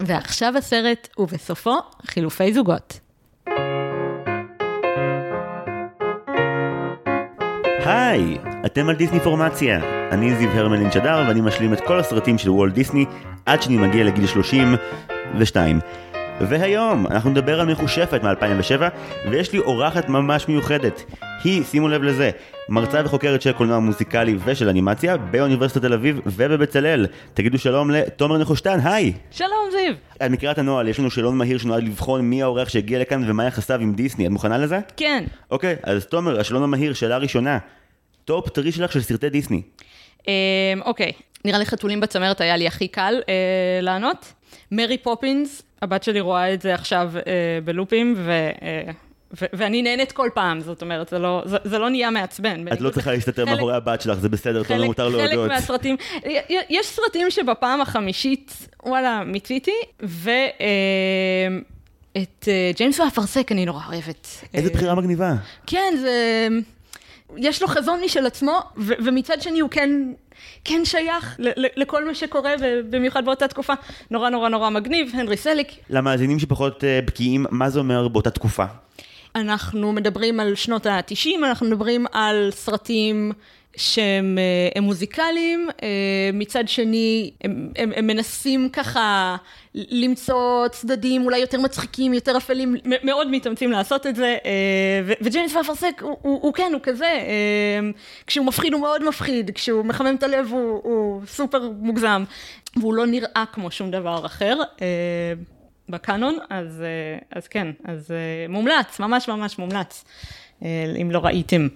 ועכשיו הסרט, ובסופו, חילופי זוגות. היי, אתם על דיסני פורמציה. אני זיו הרמלין שדר, ואני משלים את כל הסרטים של וולט דיסני, עד שאני מגיע לגיל 32. והיום אנחנו נדבר על מחושפת מ-2007, ויש לי אורחת ממש מיוחדת. היא, שימו לב לזה, מרצה וחוקרת של קולנוע מוזיקלי ושל אנימציה באוניברסיטת תל אביב ובבצלאל. תגידו שלום לתומר נחושתן, היי! שלום זיו! על מקראת הנוהל, יש לנו שאלון מהיר שנועד לבחון מי האורח שהגיע לכאן ומה יחסיו עם דיסני. את מוכנה לזה? כן. אוקיי, אז תומר, השאלון המהיר, שאלה ראשונה. טופ 3 שלך של סרטי דיסני. אוקיי, נראה לי חתולים בצמרת היה לי הכי קל לענות. מרי פופינס, הבת שלי רואה את זה עכשיו בלופים, ואני נהנית כל פעם, זאת אומרת, זה לא נהיה מעצבן. את לא צריכה להסתתר מאחורי הבת שלך, זה בסדר, תודה, מותר להודות. חלק מהסרטים, יש סרטים שבפעם החמישית, וואלה, מיציתי, ואת ג'יימס והאפרסק אני נורא אוהבת. איזה בחירה מגניבה. כן, זה... יש לו חזון משל עצמו, ומצד שני הוא כן שייך לכל מה שקורה, ובמיוחד באותה תקופה. נורא נורא נורא מגניב, הנרי סליק. למאזינים שפחות בקיאים, מה זה אומר באותה תקופה? אנחנו מדברים על שנות ה-90, אנחנו מדברים על סרטים שהם מוזיקליים, מצד שני הם מנסים ככה למצוא צדדים אולי יותר מצחיקים, יותר אפלים, מאוד מתאמצים לעשות את זה, וג'יימס והאפרסק הוא כן, הוא כזה, כשהוא מפחיד הוא מאוד מפחיד, כשהוא מחמם את הלב הוא סופר מוגזם, והוא לא נראה כמו שום דבר אחר בקאנון, אז כן, אז מומלץ, ממש ממש מומלץ, אם לא ראיתם.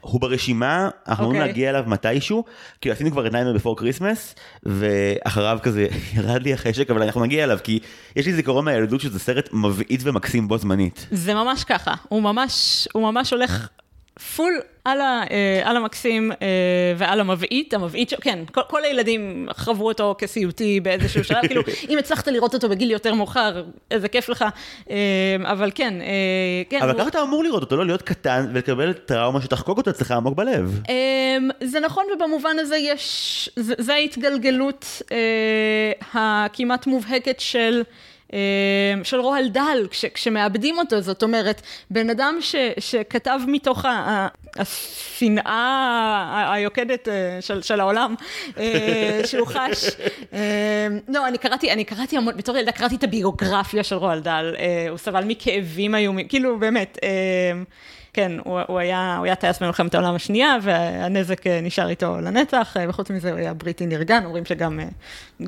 הוא ברשימה, אנחנו לא נגיע אליו מתישהו, כי עשינו כבר את Nightmare Before Christmas, ואחריו כזה ירד לי החשק, אבל אנחנו נגיע אליו, כי יש לי זיכרון מהילדות שזה סרט מבעית ומקסים בו זמנית. זה ממש ככה, הוא ממש הולך פול על המקסים ועל המבעית, כן, כל הילדים חוו אותו כסיוטי באיזשהו שלב, כאילו, אם הצלחת לראות אותו בגיל יותר מאוחר, איזה כיף לך, אבל כן. אבל ככה אתה אמור לראות אותו, לא להיות קטן ולקבל טראומה שתחקוק אותה אצלך עמוק בלב. זה נכון, ובמובן הזה יש, זה ההתגלגלות הכמעט מובהקת של רועל דל, כשמאבדים אותו, זאת אומרת, בן אדם שכתב מתוך השנאה היוקדת של העולם, שהוא חש, לא, אני קראתי המון, בתור ילדה קראתי את הביוגרפיה של רועל דל, הוא סבל מכאבים איומים, כאילו באמת, כן, הוא היה טייס במלחמת העולם השנייה, והנזק נשאר איתו לנצח, וחוץ מזה הוא היה בריטי נרגן, אומרים שגם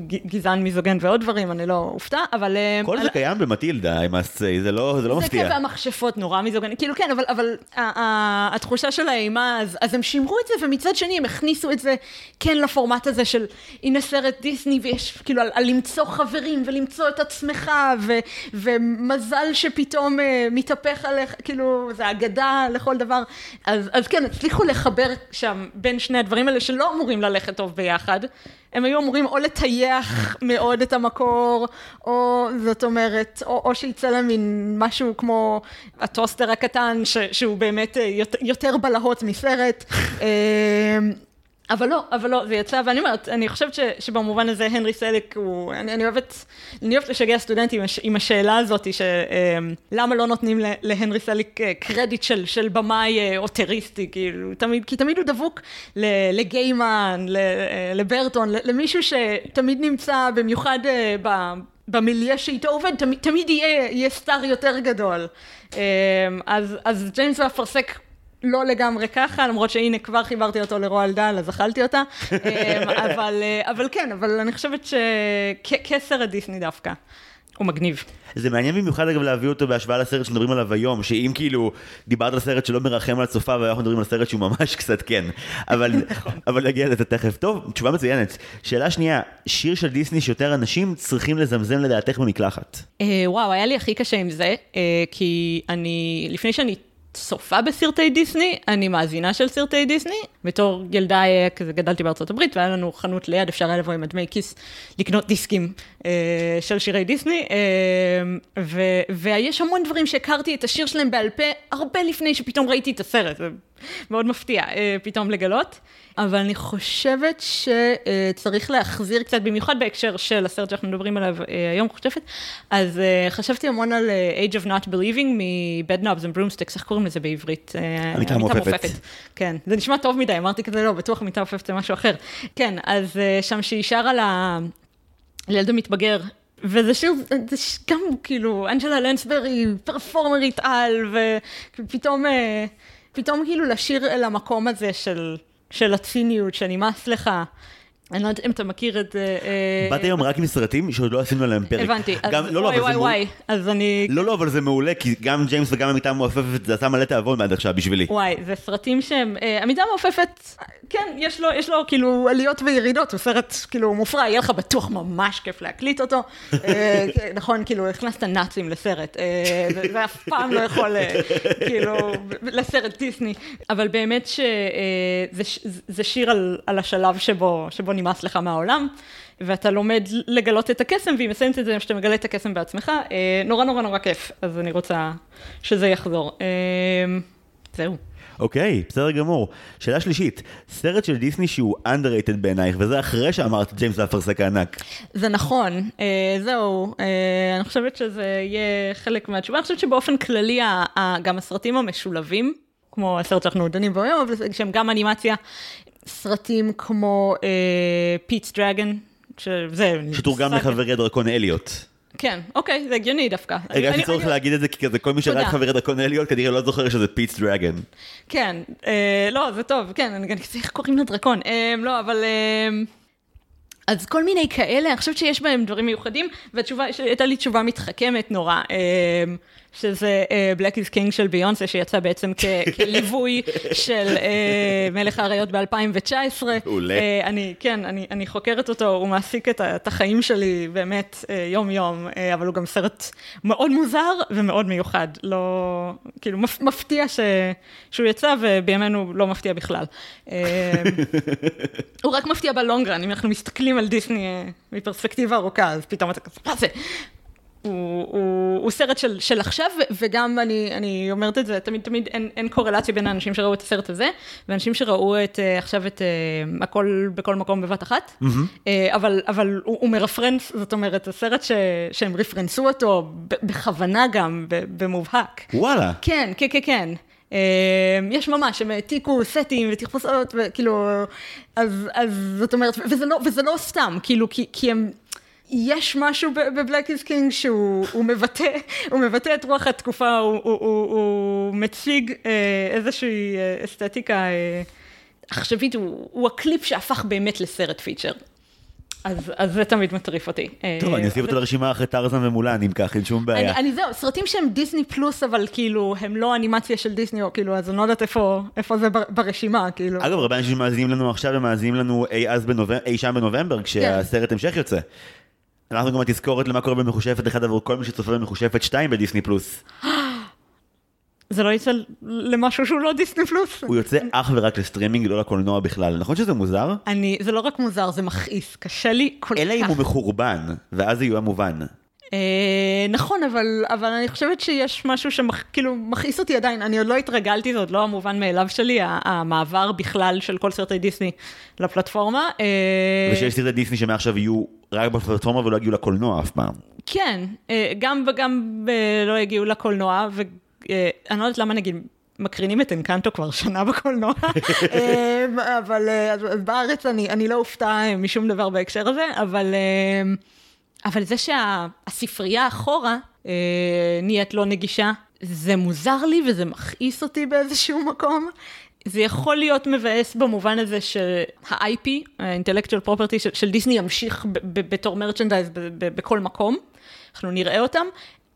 גזען מיזוגן ועוד דברים, אני לא אופתע, אבל... כל זה קיים במטילדה, זה לא מפתיע. זה כבר המחשפות נורא מיזוגן, כאילו כן, אבל התחושה של האימה, אז הם שימרו את זה, ומצד שני הם הכניסו את זה, כן, לפורמט הזה של, הנה סרט דיסני, ויש כאילו על למצוא חברים, ולמצוא את עצמך, ומזל שפתאום מתהפך עליך, כאילו זה אגדה לכל דבר, אז כן, הצליחו לחבר שם בין שני הדברים האלה שלא אמורים ללכת טוב ביחד, הם היו אמורים או לטייח מאוד את המקור, או זאת אומרת, או שיצא לה מין משהו כמו הטוסטר הקטן, שהוא באמת יותר בלהות מסרט, אבל לא, זה יצא, ואני אומרת, אני חושבת שבמובן הזה הנרי סליק, אני אוהבת לשגע סטודנטים עם השאלה הזאת, למה לא נותנים להנרי סליק קרדיט של במאי אוטריסטי, כי תמיד הוא דבוק לגיימן, לברטון, למישהו שתמיד נמצא במיוחד במיליה שאיתו עובד, תמיד יהיה סטאר יותר גדול. אז ג'יימס והאפרסק, לא לגמרי ככה, למרות שהנה כבר חיברתי אותו לרועל דל, אז אכלתי אותה. אבל כן, אבל אני חושבת שכסרט דיסני דווקא, הוא מגניב. זה מעניין במיוחד אגב להביא אותו בהשוואה לסרט שנדברים עליו היום, שאם כאילו דיברת על סרט שלא מרחם על הצופה, ואנחנו מדברים על סרט שהוא ממש קצת כן. אבל נגיע לזה תכף. טוב, תשובה מצוינת. שאלה שנייה, שיר של דיסני שיותר אנשים צריכים לזמזם לדעתך במקלחת. וואו, היה לי הכי קשה עם זה, כי אני, לפני שאני סופה בסרטי דיסני, אני מאזינה של סרטי דיסני, בתור ילדה כזה גדלתי בארצות הברית, והיה לנו חנות ליד, אפשר היה לבוא עם דמי כיס לקנות דיסקים של שירי דיסני, ויש המון דברים שהכרתי את השיר שלהם בעל פה, הרבה לפני שפתאום ראיתי את הסרט, מאוד מפתיע פתאום לגלות, אבל אני חושבת שצריך להחזיר קצת, במיוחד בהקשר של הסרט שאנחנו מדברים עליו היום, חושבת, אז חשבתי המון על Age of Not Believing מ-Bed Knobs and Broomsticks, איך קוראים לזה בעברית? המיטה המעופפת. כן, זה נשמע טוב מדי, אמרתי כזה לא, בטוח המיטה המעופפת זה משהו אחר. כן, אז שם שישר על הילד המתבגר, וזה שוב, זה גם כאילו, אנג'לה לנסברי, פרפורמרית על, ופתאום כאילו לשיר אל המקום הזה של הציניות, שנמאס לך. אני לא יודעת אם אתה מכיר את... באת היום רק עם סרטים שעוד לא עשינו עליהם פרק. הבנתי. וואי. אז אני... לא, אבל זה מעולה, כי גם ג'יימס וגם המיטה המעופפת, זה עשה מלא תעבון מעד עכשיו בשבילי. וואי, זה סרטים שהם... המיטה המעופפת, כן, יש לו כאילו עליות וירידות, הוא סרט כאילו מופרע, יהיה לך בטוח ממש כיף להקליט אותו. נכון, כאילו, הכנסת נאצים לסרט. זה אף פעם לא יכול, כאילו, לסרט דיסני. אבל באמת שזה שיר על השלב שבו נמאס לך מהעולם, ואתה לומד לגלות את הקסם, והיא מסיימת את זה שאתה מגלה את הקסם בעצמך, נורא נורא נורא כיף, אז אני רוצה שזה יחזור. זהו. אוקיי, בסדר גמור. שאלה שלישית, סרט של דיסני שהוא underrated בעינייך, וזה אחרי שאמרת ג'יימס והפרסק הענק. זה נכון, זהו. אני חושבת שזה יהיה חלק מהתשובה. אני חושבת שבאופן כללי, גם הסרטים המשולבים, כמו הסרט שאנחנו דנים בו היום, אבל שהם גם אנימציה, סרטים כמו פיטס דרגן, שתורגם לחברי דרקון אליוט. כן, אוקיי, זה הגיוני דווקא. רגע, אני צריך להגיד את זה, כי כזה כל מי שראה את חברי דרקון אליוט, כנראה לא זוכר שזה פיטס דרגן. כן, לא, זה טוב, כן, אני כזה, איך קוראים לדרקון? לא, אבל... אז כל מיני כאלה, אני חושבת שיש בהם דברים מיוחדים, והייתה לי תשובה מתחכמת נורא, שזה Black is King של ביונסה, שיצא בעצם כליווי של מלך האריות ב-2019. אולי. אני חוקרת אותו, הוא מעסיק את החיים שלי באמת יום-יום, אבל הוא גם סרט מאוד מוזר ומאוד מיוחד. לא, כאילו, מפתיע שהוא יצא, ובימינו לא מפתיע בכלל. הוא רק מפתיע בלונגרן, אם אנחנו מסתכלים על דיסני מפרספקטיבה ארוכה, אז פתאום אתה כזה, מה זה? הוא סרט של עכשיו, וגם אני אומרת את זה, תמיד אין קורלציה בין האנשים שראו את הסרט הזה, ואנשים שראו עכשיו את הכל בכל מקום בבת אחת, אבל הוא מרפרנס, זאת אומרת, הסרט שהם רפרנסו אותו, בכוונה גם, במובהק. וואלה. כן, כן, כן. יש ממש, הם העתיקו סטים ותחפושות, וכאילו, אז זאת אומרת, וזה לא סתם, כאילו, כי הם... יש משהו בבלק איז קינג שהוא מבטא את רוח התקופה, הוא מציג איזושהי אסתטיקה עכשווית, הוא הקליפ שהפך באמת לסרט פיצ'ר. אז זה תמיד מטריף אותי. טוב, אני אוסיף את הרשימה אחרי טרזן ומולן, אם כך, אין שום בעיה. זהו, סרטים שהם דיסני פלוס, אבל כאילו, הם לא אנימציה של דיסני, או כאילו, אז אני לא יודעת איפה זה ברשימה, כאילו. אגב, הרבה אנשים מאזינים לנו עכשיו, הם מאזינים לנו אי שם בנובמבר, כשהסרט המשך יוצא. אנחנו גם תזכורת למה קורה במחושפת אחד עבור כל מי שצופה במחושפת 2 בדיסני פלוס. זה לא יצא למשהו שהוא לא דיסני פלוס. הוא יוצא אך ורק לסטרימינג, לא לקולנוע בכלל. נכון שזה מוזר? זה לא רק מוזר, זה מכעיס. קשה לי כל כך. אלא אם הוא מחורבן, ואז זה יהיה מובן. נכון, אבל אני חושבת שיש משהו שכאילו מכעיס אותי עדיין. אני עוד לא התרגלתי, זה עוד לא המובן מאליו שלי, המעבר בכלל של כל סרטי דיסני לפלטפורמה. ושיש סרטי דיסני שמעכשיו יהיו... רק בפלטפורמה ולא הגיעו לקולנוע אף פעם. כן, גם לא הגיעו לקולנוע, ואני לא יודעת למה נגיד, מקרינים את אנקנטו כבר שנה בקולנוע, אבל בארץ אני לא אופתע משום דבר בהקשר הזה, אבל זה שהספרייה אחורה נהיית לא נגישה, זה מוזר לי וזה מכעיס אותי באיזשהו מקום, זה יכול להיות מבאס במובן הזה שה-IP, Intellectual Property של דיסני ימשיך בתור מרצ'נדייז בכל מקום, אנחנו נראה אותם,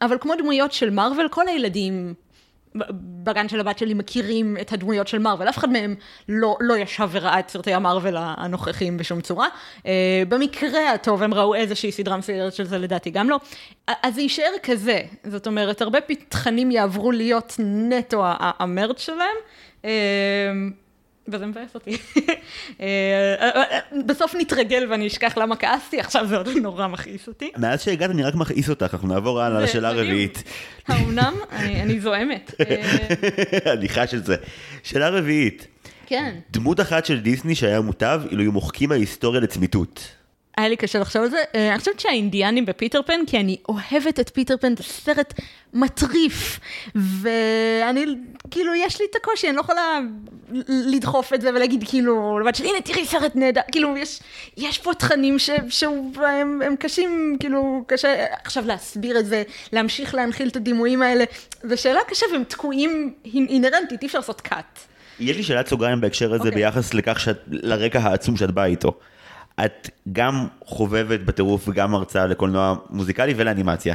אבל כמו דמויות של מרוול, כל הילדים בגן של הבת שלי מכירים את הדמויות של מרוול, אף אחד מהם לא ישב וראה את סרטי המרוול הנוכחים בשום צורה, במקרה הטוב הם ראו איזושהי סדרה מסוימת של זה לדעתי גם לא, אז זה יישאר כזה, זאת אומרת הרבה תכנים יעברו להיות נטו המרץ שלהם, וזה מבאס אותי. בסוף נתרגל ואני אשכח למה כעסתי, עכשיו זה עוד נורא מכעיס אותי. מאז שהגעת אני רק מכעיס אותך, אנחנו נעבור הלאה לשאלה הרביעית. האומנם? אני זוהמת. אני חש את זה. שאלה רביעית. כן. דמות אחת של דיסני שהיה מוטב, אילו היו מוחקים מההיסטוריה לצמיתות. היה לי קשה לחשוב על זה. אני חושבת שהאינדיאנים בפיטר פן, כי אני אוהבת את פיטר פן, זה סרט מטריף, ואני, כאילו, יש לי את הקושי, אני לא יכולה לדחוף את זה ולהגיד, כאילו, לבד של, הנה, תראי סרט נהדר, כאילו, יש פה תכנים שהם קשים, כאילו, קשה עכשיו להסביר את זה, להמשיך להנחיל את הדימויים האלה, ושאלה קשה, והם תקועים אינרנטית, אי אפשר לעשות קאט. יש לי שאלת סוגריים בהקשר הזה, ביחס לכך לרקע העצום שאת באה איתו. את גם חובבת בטירוף וגם הרצאה לקולנוע מוזיקלי ולאנימציה.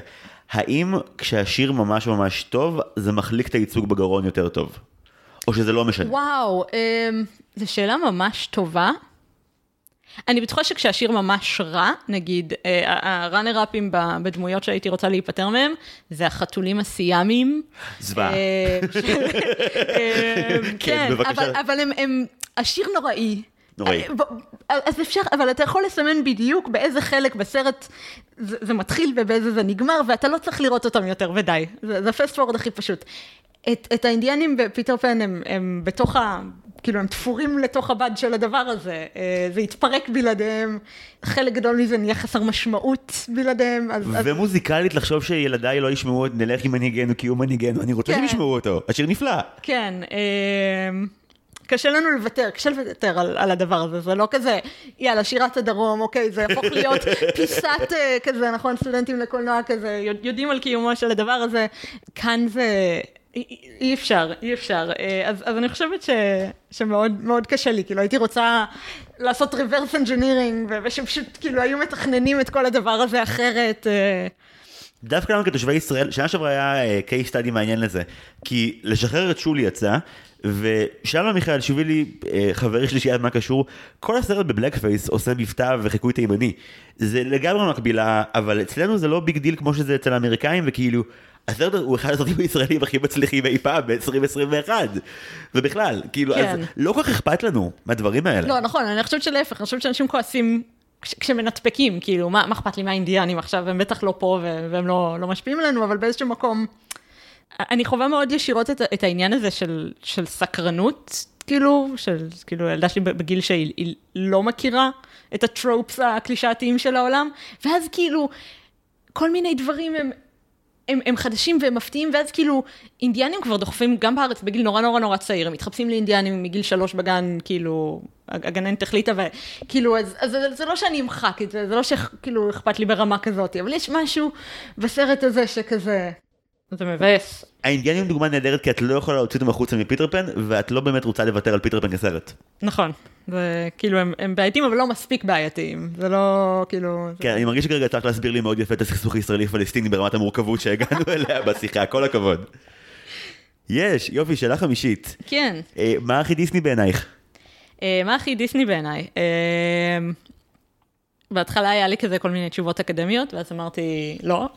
האם כשהשיר ממש ממש טוב, זה מחליק את הייצוג בגרון יותר טוב? או שזה לא משנה? וואו, זו שאלה ממש טובה. אני בטוחה שכשהשיר ממש רע, נגיד, הראנר אפים בדמויות שהייתי רוצה להיפטר מהם, זה החתולים הסיאמיים. זווה. כן, אבל השיר נוראי. אז אפשר, אבל אתה יכול לסמן בדיוק באיזה חלק בסרט זה מתחיל ובאיזה זה נגמר, ואתה לא צריך לראות אותם יותר, ודי. זה הפסט פורד הכי פשוט. את האינדיאנים בפיטר פן הם בתוך ה... כאילו הם תפורים לתוך הבד של הדבר הזה, זה יתפרק בלעדיהם, חלק גדול מזה נהיה חסר משמעות בלעדיהם. ומוזיקלית לחשוב שילדיי לא ישמעו, נלך עם מנהיגנו כי הוא מנהיגנו, אני רוצה שישמעו אותו, השיר נפלא. כן, קשה לנו לוותר, קשה לוותר על הדבר הזה, זה לא כזה, יאללה, שירת הדרום, אוקיי, זה יהפוך להיות פיסת כזה, נכון, סטודנטים לקולנוע כזה, יודעים על קיומו של הדבר הזה, כאן זה... אי אפשר, אי אפשר. אז אני חושבת שמאוד מאוד קשה לי, כאילו הייתי רוצה לעשות reverse engineering, ושפשוט כאילו היו מתכננים את כל הדבר הזה אחרת. דווקא לנו כתושבי ישראל, שנה שעברה היה קייס סטאדי מעניין לזה, כי לשחרר את שולי יצא, ושאלה מיכאל שבילי, חברי שלי שיעד מה קשור, כל הסרט בבלק פייס עושה מבטא וחיקוי תימני. זה לגמרי מקבילה, אבל אצלנו זה לא ביג דיל כמו שזה אצל האמריקאים, וכאילו, הסרט הוא אחד הסרטים הישראלים הכי מצליחים אי פעם ב-2021, ובכלל, כאילו, אז לא כל כך אכפת לנו מהדברים האלה. לא, נכון, אני חושבת שלהפך, אני חושבת שאנשים כועסים כשמנתפקים, כאילו, מה אכפת לי מהאינדיאנים עכשיו, הם בטח לא פה והם לא משפיעים עלינו, אבל באיזשהו מקום, אני חובה מאוד ישירות את העניין הזה של סקרנות, כאילו, ילדה שלי בגיל שהיא לא מכירה את הטרופס הקלישאתיים של העולם, ואז כאילו, כל מיני דברים הם חדשים והם מפתיעים, ואז כאילו, אינדיאנים כבר דוחפים גם בארץ בגיל נורא נורא נורא צעיר, הם מתחפשים לאינדיאנים מגיל 3 בגן, כאילו, הגננת החליטה, וכאילו, אז זה לא שאני אמחק את זה, זה לא שכאילו אכפת לי ברמה כזאת, אבל יש משהו בסרט הזה שכזה, זה מבאס. האינדיאנים דוגמה נהדרת, כי את לא יכולה להוציא אותם החוצה מפיטר פן, ואת לא באמת רוצה לוותר על פיטר פן כסרט. נכון, וכאילו הם בעייתיים, אבל לא מספיק בעייתיים, זה לא כאילו... כן, אני מרגיש שכרגע צריך להסביר לי מאוד יפה את הסכסוך הישראלי-פלסטיני ברמת המורכבות שהגענו אליה בשיחה, כל הכבוד. יש, יופי, שאלה חמישית. כן. מה הכי דיסני בעינייך? מה הכי דיסני בעיניי? בהתחלה היה לי כזה כל מיני תשובות אקדמיות, ואז אמרתי, לא,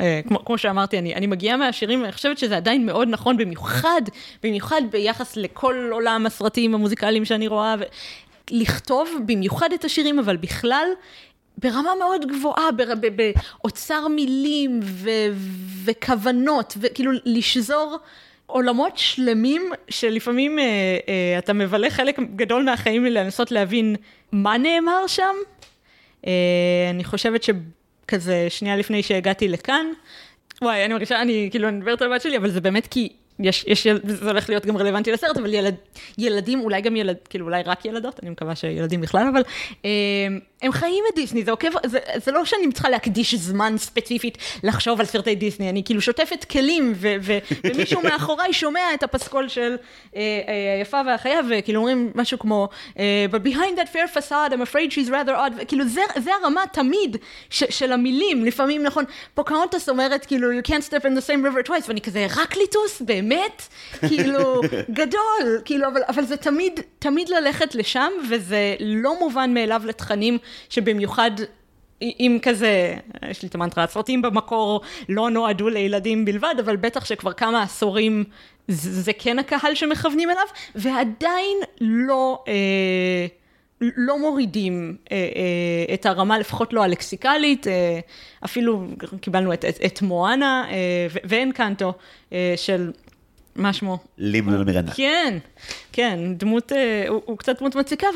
כמו שאמרתי, אני מגיעה מהשירים, ואני חושבת שזה עדיין מאוד נכון, במיוחד ביחס לכל עולם הסרטים המוזיקליים שאני רואה, לכתוב במיוחד את השירים, אבל בכלל, ברמה מאוד גבוהה, באוצר מילים וכוונות, וכאילו לשזור עולמות שלמים, שלפעמים אתה מבלה חלק גדול מהחיים לנסות להבין מה נאמר שם, אני חושבת שכזה שנייה לפני שהגעתי לכאן, וואי, אני מרגישה, אני כאילו נדברת על הבת שלי, אבל זה באמת כי זה הולך להיות גם רלוונטי לסרט, אבל ילדים, אולי גם ילד, כאילו אולי רק ילדות, אני מקווה שילדים בכלל, אבל הם חיים את דיסני, זה לא שאני צריכה להקדיש זמן ספציפית לחשוב על סרטי דיסני, אני כאילו שוטפת כלים, ומישהו מאחוריי שומע את הפסקול של היפה והחיה, וכאילו אומרים משהו כמו, but behind that fair facade, I'm afraid she's rather odd, כאילו זה הרמה תמיד של המילים, לפעמים נכון, פוקהונטס אומרת, כאילו, you can't step in the same river twice, ואני כזה, הרקליטוס, באמת, כאילו, גדול, כאילו, אבל זה תמיד, תמיד ללכת לשם, וזה לא מובן מאליו לתכנים שבמיוחד אם כזה, יש לי את המנטרה, הסרטים במקור לא נועדו לילדים בלבד, אבל בטח שכבר כמה עשורים זה כן הקהל שמכוונים אליו, ועדיין לא מורידים את הרמה, לפחות לא הלקסיקלית, אפילו קיבלנו את מואנה, ואין קנטו של... מה שמו? לימו מראנה. כן, כן, דמות, הוא קצת דמות מציקה,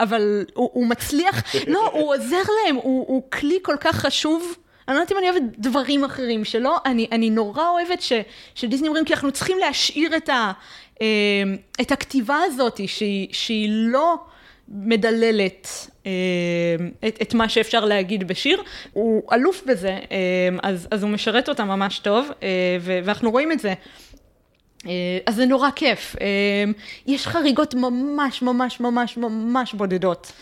אבל הוא מצליח, לא, הוא עוזר להם, הוא כלי כל כך חשוב, אני לא יודעת אם אני אוהבת דברים אחרים שלו, אני נורא אוהבת שדיסני אומרים, כי אנחנו צריכים להשאיר את הכתיבה הזאת, שהיא לא מדללת את מה שאפשר להגיד בשיר, הוא אלוף בזה, אז הוא משרת אותה ממש טוב, ואנחנו רואים את זה, אז זה נורא כיף. יש חריגות ממש, ממש, ממש, ממש בודדות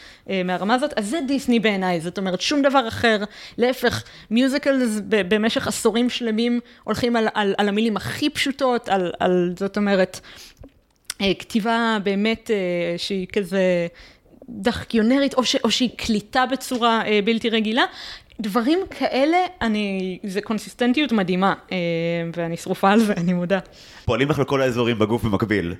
מהרמה הזאת. אז זה דיסני בעיניי, זאת אומרת, שום דבר אחר. להפך, מיוזיקלס במשך עשורים שלמים הולכים על המילים הכי פשוטות, על זאת אומרת, כתיבה באמת שהיא כזה דחקיונרית, או שהיא קליטה בצורה בלתי רגילה. דברים כאלה, זה קונסיסטנטיות מדהימה, ואני שרופה על זה, אני מודה. פועלים לך לכל האזורים בגוף במקביל.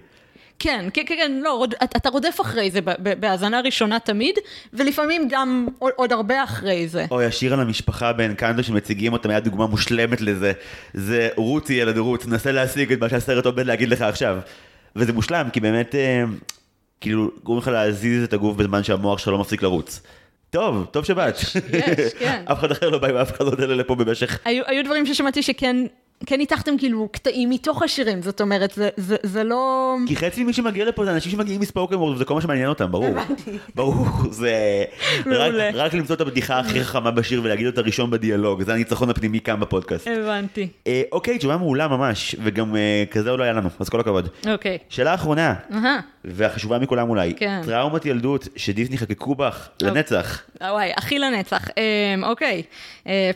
כן, כן, כן, לא, אתה רודף אחרי זה בהאזנה ראשונה תמיד, ולפעמים גם עוד הרבה אחרי זה. אוי, השיר על המשפחה באנקנטו שמציגים אותם, היה דוגמה מושלמת לזה. זה רותי ילד רות, נסה להשיג את מה שהסרט עובד להגיד לך עכשיו. וזה מושלם, כי באמת, כאילו, גורם לך להזיז את הגוף בזמן שהמוח שלו מפסיק לרוץ. טוב, טוב שבאת. יש, כן. אף אחד אחר לא בא עם אף אחד עוד אלה לפה במשך. היו דברים ששמעתי שכן, כן ניתחתם כאילו קטעים מתוך השירים, זאת אומרת, זה לא... כי חצי מי שמגיע לפה זה אנשים שמגיעים מספוקן וורד, וזה כל מה שמעניין אותם, ברור. ברור, זה... רק למצוא את הבדיחה הכי חכמה בשיר ולהגיד אותה ראשון בדיאלוג, זה הניצחון הפנימי כאן בפודקאסט. הבנתי. אוקיי, תשובה מעולה ממש, וגם כזה עוד לא היה לנו, אז כל הכבוד. אוקיי. שאלה האחרונה, והחשובה מכולם אולי, טראומת ילדות שדיסני חקקו בך לנצח. וואי, הכי לנצח. אוקיי,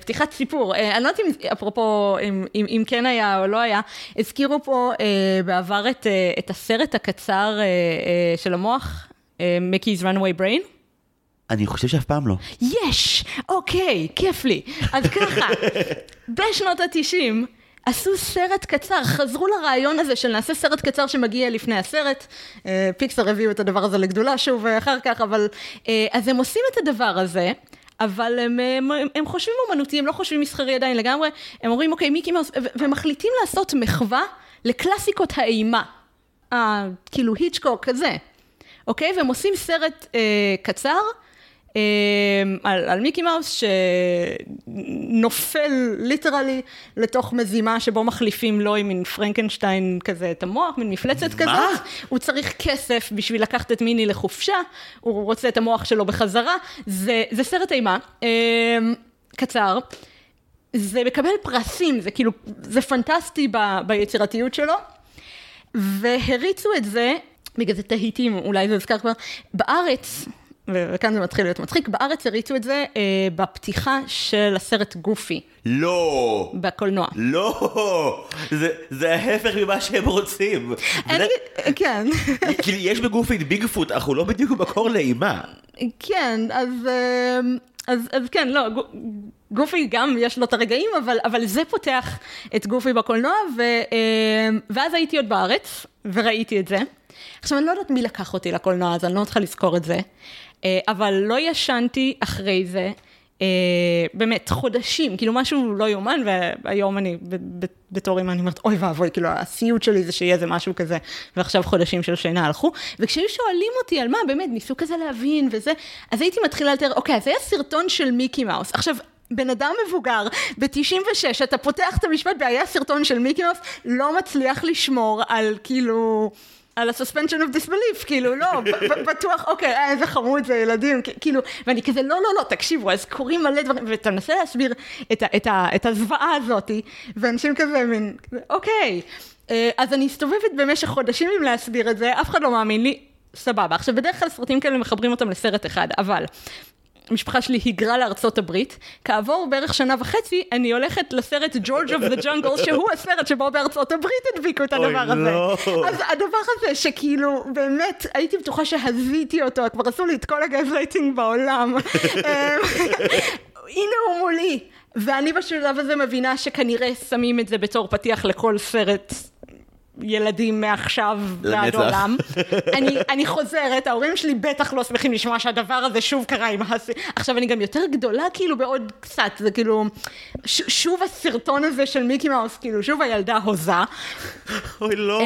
פתיחת סיפור. אני לא יודעת אם, אפרופו, אם כן היה או לא היה, הזכירו פה בעבר את הסרט הקצר של המוח, Mickey's Runaway Brain. אני חושב שאף פעם לא. יש! אוקיי, כיף לי. אז ככה, בשנות ה-90, עשו סרט קצר, חזרו לרעיון הזה של נעשה סרט קצר שמגיע לפני הסרט, פיקסר הביאו את הדבר הזה לגדולה שוב אחר כך, אבל אז הם עושים את הדבר הזה, אבל הם חושבים אומנותי, הם לא חושבים מסחרי עדיין לגמרי, הם אומרים אוקיי מיקי מאוס, והם מחליטים לעשות מחווה לקלאסיקות האימה, כאילו היצ'קוק כזה, אוקיי? והם עושים סרט קצר, על מיקי מאוס שנופל ליטרלי לתוך מזימה שבו מחליפים לו עם מין פרנקנשטיין כזה את המוח, מין מפלצת כזאת. הוא צריך כסף בשביל לקחת את מיני לחופשה, הוא רוצה את המוח שלו בחזרה. זה סרט אימה, קצר. זה מקבל פרסים, זה כאילו, זה פנטסטי ביצירתיות שלו. והריצו את זה, בגלל זה תהיתי, אולי זה הזכר כבר, בארץ... וכאן זה מתחיל להיות מצחיק, בארץ הריצו את זה בפתיחה של הסרט גופי. לא! בקולנוע. לא! זה ההפך ממה שהם רוצים. כן. כאילו יש בגופי את ביגפוט, אנחנו לא בדיוק מקור לאימה. כן, אז כן, לא, גופי גם יש לו את הרגעים, אבל זה פותח את גופי בקולנוע, ואז הייתי עוד בארץ, וראיתי את זה. עכשיו אני לא יודעת מי לקח אותי לקולנוע, אז אני לא צריכה לזכור את זה. אבל לא ישנתי אחרי זה, באמת, חודשים, כאילו משהו לא יומן, והיום אני, בתור אימא, אני אומרת, אוי ואבוי, כאילו, הסיוט שלי זה שיהיה זה משהו כזה, ועכשיו חודשים של שינה הלכו, וכשהיו שואלים אותי על מה, באמת, ניסו כזה להבין וזה, אז הייתי מתחילה לתאר, אוקיי, זה היה סרטון של מיקי מאוס, עכשיו, בן אדם מבוגר, ב-96, אתה פותח את המשפט, והיה סרטון של מיקי מאוס, לא מצליח לשמור על, כאילו... על ה-suspension of disbelief, כאילו, לא, בטוח, אוקיי, איזה חמוד זה ילדים, כאילו, ואני כזה, לא, לא, לא, תקשיבו, אז קוראים מלא דברים, ואתה מנסה להסביר את הזוועה הזאת, ואנשים כזה, מין, אוקיי, אז אני הסתובבת במשך חודשים עם להסביר את זה, אף אחד לא מאמין לי, סבבה. עכשיו, בדרך כלל סרטים כאלה מחברים אותם לסרט אחד, אבל... המשפחה שלי היגרה לארצות הברית, כעבור בערך שנה וחצי, אני הולכת לסרט George of the Jungle, שהוא הסרט שבו בארצות הברית הדביקו את הדבר הזה. אז הדבר הזה שכאילו, באמת, הייתי בטוחה שהזיתי אותו, כבר עשו לי את כל הגזלייטינג בעולם. הנה הוא מולי. ואני בשלב הזה מבינה שכנראה שמים את זה בתור פתיח לכל סרט ילדים מעכשיו ועד עולם. אני חוזרת, ההורים שלי בטח לא שמחים לשמוע שהדבר הזה שוב קרה עם הסי. עכשיו אני גם יותר גדולה כאילו בעוד קצת, זה כאילו, שוב הסרטון הזה של מיקי מאוס, כאילו שוב הילדה הוזה. אוי לא.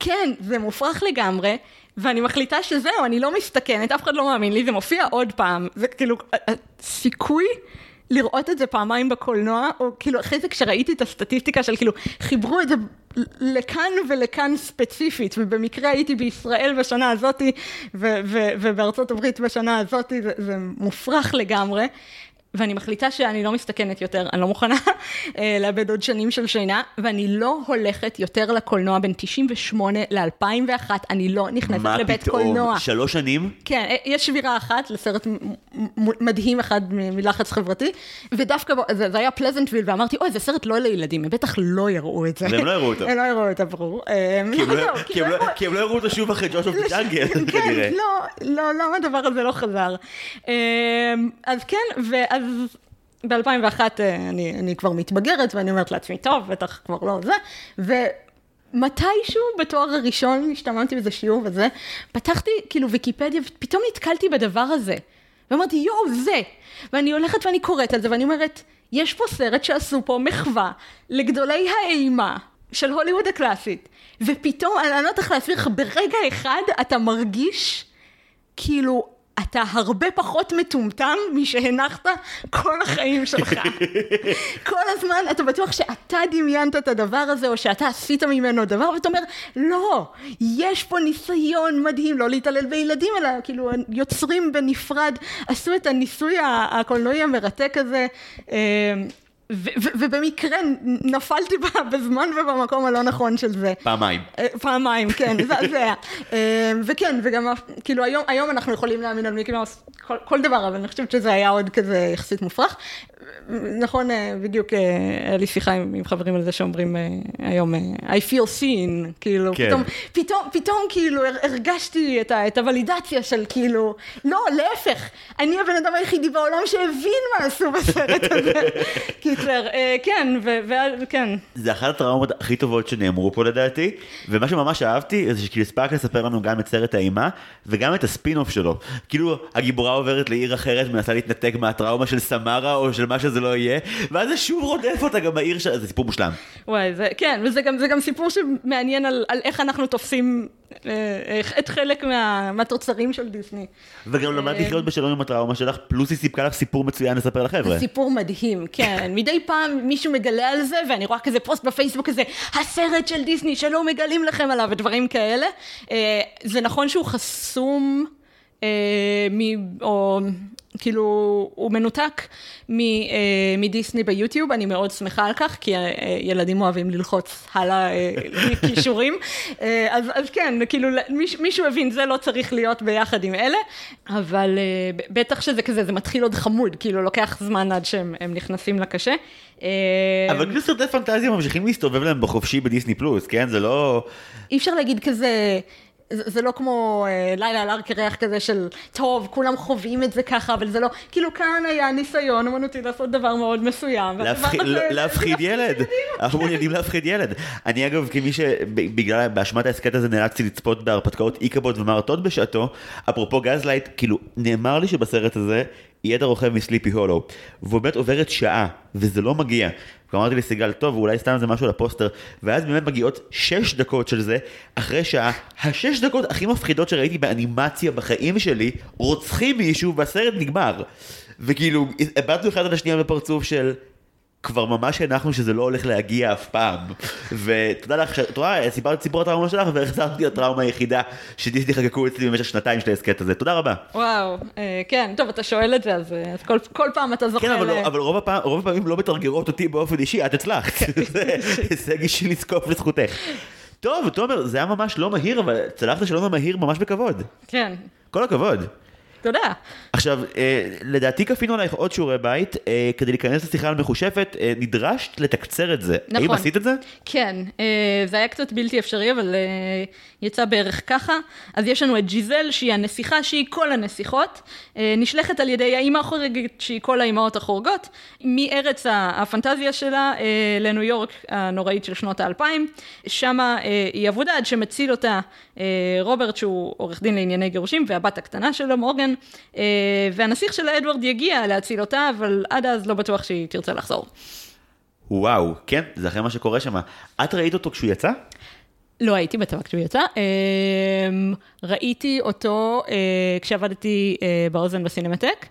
כן, זה מופרך לגמרי. ואני מחליטה שזהו, אני לא מסתכנת, אף אחד לא מאמין לי, זה מופיע עוד פעם. זה כאילו, סיכוי לראות את זה פעמיים בקולנוע, או כאילו אחרי זה כשראיתי את הסטטיסטיקה של כאילו, חיברו את זה לכאן ולכאן ספציפית, ובמקרה הייתי בישראל בשנה הזאת, ובארצות הברית בשנה הזאת, זה מופרך לגמרי. ואני מחליטה שאני לא מסתכנת יותר, אני לא מוכנה לאבד עוד שנים של שינה, ואני לא הולכת יותר לקולנוע בין 98 ל-2001, אני לא נכנסת לבית קולנוע. מה פתאום? 3 שנים? כן, יש שבירה אחת לסרט מדהים אחד מלחץ חברתי, ודווקא זה היה פלזנטוויל, ואמרתי, אוי, זה סרט לא לילדים, הם בטח לא יראו את זה. והם לא יראו אותה. הם לא יראו אותה, ברור. כי הם לא יראו אותה שוב אחרי ג'וש אוף ג'אנגל, כנראה. כן, לא, הדבר הזה לא חזר. אז כן, ואז ב-2001 אני כבר מתבגרת, ואני אומרת לעצמי, טוב, בטח כבר לא זה, ומתישהו בתואר הראשון, השתממתי בזה שיעור וזה, פתחתי כאילו ויקיפדיה, ופתאום נתקלתי בדבר הזה, ואמרתי, יואו, זה, ואני הולכת ואני קוראת על זה, ואני אומרת, יש פה סרט שעשו פה מחווה לגדולי האימה, של הוליווד הקלאסית, ופתאום, אני לא תוכל להסביר לך, ברגע אחד אתה מרגיש כאילו, אתה הרבה פחות מטומטם משהנחת כל החיים שלך. כל הזמן אתה בטוח שאתה דמיינת את הדבר הזה, או שאתה עשית ממנו דבר, ואתה אומר, לא, יש פה ניסיון מדהים, לא להתעלל בילדים, אלא כאילו יוצרים בנפרד, עשו את הניסוי הקולנועי המרתק הזה, ובמקרה נפלתי בזמן ובמקום הלא נכון של זה. פעמיים. פעמיים, כן, זה היה. וכן, וגם כאילו היום אנחנו יכולים להאמין על מיקי מאוס כל דבר, אבל אני חושבת שזה היה עוד כזה יחסית מופרך. נכון, בדיוק היה לי שיחה עם חברים על זה שאומרים היום, I feel seen, כאילו, פתאום כאילו הרגשתי את הוולידציה של כאילו, לא, להפך, אני הבן אדם היחידי בעולם שהבין מה עשו בסרט הזה. קיצר, כן, וכן. זה אחת הטראומות הכי טובות שנאמרו פה לדעתי, ומה שממש אהבתי, זה שכאילו הספק לספר לנו גם את סרט האימה, וגם את הספינוף שלו. כאילו, הגיבורה עוברת לעיר אחרת, מנסה להתנתק מהטראומה של סמרה, או של מה שזה לא יהיה, ואז זה שוב רודף אותה גם בעיר שלה, זה סיפור מושלם. וואי, זה, כן, וזה גם סיפור שמעניין על איך אנחנו תופסים את חלק מהתוצרים של דיסני. וגם למדתי לחיות בשלום עם הטראומה שלך, פלוס היא סיפקה לך סיפור מצוין לספר לחבר'ה. סיפור מדהים, כן. מדי פעם מישהו מגלה על זה, ואני רואה כזה פוסט בפייסבוק כזה, הסרט של דיסני שלא מגלים לכם עליו, ודברים כאלה. זה נכון שהוא חסום, או כאילו הוא מנותק מדיסני ביוטיוב, אני מאוד שמחה על כך, כי ילדים אוהבים ללחוץ הלאה קישורים, אז כן, כאילו מישהו הבין, זה לא צריך להיות ביחד עם אלה, אבל בטח שזה כזה, זה מתחיל עוד חמוד, כאילו לוקח זמן עד שהם נכנסים לקשה. אבל כאילו סרטי פנטזיה ממשיכים להסתובב להם בחופשי בדיסני פלוס, כן? זה לא... אי אפשר להגיד כזה... זה לא כמו לילה על הר קרח כזה של טוב, כולם חווים את זה ככה, אבל זה לא, כאילו כאן היה ניסיון אמנותי לעשות דבר מאוד מסוים. להפחיד ילד. אנחנו מעוניינים להפחיד ילד. אני אגב, כמי שבגלל, באשמת העסקת הזה נאלצתי לצפות בהרפתקאות איקבות ומרתות בשעתו, אפרופו גזלייט, כאילו נאמר לי שבסרט הזה, יהיה את הרוכב מסליפי הולו, ובאמת עוברת שעה, וזה לא מגיע. ואמרתי לי סיגל, טוב, ואולי סתם זה משהו לפוסטר, ואז באמת מגיעות 6 דקות של זה, אחרי שעה, 6 דקות הכי מפחידות שראיתי באנימציה בחיים שלי, רוצחים מישהו, והסרט נגמר. וכאילו, הבאתנו אחד על השנייה בפרצוף של... כבר ממש הנחנו שזה לא הולך להגיע אף פעם, ותודה לך, תודה, סיפרת סיפור הטראומה שלך, והחזרתי הטראומה היחידה שדיסני חקקו אצלי במשך 2 של העסקת הזה, תודה רבה. וואו, כן, טוב, אתה שואל את זה, אז כל פעם אתה זוכר... כן, אבל רוב הפעמים לא מתרגרות אותי באופן אישי, את הצלחת, זה גישי לזקוף לזכותך. טוב, תומר, זה היה ממש לא מהיר, אבל צלחת שלא מהיר ממש בכבוד. כן. כל הכבוד. תודה. עכשיו, לדעתי כפינו עלייך עוד שיעורי בית, כדי להיכנס לשיחה על מחושפת, נדרשת לתקצר את זה. נכון. האם עשית את זה? כן, זה היה קצת בלתי אפשרי, אבל יצא בערך ככה. אז יש לנו את ג'יזל, שהיא הנסיכה, שהיא כל הנסיכות, נשלחת על ידי האימא החורגת, שהיא כל האימהות החורגות, מארץ הפנטזיה שלה לניו יורק הנוראית של שנות ה-2000, שם היא עבודה עד שמציל אותה רוברט, שהוא עורך דין לענייני גירושים, והבת הקטנה שלו, מורגן, והנסיך של אדוורד יגיע להציל אותה, אבל עד אז לא בטוח שהיא תרצה לחזור. וואו, כן, זה אחרי מה שקורה שם. את ראית אותו כשהוא יצא? לא הייתי בטבע כשהוא יצא. ראיתי אותו כשעבדתי באוזן בסינמטק,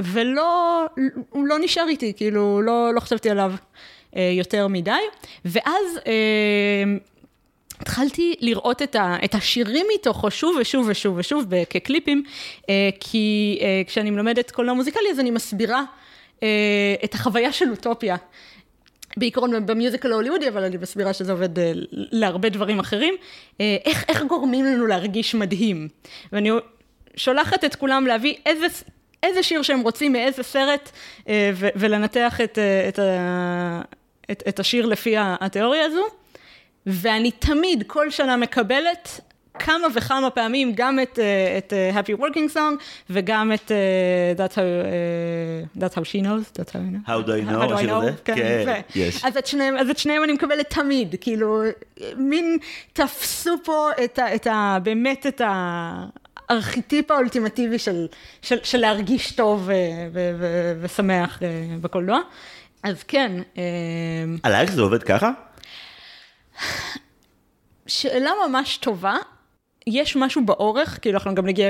ולא, הוא לא נשאר איתי, כאילו, לא חשבתי עליו יותר מדי, ואז התחלתי לראות את השירים מתוכו שוב ושוב ושוב ושוב כקליפים, כי כשאני מלמדת קולנוע מוזיקלי, אז אני מסבירה את החוויה של אוטופיה, בעיקרון במיוזיקל ההוליוודי, אבל אני מסבירה שזה עובד להרבה דברים אחרים, איך גורמים לנו להרגיש מדהים. ואני שולחת את כולם להביא איזה שיר שהם רוצים, מאיזה סרט, ולנתח את השיר לפי התיאוריה הזו. ואני תמיד כל שנה מקבלת כמה וכמה פעמים, גם את Happy Working Song, וגם את That's How She Knows, That's How I Know. How Do I Know, How Do I Know, כן, יש. אז את שניהם אני מקבלת תמיד, כאילו, מין תפסו פה באמת את הארכיטיפ האולטימטיבי של להרגיש טוב ושמח בקולנוע. אז כן. עלייך זה עובד ככה? שאלה ממש טובה, יש משהו באורך, כאילו אנחנו גם נגיע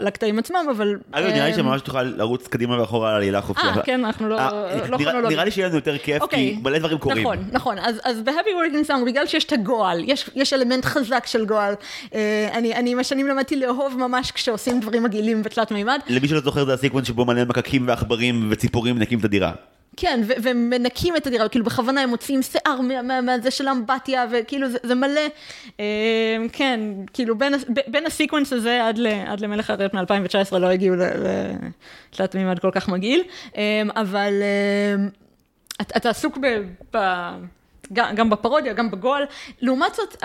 לקטעים עצמם, אבל אגב, נראה לי שממש תוכל לרוץ קדימה ואחורה על לילה חופשית. כן, אנחנו לא חנולוגים. נראה לי שיהיה לנו יותר כיף, כי מלא דברים קורים. נכון, נכון. אז ב-Happy Working Song, בגלל שיש את הגועל, יש אלמנט חזק של גועל. אני משנים למדתי לאהוב ממש כשעושים דברים מגעילים בתלת מימד. למי שלא זוכר, זה הסיקוונס שבו מלא מקקים ועכברים וציפורים נקים את הדירה. כן, ומנקים את הדירה, כאילו בכוונה הם מוצאים שיער מהזה של אמבטיה, וכאילו זה מלא, כן, כאילו בין הסיקוונס הזה עד למלך הרט מ-2019 לא הגיעו לתלת מימד כל כך מגעיל, אבל אתה עסוק גם בפרודיה, גם בגול, לעומת זאת,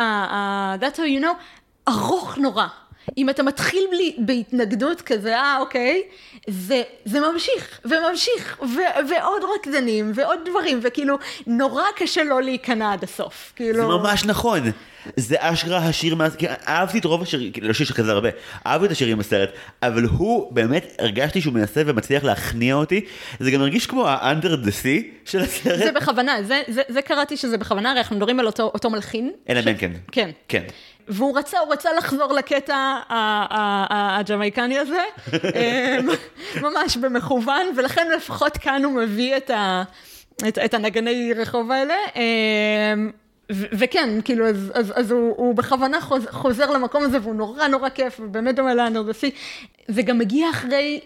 That's How You Know, ארוך נורא. אם אתה מתחיל בהתנגדות כזה, אוקיי, זה ממשיך, וממשיך, ועוד רקדנים, ועוד דברים, וכאילו, נורא קשה לא להיכנע עד הסוף. זה ממש נכון. זה אשרה השיר, אהבתי את רוב השירים, לא שיש כזה הרבה, אהבתי את השירים בסרט, אבל הוא באמת, הרגשתי שהוא מנסה ומצליח להכניע אותי, זה גם הרגיש כמו ה-under the sea של הסרט. זה בכוונה, זה קראתי שזה בכוונה, הרי אנחנו מדברים על אותו מלחין. אלא בן כן. כן. כן. והוא רצה לחזור לקטע הג'מייקני הזה, ממש במכוון, ולכן לפחות כאן הוא מביא את הנגני רחוב האלה, וכן, כאילו, אז הוא בכוונה חוזר למקום הזה, והוא נורא נורא כיף, ובאמת דומה לאנרדסי, זה גם מגיע אחרי,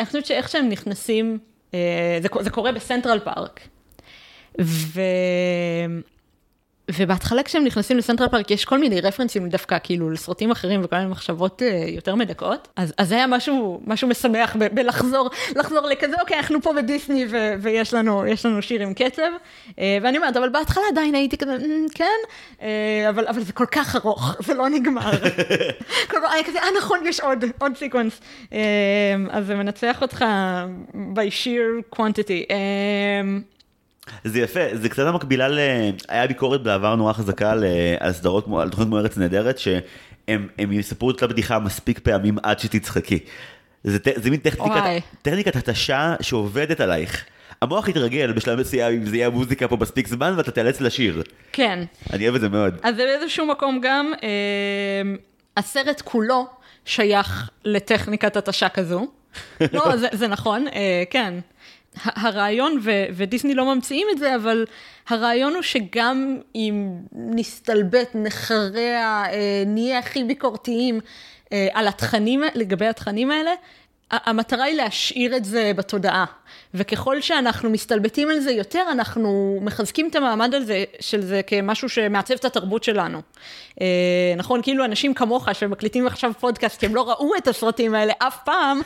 אני חושבת שאיך שהם נכנסים, זה קורה בסנטרל פארק, ובהתחלה כשהם נכנסים לסנטרל פארק, יש כל מיני רפרנסים דווקא, כאילו, לסרטים אחרים וכל מיני מחשבות יותר מדכאות. אז זה היה משהו משמח בלחזור לכזה, אוקיי, אנחנו פה בדיסני ויש לנו שיר עם קצב. ואני אומרת, אבל בהתחלה עדיין הייתי כזה, כן, אבל זה כל כך ארוך, זה לא נגמר. היה כזה, נכון, יש עוד סיקוונס. אז זה מנצח אותך by sheer quantity. זה יפה, זה קצת המקבילה היה ביקורת בעבר נורא חזקה על סדרות, על תוכנית כמו ארץ נהדרת, שהם יספרו את הבדיחה מספיק פעמים עד שתצחקי. זה מין טכניקת התשה שעובדת עלייך. המוח יתרגל בשלב מסוים, זה יהיה המוזיקה פה מספיק זמן, ואתה תיאלץ לשיר. כן. אני אוהב את זה מאוד. אז באיזשהו מקום גם, הסרט כולו שייך לטכניקת התשה כזו. לא, זה נכון, כן. הרעיון, ודיסני לא ממציאים את זה, אבל הרעיון הוא שגם אם נסתלבט, נחרע, נהיה הכי ביקורתיים לגבי התכנים האלה, המטרה היא להשאיר את זה בתודעה, וככל שאנחנו מסתלבטים על זה יותר, אנחנו מחזקים את המעמד הזה, של זה כמשהו שמעצב את התרבות שלנו. נכון, כאילו אנשים כמוך שמקליטים עכשיו פודקאסט, כי הם לא ראו את הסרטים האלה אף פעם,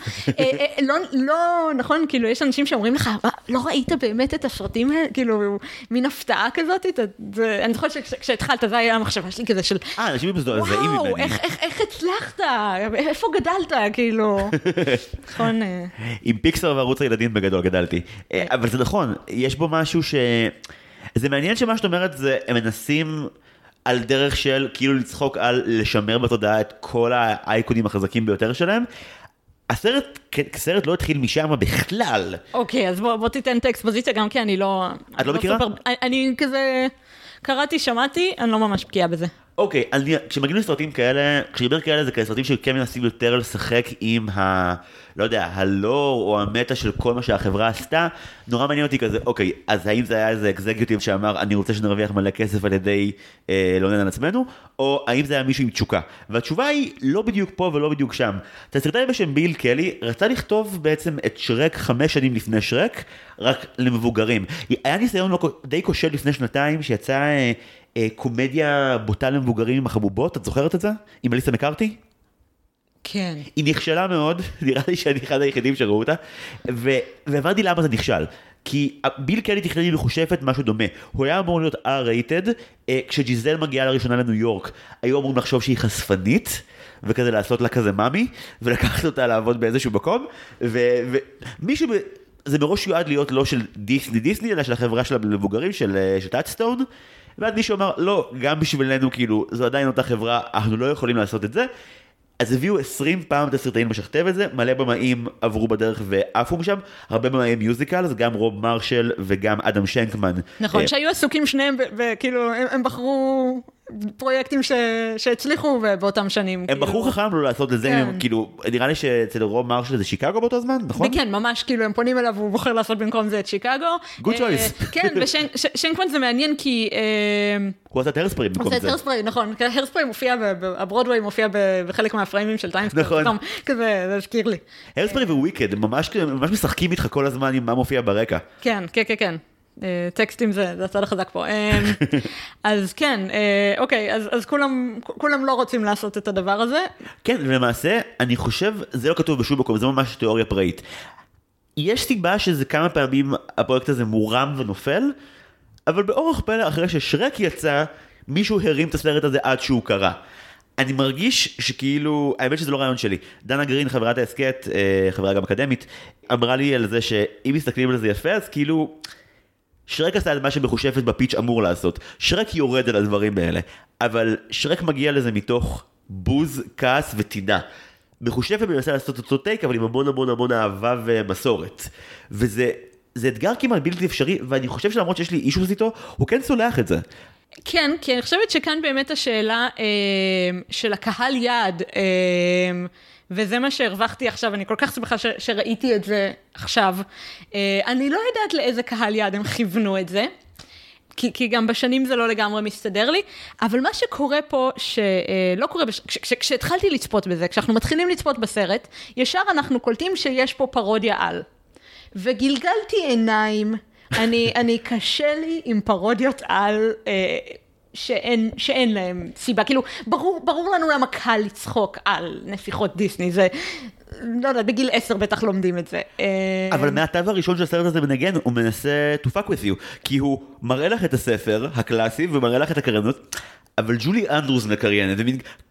לא, נכון, כאילו יש אנשים שאומרים לך, לא ראית באמת את הסרטים האלה, כאילו, מין הפתעה כזאת, אני זוכרת שכשהתחלת, זה היה המחשבה שלי כזה של, וואו, איך הצלחת? איפה גדלת? כאילו, נכון. עם פיקסר וערוץ הילדים בגדול גדלתי. אבל זה נכון, יש בו משהו ש... זה מעניין שמה שאת אומרת זה, הם מנסים על דרך של כאילו לצחוק על לשמר בתודעה את כל האייקונים החזקים ביותר שלהם. הסרט לא התחיל משם בכלל. אוקיי, אז בוא תיתן טקספוזיציה גם כי אני לא... את לא מכירה? אני כזה... קראתי, שמעתי, אני לא ממש בקיעה בזה. אוקיי, כשמגיעים לסרטים כאלה, כשדיבר כאלה זה כאלה סרטים שכן מנסים יותר לשחק עם ה... לא יודע, הלור או המטה של כל מה שהחברה עשתה, נורא מעניין אותי כזה, אוקיי, אז האם זה היה איזה אקזקיוטיב שאמר, אני רוצה שנרוויח מלא כסף על ידי לעונן על עצמנו, או האם זה היה מישהו עם תשוקה? והתשובה היא לא בדיוק פה ולא בדיוק שם. תסריטאי בשם ביל קלי רצה לכתוב בעצם את שרק 5 שנים לפני שרק, רק למבוגרים. היה ניסיון די כושל לפני שנתיים שיצא קומדיה בוטה למבוגרים עם החבובות, את זוכרת את זה? עם אליסה מקארתי? כן. היא נכשלה מאוד, נראה לי שאני אחד היחידים שראו אותה, ועברתי למה זה נכשל, כי ביל קלי תכנן לי לחושפת משהו דומה, הוא היה אמור להיות R-rated, כשג'יזל מגיעה לראשונה לניו יורק, היו אמורים לחשוב שהיא חשפנית, וכזה לעשות לה כזה מאמי, ולקחת אותה לעבוד באיזשהו מקום, ומישהו... זה מראש יועד להיות לא של דיסני, אלא של החברה של המבוגרים, של טאצ'סטון, ועד מישהו אמר, לא, גם בשבילנו, כאילו, זו עדיין אותה חברה, אנחנו לא יכולים לעשות את זה, אז הביאו 20 פעם את הסרטאים משכתב את זה, מלא במאים עברו בדרך ואפו משם, הרבה במאים מיוזיקל, אז גם רוב מרשל וגם אדם שנקמן. נכון, שהיו עסוקים שניהם, וכאילו, הם בחרו... פרויקטים שהצליחו באותם שנים. הם בחרו חכם לא לעשות את זה, כאילו, נראה לי שאצל רוב מרשל זה שיקגו באותו זמן, נכון? כן, ממש, כאילו, הם פונים אליו, הוא בוחר לעשות במקום זה את שיקגו. גוד שויס. כן, ושנקמן זה מעניין כי... הוא עושה את הרספרי במקום זה. עושה את הרספרי, נכון. הרספרי מופיע, הברודווי מופיע בחלק מהפריימים של טיימס. נכון. כזה, זה הזכיר לי. הרספרי ווויקד, ממש משחקים איתך כל הזמן עם מה מופיע ברקע. כן, כן, כן. טקסטים זה הצד החזק פה. אז כן, אוקיי, אז כולם לא רוצים לעשות את הדבר הזה. כן, ולמעשה, אני חושב, זה לא כתוב בשום מקום, זה ממש תיאוריה פראית. יש סיבה שזה כמה פעמים הפרויקט הזה מורם ונופל, אבל באורך פלא, אחרי ששרק יצא, מישהו הרים את הסרט הזה עד שהוא קרה. אני מרגיש שכאילו, האמת שזה לא רעיון שלי. דנה גרין, חברת העסקת, חברה גם אקדמית, אמרה לי על זה שאם מסתכלים על זה יפה, אז כאילו... שרק עשה על מה שמחושפת בפיץ' אמור לעשות. שרק יורד על הדברים האלה. אבל שרק מגיע לזה מתוך בוז, כעס ותינה. מחושפת מנסה לעשות אותו טייק, אבל עם המון המון המון אהבה ומסורת. וזה אתגר כמעט בלתי אפשרי, ואני חושב שלמרות שיש לי אישו איתו, הוא כן סולח את זה. כן, כי אני חושבת שכאן באמת השאלה של הקהל יעד, וזה מה שהרווחתי עכשיו, אני כל כך שמחה שראיתי את זה עכשיו. אני לא יודעת לאיזה קהל יעד הם כיוונו את זה, כי גם בשנים זה לא לגמרי מסתדר לי, אבל מה שקורה פה, שלא קורה, כשהתחלתי לצפות בזה, כשאנחנו מתחילים לצפות בסרט, ישר אנחנו קולטים שיש פה פרודיה על. וגלגלתי עיניים, אני קשה לי עם פרודיות על... שאין להם סיבה, כאילו, ברור לנו למה קל לצחוק על נפיחות דיסני, זה, לא יודע, בגיל 10 בטח לומדים את זה. אבל מהטב הראשון של הסרט הזה בנגן, הוא מנסה to fuck with you, כי הוא מראה לך את הספר הקלאסי, ומראה לך את הקריינות, אבל ג'ולי אנדרוס מקריינת,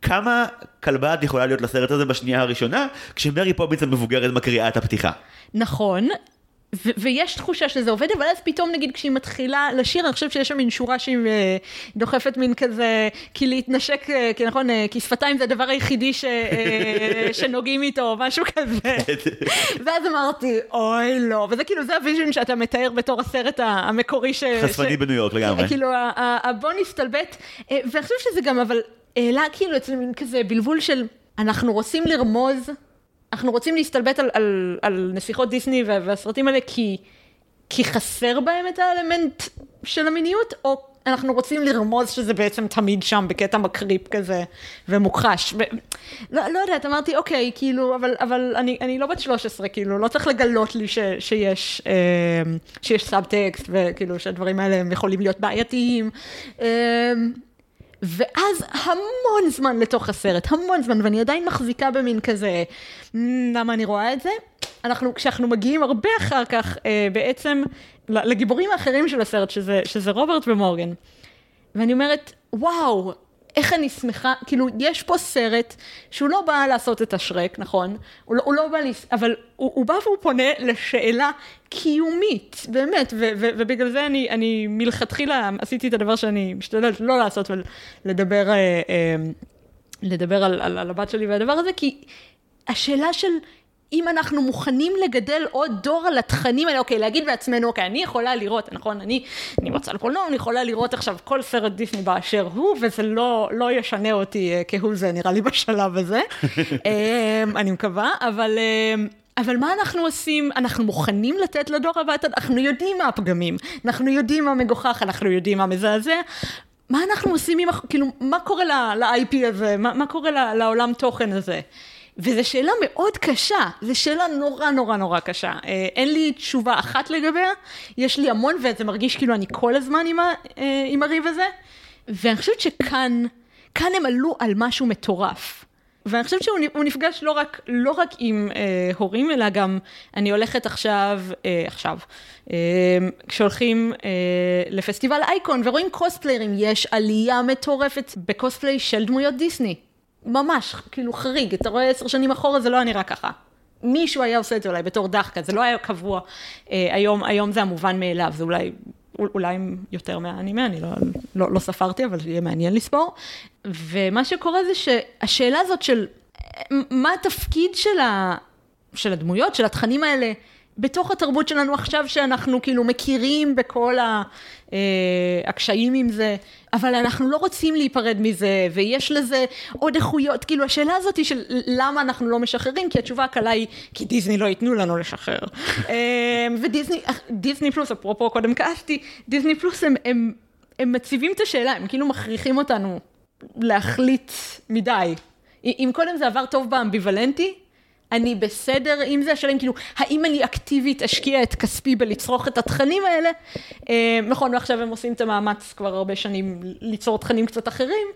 כמה כלבה את יכולה להיות לסרט הזה בשנייה הראשונה, כשמרי פופינס המבוגרת מקריאה את הפתיחה. נכון, ויש תחושה שזה עובד, אבל אז פתאום נגיד כשהיא מתחילה לשיר, אני חושב שיש שם מין שורה שהיא דוחפת מין כזה, כי להתנשק, כי נכון, כי שפתיים זה הדבר היחידי שנוגעים איתו, או משהו כזה. ואז אמרתי, אוי לא, וזה כאילו, זה הוויז'ן שאתה מתאר בתור הסרט המקורי. חשפני בניו יורק לגמרי. כאילו, בוא נסתלבט, ואני חושב שזה גם, אבל העלה כאילו אצל מין כזה בלבול של, אנחנו רוצים לרמוז, אנחנו רוצים להסתלבט על נסיכות דיסני והסרטים האלה כי חסר בהם את האלמנט של המיניות, או אנחנו רוצים לרמוז שזה בעצם תמיד שם, בקטע מקריב כזה, ומוכחש. לא יודעת, אמרתי, אוקיי, כאילו, אבל אני לא בת 13, כאילו, לא צריך לגלות לי שיש סאבטקסט, וכאילו, שהדברים האלה הם יכולים להיות בעייתיים. ואז המון זמן לתוך הסרט, המון זמן, ואני עדיין מחזיקה במין כזה, למה אני רואה את זה? כשאנחנו מגיעים הרבה אחר כך, בעצם, לגיבורים האחרים של הסרט, שזה רוברט ומורגן. ואני אומרת, וואו, איך אני שמחה, כאילו, יש פה סרט, שהוא לא בא לעשות את השרק, נכון? הוא לא בא, אבל הוא בא והוא פונה לשאלה קיומית, באמת, ובגלל זה אני מלכתחילה, עשיתי את הדבר שאני משתדלת לא לעשות, אבל לדבר על הבת שלי והדבר הזה, כי השאלה של... אם אנחנו מוכנים לגדל עוד דור על התכנים האלה, אוקיי, להגיד בעצמנו, אוקיי, אני יכולה לראות, נכון, אני מוצאה לקולנוע, אני יכולה לראות עכשיו כל סרט דיסני באשר הוא, וזה לא ישנה אותי כהוא זה, נראה לי בשלב הזה, אני מקווה, אבל מה אנחנו עושים? אנחנו מוכנים לתת לדור הבא, אנחנו יודעים מה הפגמים, אנחנו יודעים מה מגוחך, אנחנו יודעים מה מזעזע, מה אנחנו עושים, כאילו, מה קורה ל-IP הזה, מה קורה לעולם תוכן הזה? וזו שאלה מאוד קשה, זו שאלה נורא נורא נורא קשה, אין לי תשובה אחת לגביה, יש לי המון וזה מרגיש כאילו אני כל הזמן עם הריב הזה, ואני חושבת שכאן הם עלו על משהו מטורף, ואני חושבת שהוא נפגש לא רק עם הורים, אלא גם אני הולכת עכשיו, כשהולכים לפסטיבל אייקון ורואים קוספליירים, יש עלייה מטורפת בקוספליי של דמויות דיסני. ממש, כאילו חריג, אתה רואה 10 שנים אחורה, זה לא היה נראה ככה. מישהו היה עושה את זה אולי בתור דחקה, זה לא היה קבוע. היום זה המובן מאליו, זה אולי יותר מהאנימה, אני לא ספרתי, אבל יהיה מעניין לספור. ומה שקורה זה שהשאלה הזאת של מה התפקיד של הדמויות, של התכנים האלה, בתוך התרבות שלנו עכשיו שאנחנו כאילו מכירים בכל הקשיים עם זה, אבל אנחנו לא רוצים להיפרד מזה, ויש לזה עוד איכויות, כאילו השאלה הזאת היא של למה אנחנו לא משחררים, כי התשובה הקלה היא, כי דיסני לא ייתנו לנו לשחרר. ודיסני פלוס, אפרופו קודם כעסתי, דיסני פלוס הם מציבים את השאלה, הם כאילו מכריחים אותנו להחליט מדי. אם קודם זה עבר טוב באמביוולנטי, אני בסדר עם זה, השאלה כאילו, האם אני אקטיבית אשקיע את כספי בלצרוך את התכנים האלה? נכון, ועכשיו הם עושים את המאמץ כבר הרבה שנים ליצור תכנים קצת אחרים,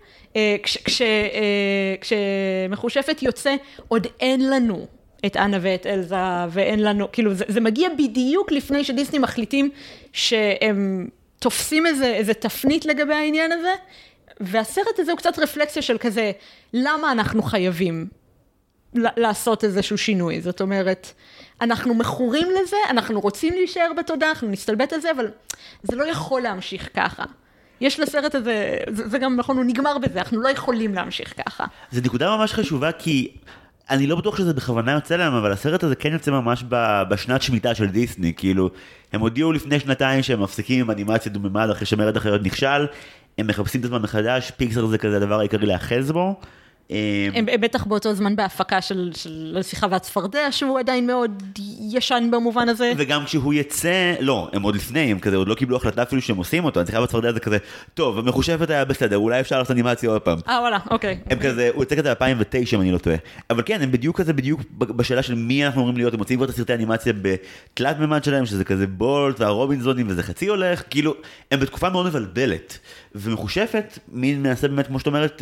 כשמחושפת יוצא, עוד אין לנו את אנה ואת אלזה, ואין לנו, כאילו, זה מגיע בדיוק לפני שדיסני מחליטים שהם תופסים איזה תפנית לגבי העניין הזה, והסרט הזה הוא קצת רפלקסיה של כזה, למה אנחנו חייבים? לעשות איזשהו שינוי, זאת אומרת, אנחנו מכורים לזה, אנחנו רוצים להישאר בתודה, אנחנו נסתלבט על זה, אבל זה לא יכול להמשיך ככה. יש לסרט הזה, זה גם נכון, הוא נגמר בזה, אנחנו לא יכולים להמשיך ככה. זו נקודה ממש חשובה, כי אני לא בטוח שזה בכוונה יוצא להם, אבל הסרט הזה כן יוצא ממש בשנת שמיטה של דיסני, כאילו, הם הודיעו לפני 2 שהם מפסיקים עם אנימציה דוממד, אחרי שמרד אחריות נכשל, הם מחפשים את הזמן מחדש, פיקסאר זה כזה הדבר העיקרי להיאחז בו, הם בטח באותו זמן בהפקה של השיחה והצפרדע, שהוא עדיין מאוד ישן במובן הזה. וגם כשהוא יצא, לא, הם עוד לפני, הם כזה עוד לא קיבלו החלטה אפילו שהם עושים אותו, השיחה והצפרדע זה כזה, טוב, המחושפת היה בסדר, אולי אפשר לעשות אנימציה עוד פעם. וואלה, אוקיי. הם כזה, הוא יצא כזה 2009, אם אני לא טועה. אבל כן, הם בדיוק כזה, בדיוק בשאלה של מי אנחנו אומרים להיות, הם מוצאים כבר את הסרטי האנימציה בתלת ממד שלהם, שזה כזה בולט והרובינזונים, וזה חצי הולך, כאילו, הם בתקופה מאוד מבלבלת. ומחושפת, מין מעשה באמת, כמו שאת אומרת,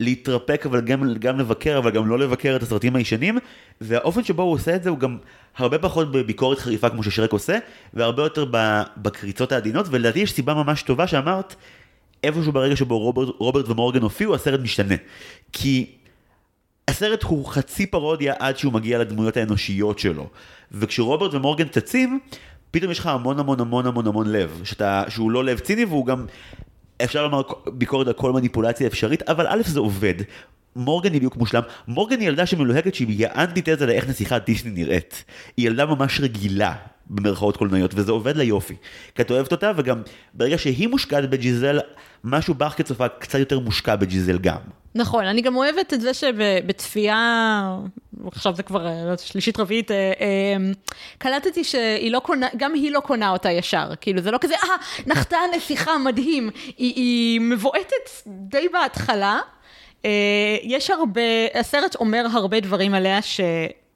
להתרפק, אבל גם לבקר, אבל גם לא לבקר את הסרטים הישנים, והאופן שבו הוא עושה את זה הוא גם הרבה פחות בביקורת חריפה כמו ששרק עושה, והרבה יותר בקריצות העדינות, ולדעתי יש סיבה ממש טובה שאמרת, איפשהו ברגע שבו רוברט ומורגן הופיעו, הסרט משתנה. כי הסרט הוא חצי פרודיה עד שהוא מגיע לדמויות האנושיות שלו. וכשרוברט ומורגן צצים, פתאום יש לך המון המון המון המון המון לב, שהוא לא לב ציני והוא גם... אפשר לומר ביקורת על כל מניפולציה אפשרית, אבל א' זה עובד. מורגן היא דיוק מושלם. מורגן היא ילדה שמלוהגת שהיא אנטיתזה לאיך נסיכת דיסני נראית. היא ילדה ממש רגילה. בנרכאות קולנועיות, וזה עובד ליופי, כי את אוהבת אותה, וגם ברגע שהיא מושקעת בג'יזל, משהו בך כצופה קצת יותר מושקע בג'יזל גם. נכון, אני גם אוהבת את זה שבצפייה, עכשיו זה כבר שלישית רביעית, קלטתי שהיא לא קונה, גם היא לא קונה אותה ישר, כאילו זה לא כזה, נחתה נסיכה מדהים, היא מבועטת די בהתחלה, יש הרבה, הסרט אומר הרבה דברים עליה ש...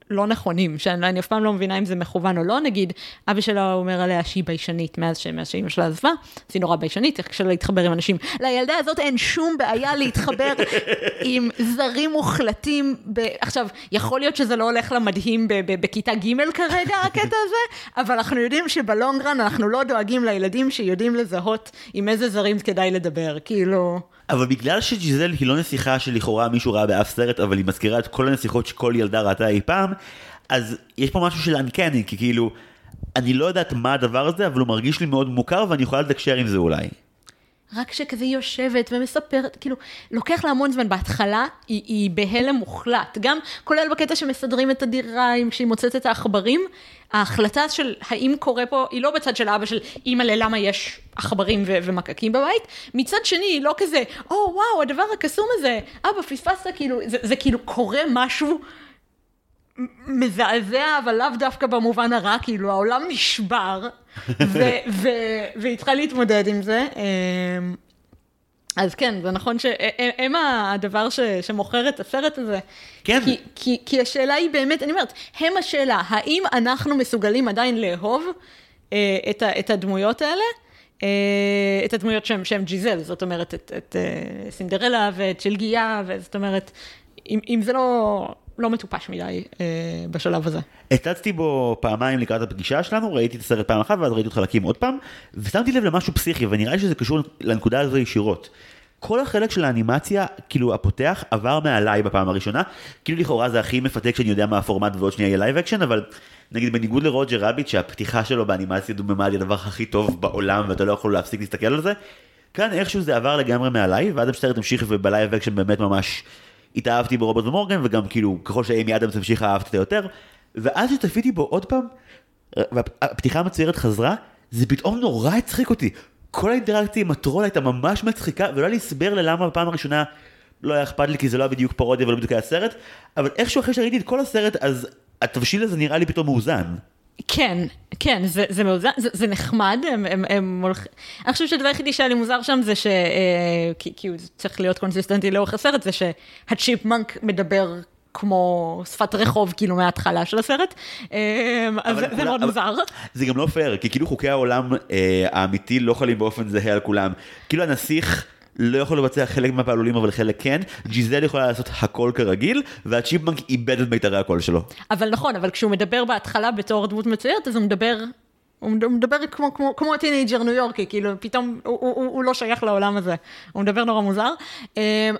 לא נכונים, שאני אף פעם לא מבינה אם זה מכוון או לא, נגיד, אבא שלה אומר עליה שהיא ביישנית מאז שאמא שלה עזבה, אז היא נורא ביישנית, איך קשה להתחבר עם אנשים. לילדה הזאת אין שום בעיה להתחבר עם זרים מוחלטים, עכשיו, יכול להיות שזה לא הולך למדהים בכיתה ג' כרגע, הקטע הזה, אבל אנחנו יודעים שבלונגרן אנחנו לא דואגים לילדים שיודעים לזהות עם איזה זרים כדאי לדבר, כאילו... אבל בגלל שג'יזל היא לא נסיכה שלכאורה מישהו ראה באף סרט, אבל היא מזכירה את כל הנסיכות שכל ילדה ראתה אי פעם, אז יש פה משהו של אנקני, כי כאילו, אני לא יודעת מה הדבר הזה, אבל הוא מרגיש לי מאוד מוכר, ואני יכולה לדקשר עם זה אולי. רק שכזה יושבת ומספרת, כאילו, לוקח לה המון זמן, בהתחלה היא בהלם מוחלט, גם כולל בקטע שמסדרים את הדירה, כשהיא מוצאת את העכברים, ההחלטה של האם קורה פה, היא לא בצד של האבא של אמא ללמה יש עכברים ומקקים בבית, מצד שני היא לא כזה, וואו, הדבר הקסום הזה, אבא פספסת, כאילו, זה כאילו קורה משהו, מזעזע, אבל לאו דווקא במובן הרע, כאילו העולם נשבר, והיא צריכה להתמודד עם זה. אז כן, זה נכון שהם הדבר שמוכר את הסרט הזה. כן. כי השאלה היא באמת, אני אומרת, הם השאלה, האם אנחנו מסוגלים עדיין לאהוב את הדמויות האלה? את הדמויות שהם ג'יזל, זאת אומרת, את סינדרלה ואת שלגיה, וזאת אומרת, אם זה לא מטופש מדי בשלב הזה. הצצתי בו פעמיים לקראת הפגישה שלנו, ראיתי את הסרט פעם אחת, ואז ראיתי את חלקים עוד פעם, ושמתי לב למשהו פסיכי, ונראה שזה קשור לנקודה הזו ישירות. כל החלק של האנימציה, כאילו הפותח, עבר מעליי בפעם הראשונה, כאילו לכאורה זה הכי מפתק שאני יודע מה הפורמט, ועוד שנייה יהיה לייב אקשן, אבל נגיד בניגוד לרוג'ר רביט, שהפתיחה שלו באנימציה דוממה היא הדבר הכי טוב בעולם, ואתה לא יכול להפסיק להסתכל על זה, כאן איכשהו זה עבר לגמרי מעליי, ועד הסרט המשיך, ובלייב אקשן באמת ממש התאהבתי ברובוט ומורגן, וגם כאילו, ככל שהאמי אדם תמשיך אהבת את היותר, ואז שצפיתי בו עוד פעם, והפתיחה המצוירת חזרה, זה פתאום נורא הצחיק אותי. כל האינטראקציה עם הטרול הייתה ממש מצחיקה, ולא להסבר ללמה בפעם הראשונה לא היה אכפת לי, כי זה לא היה בדיוק פרודיה ולא בדיוק היה סרט, אבל איכשהו אחרי שראיתי את כל הסרט, אז התבשיל הזה נראה לי פתאום מאוזן. כן, זה מאוזן, זה נחמד, אני חושב שהדבר היחידי שהיה לי מוזר שם זה ש, כי הוא צריך להיות קונסיסטנטי לאורך הסרט, זה שהצ'יפמנק מדבר כמו שפת רחוב, כאילו מההתחלה של הסרט, אז זה מאוד מוזר. זה גם לא פייר, כי כאילו חוקי העולם האמיתי לא חלים באופן זהה על כולם, כאילו הנסיך לא יכול לבצע חלק מהפעלולים, אבל חלק כן. ג'יזל יכולה לעשות הכל כרגיל, והצ'יפמנק איבד את מיתרי הקול שלו. אבל נכון, אבל כשהוא מדבר בהתחלה בתור דמות מצוירת, אז הוא מדבר כמו הטינג'ר ניו יורקי, כאילו פתאום הוא לא שייך לעולם הזה. הוא מדבר נורא מוזר.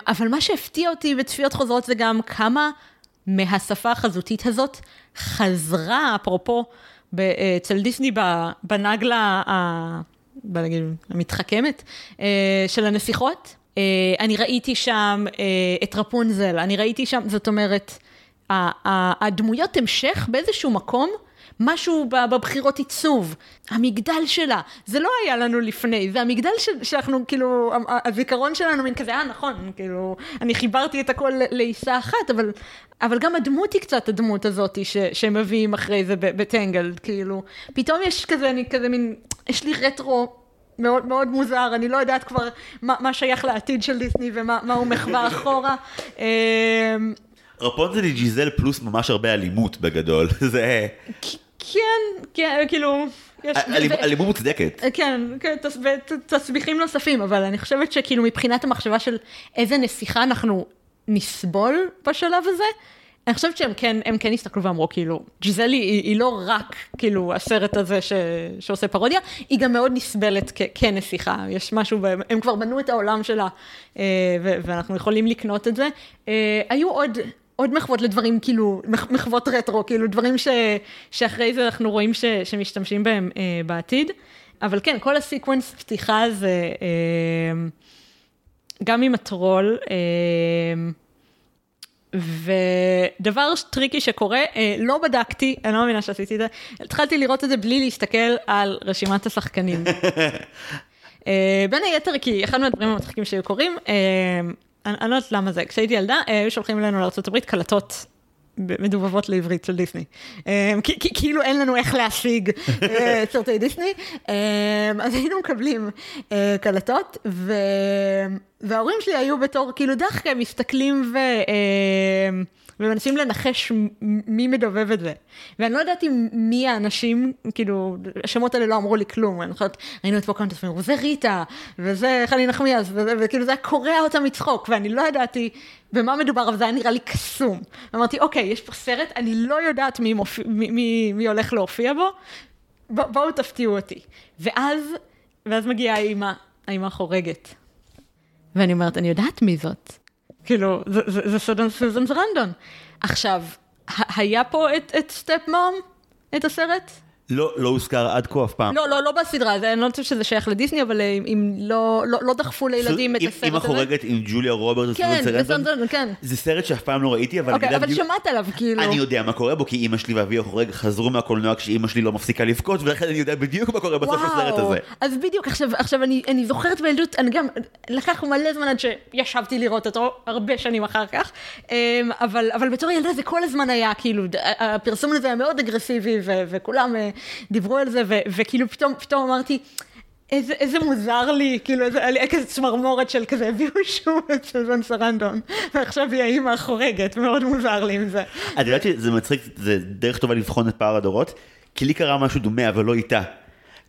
אבל מה שהפתיע אותי בצפיות חוזרות זה גם כמה מהשפה החזותית הזאת חזרה, אפרופו, אצל דיסני בנגלה נגיד, המתחכמת, של הנסיכות. אני ראיתי שם את רפונזל, אני ראיתי שם, זאת אומרת, הדמויות המשך באיזשהו מקום, משהו בבחירות עיצוב, המגדל שלה, זה לא היה לנו לפני, זה המגדל שאנחנו, כאילו, הזיכרון שלנו מין כזה, נכון, כאילו, אני חיברתי את הכל לאישה אחת, אבל גם הדמות היא קצת הדמות הזאת שמביאים אחרי זה בטנגל, כאילו, פתאום יש כזה, אני כזה מין, יש לי רטרו מאוד מאוד מוזר, אני לא יודעת כבר מה שייך לעתיד של דיסני ומה הוא מחווה אחורה. רפונזל היא ג'יזל פלוס ממש הרבה אלימות בגדול, זה... כן, כאילו... אלימות מוצדקת. כן, תסביכים נוספים, אבל אני חושבת שכאילו מבחינת המחשבה של איזה נסיכה אנחנו נסבול בשלב הזה, אני חושבת שהם כן הסתכלו ואמרו, כאילו, ג'יזל היא לא רק, כאילו, הסרט הזה שעושה פרודיה, היא גם מאוד נסבלת כנסיכה, יש משהו, הם כבר בנו את העולם שלה, ואנחנו יכולים לקנות את זה. היו עוד מחוות לדברים, כאילו, מחוות רטרו, כאילו, דברים שאחרי זה אנחנו רואים שמשתמשים בהם בעתיד, אבל כן, כל הסיקוונס פתיחה הזה, גם עם הטרול, ודבר טריקי שקורה, לא בדקתי, אני לא מאמינה שעשיתי את זה, התחלתי לראות את זה בלי להסתכל על רשימת השחקנים. בין היתר, כי אחד מהדברים המצחיקים שהיו קוראים, אני לא יודעת למה זה, כשהייתי ילדה, היו שולחים אלינו לארצות הברית קלטות מדובבות לעברית של דיסני. כאילו אין לנו איך להשיג סרטי דיסני, אז היינו מקבלים קלטות, וההורים שלי היו בתור, כאילו דחקה, הם מסתכלים ומנסים לנחש מי מדובב את זה. ואני לא ידעתי מי האנשים, כאילו, השמות האלה לא אמרו לי כלום, אני חושבת, ראינו את פוקאונטס, ואומרו, זה ריטה, וזה חלי נחמיאס, וכאילו זה היה קורע אותה מצחוק, ואני לא ידעתי במה מדובר, אבל זה היה נראה לי קסום. אמרתי, אוקיי, יש פה סרט, אני לא יודעת מי הולך להופיע בו, בואו תפתיעו אותי. ואז מגיעה האימא חורגת. ואני אומרת, אני יודעת מי זאת. כאילו, זה סוזן סרנדון. עכשיו, היה פה את סטפמום, את הסרט? לא הוזכר עד כה אף פעם. לא בסדרה, אני לא חושב שזה שייך לדיסני, אבל אם לא דחפו לילדים את הסרט הזה. אם החורגת עם ג'וליה רוברטס, זה סרט שאף פעם לא ראיתי, אבל שמעת עליו, כאילו. אני יודע מה קורה בו, כי אימא שלי ואבי החורג חזרו מהקולנוע כשאימא שלי לא מפסיקה לבכות, ולכן אני יודע בדיוק מה קורה בסוף הסרט הזה. אז בדיוק, עכשיו אני זוכרת בילדות, אני גם לקח מלא זמן עד שישבתי לראות אותו, הרבה שנים אחר כך, אבל בתור ילדה זה כל הזמן היה, כאילו, הפרסום הזה היה מאוד אגרסיבי, וכולם דיברו על זה, וכאילו פתאום אמרתי, איזה מוזר לי, כאילו, היה כזה צמרמורת של כזה, הביאו שוב את סוזן סרנדון, ועכשיו היא האמא החורגת, מאוד מוזר לי עם זה. את יודעת שזה מצחיק, זה דרך טובה לבחון את פער הדורות, כי לי קרה משהו דומה, אבל לא איתה.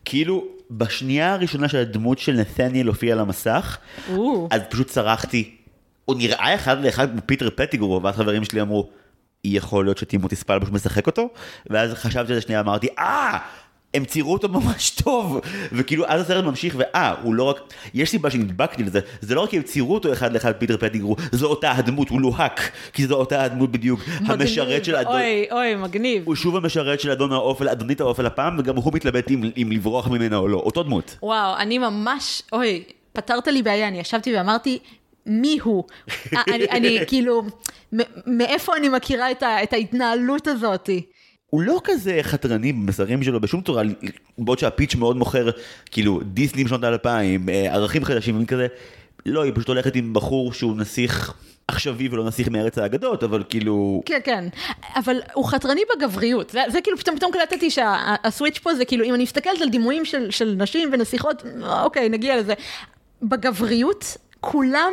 כאילו, בשנייה הראשונה של הדמות של נתניאל הופיע על המסך, אז פשוט צרחתי, הוא נראה אחד לאחד כמו פיטר פטיגרו, ואז חברים שלי אמרו, יכול להיות שטימותי ספל פשוט משחק אותו, ואז חשבתי על זה שנייה, אמרתי, הם ציירו אותו ממש טוב, וכאילו אז הסרט ממשיך, הוא לא רק, יש סיבה שנדבקתי לזה, זה לא רק כי הם ציירו אותו אחד לאחד פיטר פטיגרו, זו אותה הדמות, הוא לוהק, כי זו אותה הדמות בדיוק, המשרת של אדון, אוי, מגניב, הוא שוב המשרת של אדון האופל, אדונית האופל הפעם, וגם הוא מתלבט אם לברוח ממנה או לא, אותו דמות. וואו, אני ממש, פתרת לי בעיה, אני ישבתי ואמרתי, מי הוא? אני כאילו, מאיפה אני מכירה את ההתנהלות הזאת? הוא לא כזה חתרני במסרים שלו בשום צורה, בעוד שהפיץ' מאוד מוכר, כאילו, דיסני בשנות ה-2000, ערכים חדשים כזה, לא, היא פשוט הולכת עם בחור שהוא נסיך עכשווי ולא נסיך מארץ האגדות, אבל כאילו... כן, אבל הוא חתרני בגבריות, זה כאילו, פתאום קלטתי שהסוויץ' פה זה כאילו, אם אני מסתכלת על דימויים של נשים ונסיכות, אוקיי, נגיע לזה. בגבריות, כולם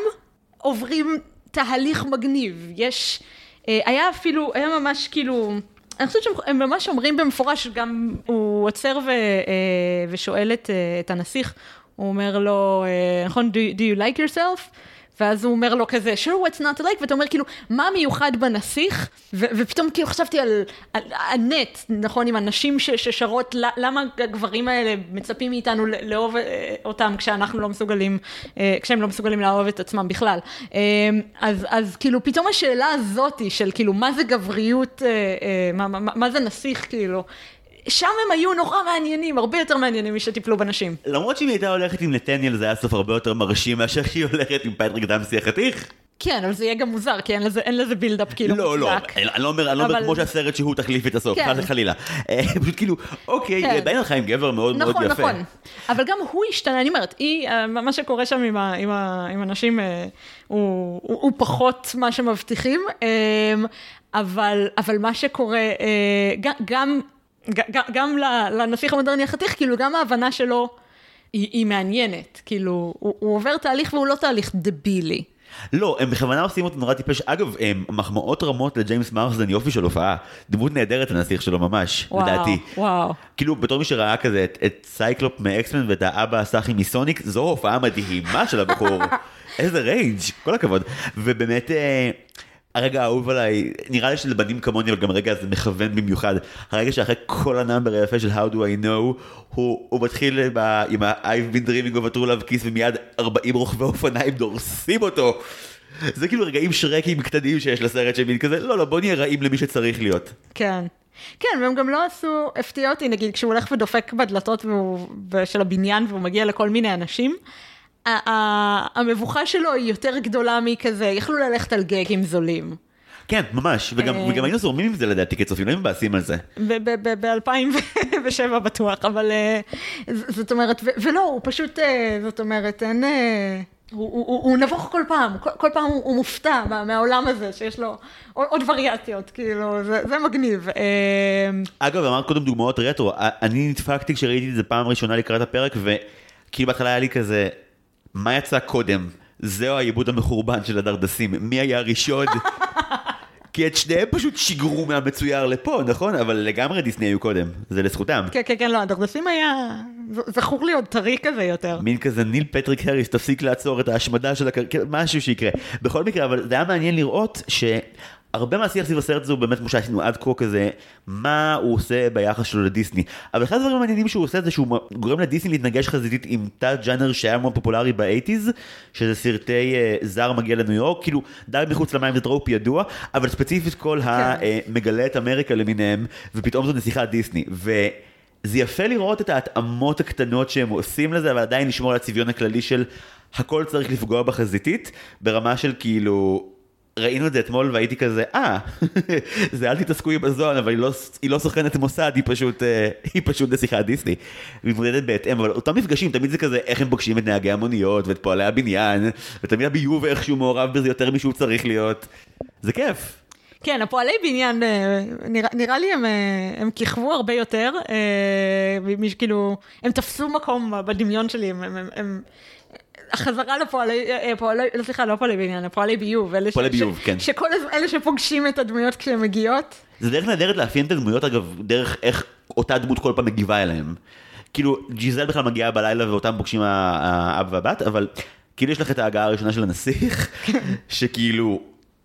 עוברים תהליך מגניב, יש, היה אפילו, היה ממש כאילו, אני חושבת שהם ממש אומרים במפורש, גם הוא עוצר ושואל את הנסיך, הוא אומר לו, נכון, do you like yourself? ואז הוא אומר לו כזה, sure what's not like, ואתה אומר כאילו, מה מיוחד בנסיך? ופתאום כאילו חשבתי על הנט, נכון, עם הנשים ששרות, למה הגברים האלה מצפים מאיתנו לאהוב אותם, כשהם לא מסוגלים לאהוב את עצמם בכלל. אז כאילו, פתאום השאלה הזאת של כאילו, מה זה גבריות, מה זה נסיך כאילו, שם הם היו נורא מעניינים, הרבה יותר מעניינים משטיפלו בנשים. למרות שהיא הייתה הולכת עם נתניאל, זה היה סוף הרבה יותר מרשים מאשר שהיא הולכת עם פטריק דמסי החתיך. כן, אבל זה יהיה גם מוזר, כי אין לזה בילדאפ כאילו מוצדק. אני לא אומר כמו שהסרט שהוא תחליף את הסוף, חד וחלילה. פשוט כאילו, אוקיי, בין הלכה עם גבר מאוד מאוד יפה. נכון, אבל גם הוא השתנה, אני אומרת, מה שקורה שם עם אנשים, הוא פחות מה שמבטיחים, אבל מה שקורה, גם לנסיך המודרני החתיך, כאילו גם ההבנה שלו היא מעניינת, כאילו הוא עובר תהליך והוא לא תהליך דבילי. לא, הם בכוונה עושים אותו נורא טיפש. אגב, מחמאות רמות לג'יימס מארסדן, יופי של הופעה, דמות נהדרת הנסיך שלו ממש, לדעתי. וואו. כאילו, בתור מי שראה כזה את סייקלופ מאקסמן ואת האבא הסאחי מסוניק, זו הופעה מדהימה של הבחור. איזה ריינג', כל הכבוד. ובאמת... הרגע האהוב עליי, נראה לי שלבנים כמוני, אבל גם רגע זה מכוון במיוחד, הרגע שאחרי כל הנאמבר היפה של How Do I Know, הוא מתחיל עם ה-I've been dreaming of a true love kiss, ומיד 40 רוכבי אופניים דורסים אותו. זה כאילו רגעים שרקים קטנים שיש לסרט שמין כזה, לא, בוא נהיה רעים למי שצריך להיות. כן. כן, והם גם לא עשו, הפתיע אותי, נגיד, כשהוא הולך ודופק בדלתות של הבניין, והוא מגיע לכל מיני אנשים, המבוכה שלו היא יותר גדולה מכזה, יכלו ללכת על גגים זולים. כן, ממש, וגם היינו זורמים עם זה לדעתי כצופים, לא מבאסים על זה. ב-2007 בטוח, אבל זאת אומרת, ולא, הוא פשוט, זאת אומרת, אין... הוא נבוך כל פעם, כל פעם הוא מופתע מהעולם הזה, שיש לו עוד וריאציות, כאילו, זה מגניב. אגב, אמרת קודם דוגמאות רטרו, אני נדפקתי כשראיתי את זה פעם ראשונה לקראת הפרק, וכאילו בהתחלה היה לי כזה, מה יצא קודם? זהו העיבוד המחורבן של הדרדסים, מי היה הראשון? כי את שניהם פשוט שיגרו מהמצויר לפה, נכון? אבל לגמרי דיסני היו קודם, זה לזכותם. כן, כן, כן, לא, הדרדסים היה... זכור לי עוד טרי כזה יותר. מין כזה ניל פטריק הריס, תפסיק לעצור את ההשמדה של הקרקל, משהו שיקרה. בכל מקרה, אבל זה היה מעניין לראות שהרבה מהשיח סביב הסרט הזה הוא באמת כמו שעשינו עד כה כזה, מה הוא עושה ביחס שלו לדיסני. אבל אחד הדברים המעניינים שהוא עושה זה שהוא גורם לדיסני להתנגש חזיתית עם תא ג'אנר שהיה מאוד פופולרי ב-80s, שזה סרטי זר מגיע לניו יורק, כאילו די מחוץ למים זה טרופ ידוע, אבל ספציפית כל המגלה את אמריקה למיניהם, ופתאום זו נסיכה דיסני. זה יפה לראות את ההתאמות הקטנות שהם עושים לזה, אבל עדיין לשמור על הצביון הכללי של הכל צריך לפגוע בחזיתית, ברמה של כאילו, ראינו את זה אתמול והייתי כזה, זה אל תתעסקו עם הזון, אבל היא לא סוכנת מוסד, היא פשוט נסיכה דיסני, ומתמודדת בהתאם, אבל אותם מפגשים, תמיד זה כזה, איך הם פוגשים את נהגי המוניות, ואת פועלי הבניין, ותמיד הביוב איכשהו מעורב בזה יותר משהו צריך להיות, זה כיף. כן, הפועלי בניין, נראה לי הם כיכבו הרבה יותר, כאילו, הם תפסו מקום בדמיון שלי, הם החזרה לפועלי בניין, הפועלי ביוב, אלה שפוגשים את הדמויות כשהן מגיעות. זה דרך נהדרת לאפיין את הדמויות, אגב, דרך איך אותה דמות כל פעם מגיבה אליהם. כאילו, ג'יזל בכלל מגיעה בלילה ואותם פוגשים האב והבת, אבל כאילו יש לך את ההגעה הראשונה של הנסיך, שכאילו...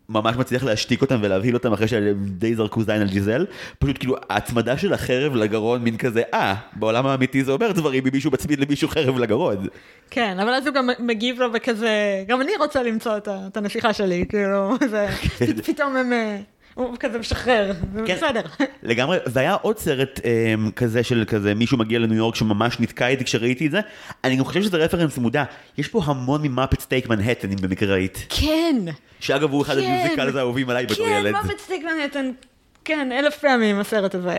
ממש מצליח להשתיק אותם ולהבהיל אותם אחרי שהם די זרקו זין על גיזל. פשוט כאילו ההצמדה של החרב לגרון מין כזה, בעולם האמיתי זה אומר דברים ממישהו מצמיד למישהו חרב לגרון. כן, אבל אז הוא גם מגיב לו וכזה, גם אני רוצה למצוא את הנסיכה שלי, כאילו, פתאום הם... הוא כזה משחרר, זה בסדר. לגמרי, זה היה עוד סרט כזה של כזה, מישהו מגיע לניו יורק שממש נתקע איתי כשראיתי את זה, אני חושב שזה רפרנס מודע, יש פה המון ממאפט סטייק מנהטן, אם במקרה ראית. כן. שאגב הוא אחד המיוזיקל הזה האהובים עליי בתור ילד. כן, ממאפט סטייק מנהטן, כן, 1000 פעמים הסרט הזה.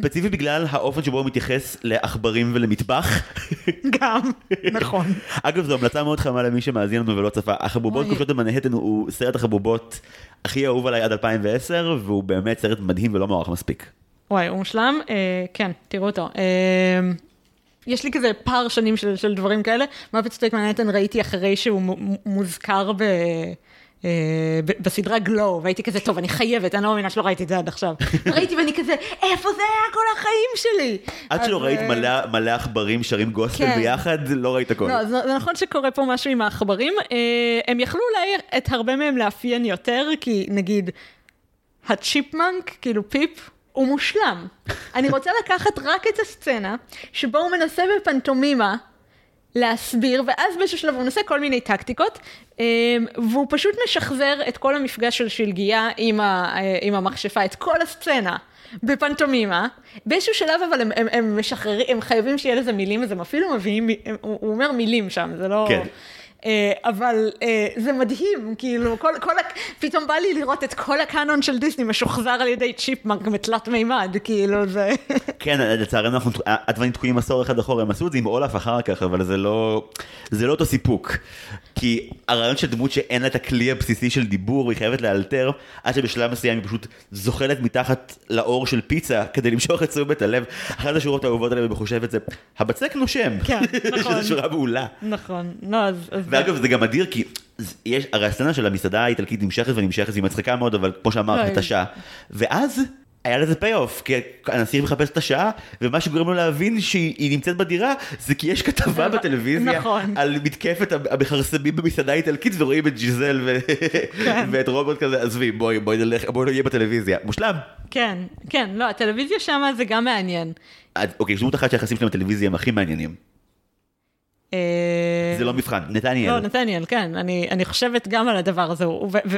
ספציפית בגלל האופן שבו הוא מתייחס לעכברים ולמטבח. גם, נכון. אגב, זו המלצה מאוד חמה למי שמאזין לנו ולא צפה. החבובות כובשות במנהטן הוא סרט החבובות הכי אהוב עליי עד 2010, והוא באמת סרט מדהים ולא מעורך מספיק. וואי, הוא מושלם. כן, תראו אותו. יש לי כזה פער שנים של דברים כאלה. מאפט סטייק מנהטן ראיתי אחרי שהוא מוזכר ב... בסדרה גלו, והייתי כזה, טוב, אני חייבת, אני לא מבינה שלא ראיתי את זה עד עכשיו. ראיתי ואני כזה, איפה זה היה כל החיים שלי? עד שלא ראית מלא עכברים שרים גוספל ביחד, לא ראית הכל. לא, זה נכון שקורה פה משהו עם העכברים, הם יכלו אולי את הרבה מהם לאפיין יותר, כי נגיד, הצ'יפמנק, כאילו פיפ, הוא מושלם. אני רוצה לקחת רק את הסצנה, שבו הוא מנסה בפנטומימה, להסביר, ואז באיזשהו שלב הוא מנסה כל מיני טקטיקות, והוא פשוט משחזר את כל המפגש של שלגיה עם המכשפה, את כל הסצנה בפנטומימה, באיזשהו שלב אבל הם משחררים, הם חייבים שיהיה לזה מילים, אז הם אפילו מביאים, הוא אומר מילים שם, זה לא... כן. אבל זה מדהים, כאילו, פתאום בא לי לראות את כל הקאנון של דיסני משוחזר על ידי צ'יפמנק מתלת מימד, כאילו זה... כן, לצערנו אנחנו תקועים עשור אחד אחורה, הם עשו את זה עם אולף אחר כך, אבל זה לא אותו סיפוק, כי הרעיון של דמות שאין לה את הכלי הבסיסי של דיבור, היא חייבת לאלתר, עד שבשלב מסוים היא פשוט זוחלת מתחת לאור של פיצה, כדי למשוך את תשומת הלב, אחת השורות האהובות עליהן בחושבת זה, הבצק נושם, שזו שורה מעולה. נכון, ואגב, זה גם אדיר, כי הרי הסצנה של המסעדה האיטלקית נמשכת ונמשכת, והיא מצחיקה מאוד, אבל כמו שאמרת, את השעה. ואז היה לזה פי-אוף, כי הנסיך מחפש את השעה, ומה שגורם לו להבין שהיא נמצאת בדירה, זה כי יש כתבה בטלוויזיה על מתקפת המחרסמים במסעדה האיטלקית, ורואים את ג'יזל ואת רוברט כזה, עזבי, בואי נלך, בואי נהיה בטלוויזיה. מושלם. כן, כן, לא, הטלוויזיה שם זה גם מעניין. אוקיי, יש דמות אחת שהיחסים שלהם בטלוויזיה הם הכי מעניינים. זה לא מבחן, נתניאל. לא, נתניאל, כן, אני חושבת גם על הדבר הזה,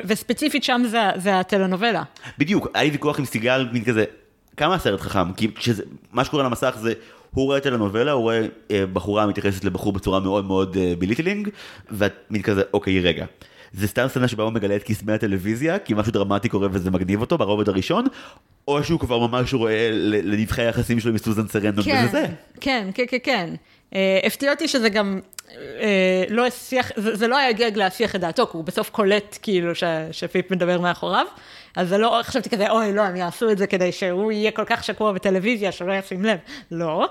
וספציפית שם זה הטלנובלה. בדיוק, היה לי ויכוח עם סיגל, מין כזה, כמה הסרט חכם, כי מה שקורה על המסך זה, הוא רואה טלנובלה, הוא רואה בחורה מתייחסת לבחור בצורה מאוד מאוד בליטלינג, ואת מין כזה, אוקיי, רגע. זה סתם סצנה שבה הוא מגלה את קסמי הטלוויזיה, כי משהו דרמטי קורה וזה מגניב אותו ברובד הראשון, או שהוא כבר ממש רואה לנבחי היחסים שלו עם סוזן סרנדון וזה זה. כן, כן, כן, כן. הפתיע אותי שזה גם לא השיח, זה לא היה גג להשיח את דעתו, כי הוא בסוף קולט כאילו שפיפ מדבר מאחוריו, אז זה לא, חשבתי כזה, אוי, לא, אני אעשו את זה כדי שהוא יהיה כל כך שקוע בטלוויזיה, שלא ישים לב. לא,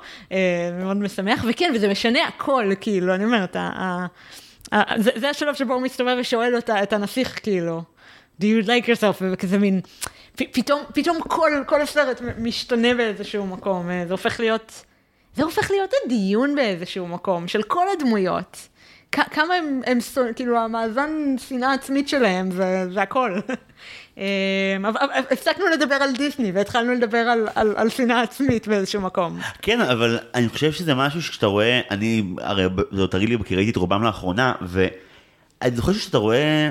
מאוד משמח, וכן, וזה משנה הכל, כאילו, אני אומרת, זה השלב שבו הוא מסתובב ושואל אותה, את הנסיך, כאילו, do you like yourself, וכזה מין, פתאום כל הסרט משתנה באיזשהו מקום, זה הופך להיות הדיון באיזשהו מקום, של כל הדמויות, כמה הם, כאילו, המאזן שנאה עצמית שלהם, זה הכל. הפסקנו לדבר על דיסני והתחלנו לדבר על שנאה עצמית באיזשהו מקום. כן, אבל אני חושב שזה משהו שכשאתה רואה, אני הרי זאת תראי לי כי ראיתי את רובם לאחרונה, ואני חושב שאתה רואה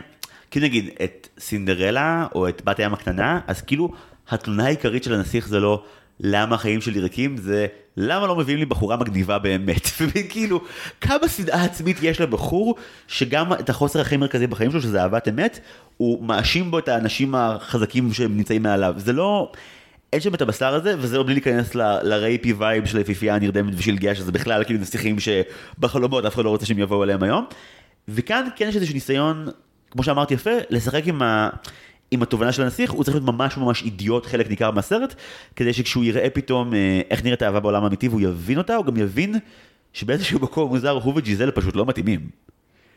כאילו נגיד את סינדרלה או את בת הים הקטנה, אז כאילו התלונה העיקרית של הנסיך זה לא למה החיים שלי ריקים, זה למה לא מביאים לי בחורה מגניבה באמת? וכאילו, כמה שנאה עצמית יש לבחור, שגם את החוסר הכי מרכזי בחיים שלו, שזה אהבת אמת, הוא מאשים בו את האנשים החזקים שהם נמצאים מעליו. זה לא, אין שם את הבשר הזה, וזה לא בלי להיכנס לרייפי וייב של היפיפייה הנרדמת ושלגיה, שזה בכלל כאילו נסיכים שבחלומות אף אחד לא רוצה שהם יבואו אליהם היום. וכאן כן יש איזשהו ניסיון, כמו שאמרתי יפה, לשחק עם עם התובנה של הנסיך, הוא צריך להיות ממש ממש אידיוט, חלק ניכר מהסרט, כדי שכשהוא יראה פתאום איך נראית אהבה בעולם האמיתי, והוא יבין אותה, הוא גם יבין שבאיזשהו מקום מוזר, הוא וג'יזל פשוט לא מתאימים.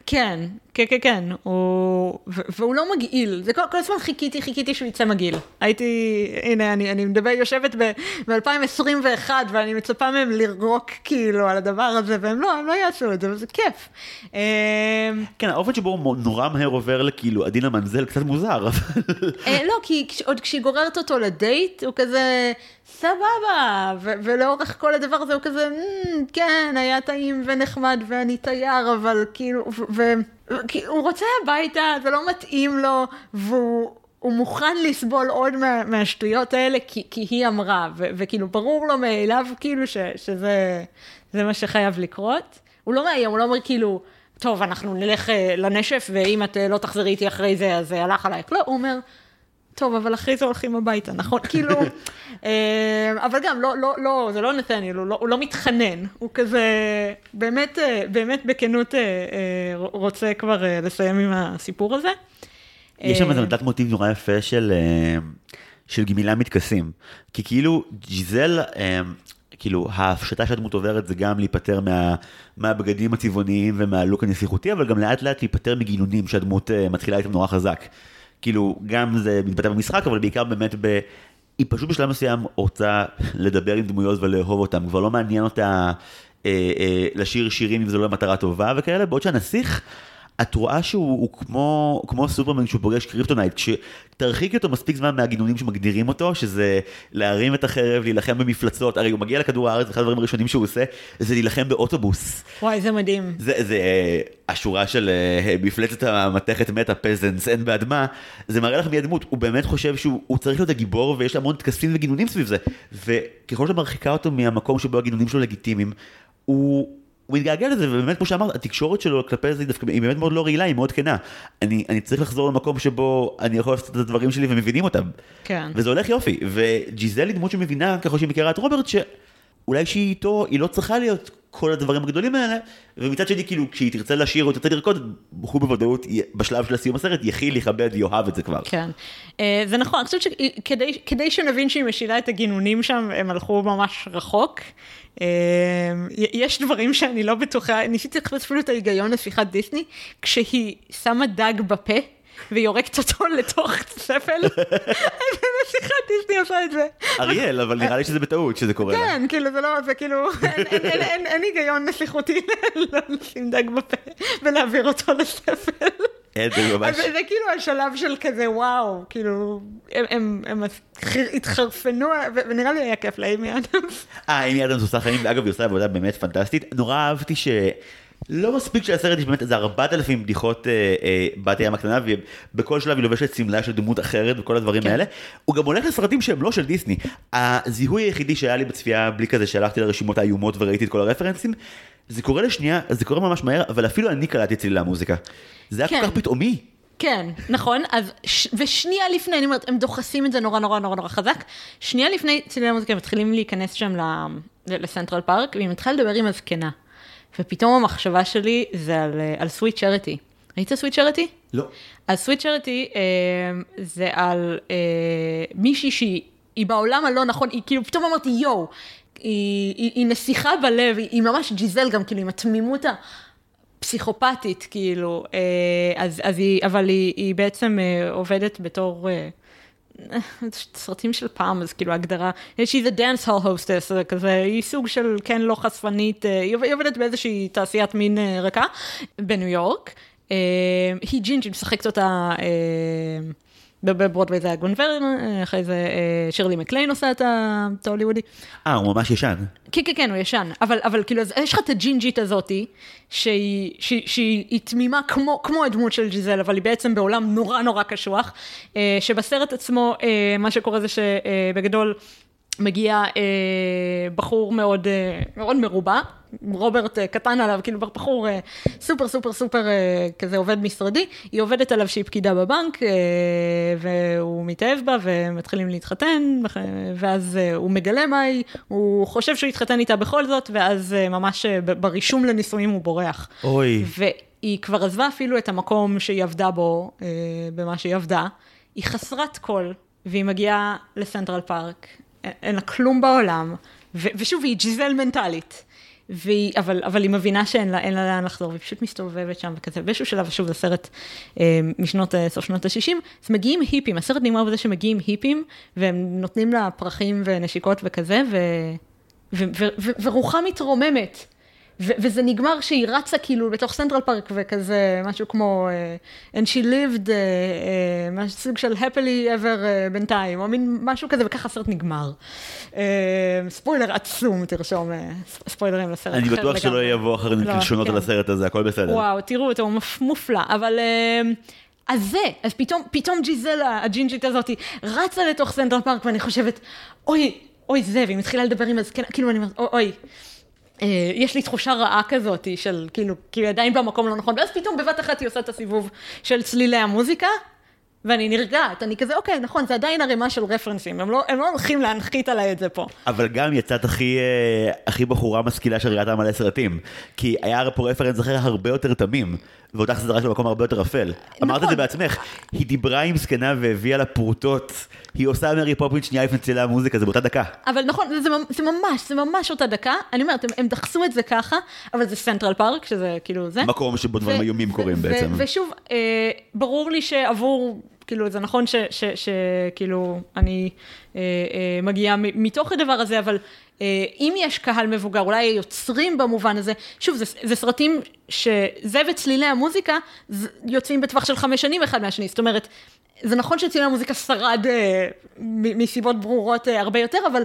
כן, כן, כן, כן. והוא לא מגעיל. זה כל הזמן חיכיתי שהוא יצא מגעיל. הייתי, הנה, אני יושבת ב-2021, ואני מצפה מהם לרוק כאילו על הדבר הזה, והם לא יעשו את זה, וזה כיף. כן, האופן שבו הוא נורא מהר עובר לכאילו, עדין המנזל קצת מוזר. לא, כי עוד כשהיא גוררת אותו לדייט, הוא כזה סבבה, ולאורך כל הדבר הזה הוא כזה, כן, היה טעים ונחמד, ואני תייר, אבל כאילו, הוא רוצה הביתה, זה לא מתאים לו, והוא מוכן לסבול עוד מהשטויות האלה, כי היא אמרה, וכאילו ברור לו מאליו, כאילו שזה מה שחייב לקרות. הוא לא מאיים, הוא לא אומר כאילו, טוב, אנחנו נלך לנשף, ואם את לא תחזרי איתי אחרי זה, אז הלך עלייך. לא, הוא אומר, טוב, אבל אחרי זה הולכים הביתה, נכון? כאילו, אבל גם, לא, זה לא נתניאל, הוא לא מתחנן, הוא כזה, באמת, באמת בכנות רוצה כבר לסיים עם הסיפור הזה. יש שם איזה מדעת מוטיב נורא יפה של גמילה מתכסים, כי כאילו, ג'יזל, כאילו, ההפשטה שהדמות עוברת זה גם להיפטר מהבגדים הצבעוניים ומהלוק הנסיכותי, אבל גם לאט לאט להיפטר מגילונים שהדמות מתחילה איתם נורא חזק. כאילו, גם זה מתבטא במשחק, אבל בעיקר באמת, היא פשוט בשלב מסוים רוצה לדבר עם דמויות ולאהוב אותם, כבר לא מעניין אותה לשיר שירים אם זו לא מטרה טובה וכאלה, בעוד שהנסיך, את רואה שהוא כמו סופרמן כשהוא פוגש קריפטונייט, כשתרחיק אותו מספיק זמן מהגינונים שמגדירים אותו, שזה להרים את החרב, להילחם במפלצות, הרי הוא מגיע לכדור הארץ, ואחד הדברים הראשונים שהוא עושה, זה להילחם באוטובוס. וואי, זה מדהים. זה השורה של מפלצת המתכת מתה, פזנס, אין באדמה, זה מראה לך מי הדמות, הוא באמת חושב שהוא צריך להיות הגיבור, ויש המון תקסים וגינונים סביב זה, וככל שמרחיקה אותו מהמקום שבו הגינונים שלו לגיטימיים, הוא מתגעגע לזה, ובאמת, כמו שאמרת, התקשורת שלו כלפי זה דווקא, היא באמת מאוד לא רעילה, היא מאוד קנה. אני צריך לחזור למקום שבו אני יכול לעשות את הדברים שלי ומבינים אותם. כן. וזה הולך יופי. וג'יזל היא דמות שמבינה, ככל שהיא מכירה את רוברט, שאולי שהיא איתו, היא לא צריכה להיות כל הדברים הגדולים האלה, ומצד שני, כאילו, כשהיא תרצה לשיר או תרצה לרקוד, הוא בוודאות, בשלב של הסיום הסרט, יחיל להיכבד, יאהב את זה כבר. כן. זה נכון, אני חושבת שכדי שנבין שהיא משילה את הגינונים שם, הם הלכו ממש רחוק. יש דברים שאני לא בטוחה, ניסיתי לחפש אפילו את ההיגיון לשיחת דיסני, כשהיא שמה דג בפה, ויורקת אותו לתוך ספל, ובשיחת דיסני עושה את זה. אריאל, אבל נראה לי שזה בטעות שזה קורה. כן, כאילו זה לא, זה כאילו, אין היגיון נסיכותי לא לשים דג בפה, ולהעביר אותו לספל. אז זה כאילו השלב של כזה, וואו, כאילו, הם התחרפנו, ונראה לי היה כיף לאימי אדמס. אימי אדמס עושה חיים, ואגב, היא עושה עבודה באמת פנטסטית. נורא אהבתי לא מספיק שהסרט יש באמת איזה 4,000 בדיחות בת הים הקטנה, ובכל שלב היא לובשת סמלה של דמות אחרת וכל הדברים האלה. הוא גם הולך לסרטים שהם לא של דיסני. הזיהוי היחידי שהיה לי בצפייה, בלי כזה שהלכתי לרשימות האיומות וראיתי את כל הרפרנסים, זה קורה לשנייה, זה קורה ממש מהר, אבל אפילו אני קלטתי צלילי המוזיקה. זה היה כל כך פתאומי. כן, נכון, אז, ושנייה לפני, אני אומרת, הם דוחסים את זה נורא נורא נורא נורא חזק, שנייה לפני צלילי המוזיקה, הם מתחילים להיכנס שם לסנטרל פארק, והיא מתחילה לדבר עם הזקנה, ופתאום המחשבה שלי זה על סוויט צ'ריטי. ראית סוויט צ'ריטי? לא. אז סוויט צ'ריטי זה על מישהי שהיא בעולם הלא נכון, היא כאילו פתאום אמרתי, יואו, היא נסיכה בלב, היא ממש ג'יזל גם, כאילו, עם התמימות פסיכופתית, כאילו, אז היא, אבל היא בעצם עובדת בתור סרטים של פעם, אז כאילו הגדרה, she's a dance hall hostess, כזה, היא סוג של כן לא חשפנית, היא עובדת באיזושהי תעשיית מין רכה, בניו יורק, היא ג'ינג'י משחקת אותה, בברודווי זה הגון ורן, אחרי זה שרלי מקליין עושה את ההוליוודי. הוא ממש ישן. כן, כן, כן, הוא ישן. אבל כאילו, אז יש לך את הג'ינג'ית הזאת, שהיא תמימה כמו הדמות של ג'יזל, אבל היא בעצם בעולם נורא נורא קשוח, שבסרט עצמו, מה שקורה זה שבגדול מגיע בחור מאוד מרובע, רוברט קטן עליו, כאילו בחור סופר סופר סופר כזה עובד משרדי, היא עובדת עליו שהיא פקידה בבנק, והוא מתאהב בה, ומתחילים להתחתן, ואז הוא מגלה מהי, הוא חושב שהוא יתחתן איתה בכל זאת, ואז ממש ברישום לנישואים הוא בורח. אוי. והיא כבר עזבה אפילו את המקום שהיא עבדה בו, במה שהיא עבדה, היא חסרת כל, והיא מגיעה לסנטרל פארק, אין לה כלום בעולם, ושוב היא ג'יזל מנטלית, אבל היא מבינה שאין לה לאן לחזור, והיא פשוט מסתובבת שם וכזה, באיזשהו שלב, שוב, זה סרט סוף שנות ה-60, אז מגיעים היפים, הסרט נגמר בזה שמגיעים היפים, והם נותנים לה פרחים ונשיקות וכזה, ורוחה מתרוממת, וזה נגמר שהיא רצה כאילו בתוך סנטרל פארק וכזה, משהו כמו and she lived סוג של happily ever בינתיים, או מין משהו כזה, וככה הסרט נגמר. ספוילר עצום, תרשום ספוילרים לסרט. אני בטוח שלא יבוא אחר כלשונות על הסרט הזה, הכל בסדר. וואו, תראו אותו, הוא מופלא, אבל אז פתאום ג'יזל, הג'ינג'ית הזאת, רצה לתוך סנטרל פארק, ואני חושבת, אוי זה, והיא מתחילה לדבר עם הזקנה, כאילו אני אומרת, אוי, יש לי תחושה רעה כזאת של כאילו עדיין במקום לא נכון, ואז פתאום בבת אחת היא עושה את הסיבוב של צלילי המוזיקה, ואני נרגעת, אני כזה, אוקיי, נכון, זה עדיין הרמה של רפרנסים, הם לא הולכים להנחית עליי את זה פה. אבל גם יצאת הכי בחורה משכילה שראיתה מלא סרטים, כי היה פה רפרנס אחר הרבה יותר תמים, ואותך זה דרק למקום הרבה יותר אפל. אמרת את זה בעצמך, היא דיברה עם זקנה והביאה לה פרוטות, היא עושה מרי פופינס שנייה לפני צלילי המוזיקה, זה באותה דקה. אבל נכון, זה ממש אותה דקה, אני אומרת, הם דחסו את זה ככה, אבל זה סנטרל פארק, שזה כאילו זה. מקום שבו דברים איומים קורים בעצם. ושוב, ברור לי שעבור כאילו, זה נכון שכאילו, אני מגיעה מתוך הדבר הזה, אבל אם יש קהל מבוגר, אולי יוצרים במובן הזה, שוב, זה סרטים שזה וצלילי המוזיקה, יוצאים בטווח של 5 שנים אחד מהשני, זאת אומרת, זה נכון שצלילי המוזיקה שרד מסיבות ברורות הרבה יותר, אבל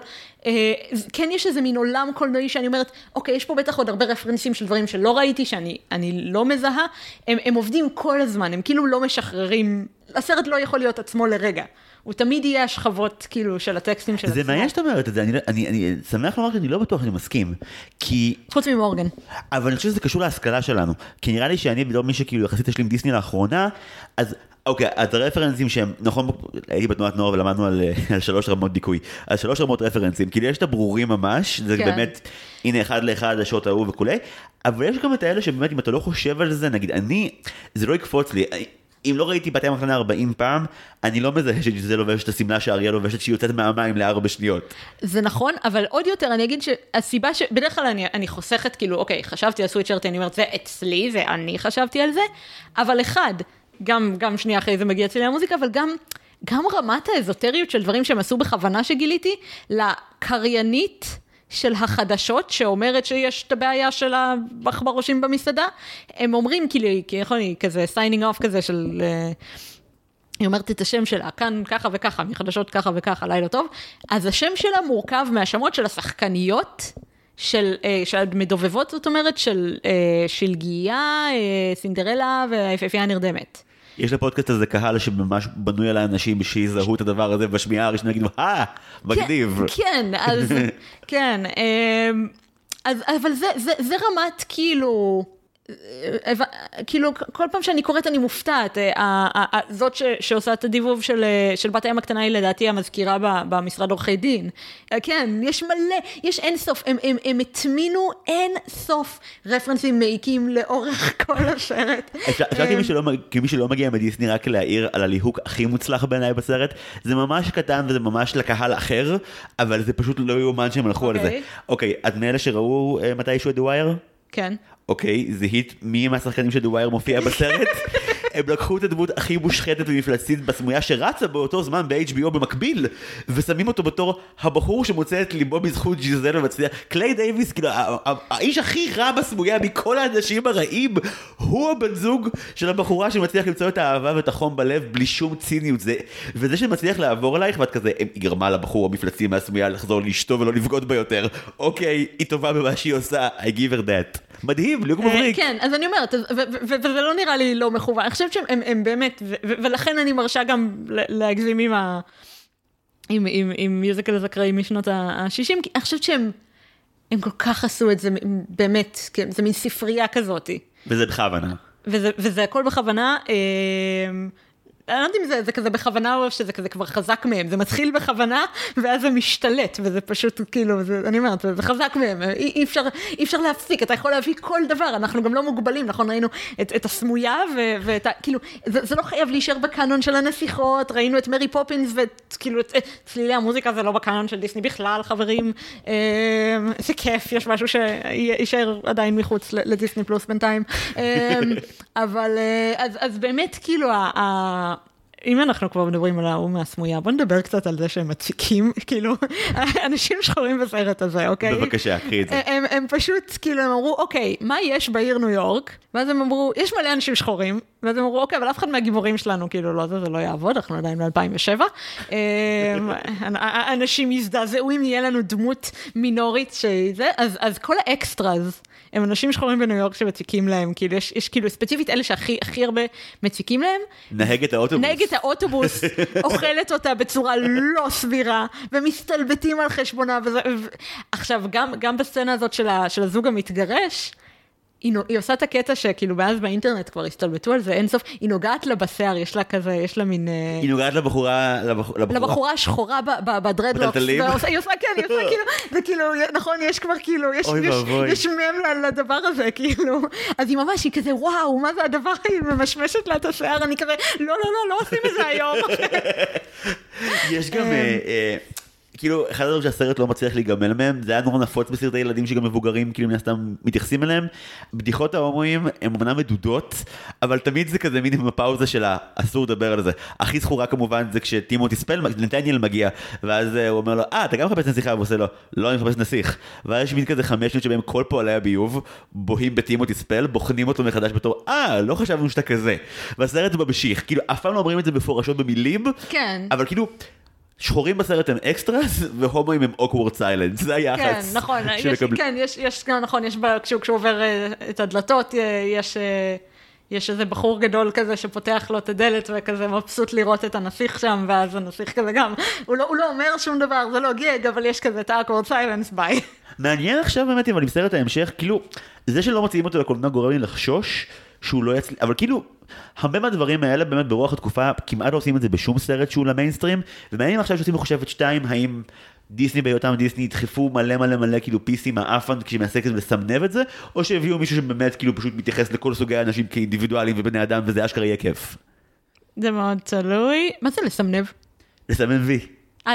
כן יש איזה מין עולם קולנועי שאני אומרת, אוקיי, יש פה בטח עוד הרבה רפרנסים של דברים שלא ראיתי, שאני לא מזהה, הם עובדים כל הזמן, הם כאילו לא משחררים, הסרט לא יכול להיות עצמו לרגע, הוא תמיד יהיה השכבות כאילו של הטקסטים של עצמו. זה מעניין שאת אומרת את זה, אני שמח לומר שאני לא בטוח שאני מסכים, כי חוץ ממורגן. אבל אני חושב שזה קשור להשכלה שלנו, כי נראה לי שאני בדור מי שכאילו יחסית יש לי עם דיסני לאחרונה, אז אוקיי, אז הרפרנסים שהם, נכון, הייתי בתנועת נוער ולמדנו על 3 רמות דיכוי, אז 3 רמות רפרנסים, כאילו יש את הברורים ממש, זה באמת, הנה אחד לאחד, השעות ההוא וכולי, אבל יש גם את האלה שבאמת אם אתה לא חושב על זה, נגיד, זה לא יקפוץ לי, אם לא ראיתי בתים הקטנה 40 פעם, אני לא מזהה שזה לובש את הסמלה שהאריה לובשת, שהיא יוצאת מהמים ל4 שניות. זה נכון, אבל עוד יותר, אני אגיד שהסיבה שבדרך כלל אני חוסכת, כאילו, אוקיי, חשבתי על סוויט צ'ריטי, אני אומרת, זה אצלי, זה אני חשבתי על זה, אבל אחד, גם שנייה אחרי זה מגיע צלילי המוזיקה, אבל גם רמת האזוטריות של דברים שהם עשו בכוונה שגיליתי, לקריינית של החדשות, שאומרת שיש את הבעיה של הבחברושים במסעדה, הם אומרים, כאילו, כזה סיינינג אוף כזה של, היא אומרת את השם שלה, כאן ככה וככה, מחדשות ככה וככה, לילה טוב, אז השם שלה מורכב מהשמות של השחקניות, של מדובבות, זאת אומרת, של גיאה, סינדרלה והיפהפייה הנרדמת. יש לפודקאסט הזה קהל שממש בנוי על האנשים שיזהו את הדבר הזה בשמיעה הראשונה, נגידו, מגניב. כן, אבל זה רמת כאילו כאילו, כל פעם שאני קוראת אני מופתעת, זאת שעושה את הדיבוב של בת הים הקטנה היא לדעתי המזכירה במשרד עורכי דין. כן, יש מלא, יש אין סוף, הם התמינו אין סוף רפרנסים מעיקים לאורך כל הסרט. אפשר כמי שלא מגיע מדיסני רק להעיר על הליהוק הכי מוצלח בעיניי בסרט, זה ממש קטן וזה ממש לקהל אחר, אבל זה פשוט לא יאומן שהם הלכו על זה. אוקיי, את מאלה שראו מתישהו את הווייר? כן. אוקיי, זהית מי מהשחקנים שדווייר מופיע בסרט? הם לקחו את הדמות הכי מושחתת ומפלצתית בסמויה שרצה באותו זמן ב-HBO במקביל, ושמים אותו בתור הבחור שמוצא את ליבו בזכות ג'יזל ומצליח. קליי דייביס, כאילו, האיש הכי רע בסמויה מכל האנשים הרעים, הוא הבן זוג של הבחורה שמצליח למצוא את האהבה ואת החום בלב בלי שום ציניות. וזה שמצליח לעבור עלייך, ואת כזה, היא גרמה לבחור המפלצתי מהסמויה לחזור לאשתו ולא לבגוד בה יותר. אוקיי, היא טובה במה שהיא עושה. I give her that. מדהים, ליוק מבריק. כן, אז אני אומרת, וזה לא נראה לי לא מכוון. אני חושבת שהם באמת, ולכן אני מרשה גם להגזים עם מיוזיקל הזקראי משנות ה-60, כי אני חושבת שהם כל כך עשו את זה, באמת, זה מין ספרייה כזאת. וזה בכוונה. וזה הכל בכוונה, אני לא יודעת אם זה כזה בכוונה או שזה כזה כבר חזק מהם, זה מתחיל בכוונה ואז זה משתלט וזה פשוט כאילו, אני אומרת, זה חזק מהם, אי אפשר להפסיק, אתה יכול להביא כל דבר, אנחנו גם לא מוגבלים, נכון, ראינו את הסמויה ואת, כאילו, זה לא חייב להישאר בקאנון של הנסיכות, ראינו את מרי פופינס וכאילו, צלילי המוזיקה זה לא בקאנון של דיסני בכלל, חברים, זה כיף, יש משהו שישאר עדיין מחוץ לדיסני פלוס בינתיים, אבל, אז באמת כאילו, אם אנחנו כבר מדברים על האום מהסמויה, בוא נדבר קצת על זה שהם מציקים, כאילו, אנשים שחורים בסרט הזה, אוקיי? בבקשה, קחי את זה. הם פשוט, כאילו, הם אמרו, אוקיי, מה יש בעיר ניו יורק? ואז הם אמרו, יש מלא אנשים שחורים, ואז הם אמרו, אוקיי, אבל אף אחד מהגיבורים שלנו, כאילו, לא, זה לא יעבוד, אנחנו עדיין ב-2007. אנשים יזדעזעו אם יהיה לנו דמות מינורית שזה, אז כל האקסטרז, הם אנשים שחורים בניו יורק שמציקים להם, כאילו, יש כאילו ספציפית אלה שהכי הרבה מציקים להם. נהגת האוטובוס, אוכלת אותה בצורה לא סבירה, ומסתלבטים על חשבונה. עכשיו, גם בסצנה הזאת של הזוג המתגרש, היא עושה את הקטע שכאילו, מאז באינטרנט כבר הסתלבטו על זה, אין סוף, היא נוגעת לה בשיער, יש לה כזה, יש לה מין... היא נוגעת לבחורה השחורה בדרדלוקס, היא עושה, כן, היא עושה כאילו, זה כאילו, נכון, יש כבר כאילו, יש מם לדבר הזה, כאילו, אז היא ממש, היא כזה, וואו, מה זה הדבר, היא ממשמשת לה את השיער, אני כזה, לא עושים את זה היום. יש גם... כאילו, אחד הדברים שהסרט לא מצליח להיגמל מהם, זה היה נורא נפוץ בסרטי ילדים שגם מבוגרים, כאילו, מן הסתם מתייחסים אליהם. בדיחות ההומואים הן אמנם מדודות, אבל תמיד זה כזה מין עם הפאוזה שלה, אסור לדבר על זה. הכי זכורה כמובן זה כשטימותי נתניאל מגיע, ואז הוא אומר לו, אתה גם מחפש נסיכה? ועושה לו, לא, אני מחפש נסיך. ואז יש מין כזה 5 שניות שבהם כל פועלי הביוב בוהים בטימותי ספל, בוחנים אותו מחדש בתור, לא חשבנו שאתה כזה. והסרט ממשיך. כאילו, אף פעם לא אומרים את זה בפורשות במילים, אבל כאילו, שחורים בסרט הם אקסטרס, והומואים הם awkward silence, זה היחס. כן, נכון, יש כשהוא עובר את הדלתות, יש איזה בחור גדול כזה שפותח לו את הדלת, וכזה מבסוט לראות את הנסיך שם, ואז הנסיך כזה גם, הוא לא אומר שום דבר, זה לא גג, אבל יש כזה את awkward silence, ביי. מעניין עכשיו באמת, אבל עם סרט ההמשך, כאילו, זה שלא מוציאים אותו לקולנוע גורם לי לחשוש, שהוא לא יצליח, אבל כאילו, הרבה מהדברים האלה באמת ברוח התקופה כמעט לא עושים את זה בשום סרט שהוא למיינסטרים, ומעניין עכשיו שעושים מחושבת 2, האם דיסני בהיותם דיסני ידחפו מלא מלא מלא כאילו פיסים מהאפן כשמעסק לסמנב את זה, או שהביאו מישהו שבאמת כאילו פשוט מתייחס לכל סוגי האנשים כאינדיבידואלים ובני אדם, וזה אשכרה יהיה כיף. זה מאוד תלוי. מה זה לסמנב? לסמן וי.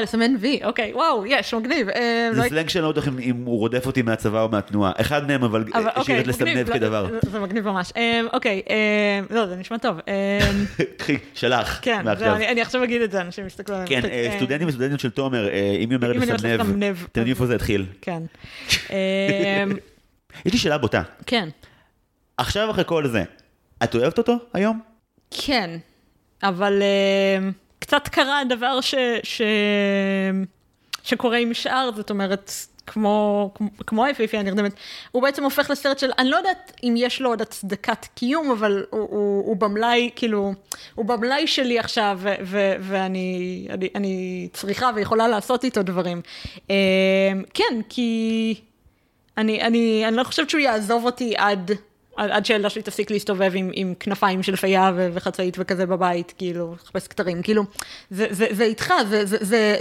לסמן וי, אוקיי, וואו, יש, מגניב. זה סלנג שאני לא יודעת אם הוא רודף אותי מהצבא או מהתנועה. אחד מהם, אבל השאיר את לסמנב כדבר. זה מגניב ממש. אוקיי, לא, זה נשמע טוב. קחי, שלח. כן, אני עכשיו אגיד את זה, אנשים מסתכלו עליהם. כן, סטודנטים וסטודנטים של תומר, אם היא אומרת לסמנב, אתם יודעים איפה זה התחיל. כן. יש לי שאלה בוטה. כן. עכשיו אחרי כל זה, את אוהבת אותו היום? כן, אבל... קצת קרה דבר שקורה עם שאר, זאת אומרת, כמו היפיפיה הנרדמת, הוא בעצם הופך לסרט של, אני לא יודעת אם יש לו עוד הצדקת קיום, אבל הוא במלאי, כאילו, הוא במלאי שלי עכשיו, ואני צריכה ויכולה לעשות איתו דברים. כן, כי אני לא חושבת שהוא יעזוב אותי עד... עד שהילדה שלי תפסיק להסתובב עם כנפיים של פייה וחצאית וכזה בבית, כאילו, לחפש כתרים, כאילו, זה איתך,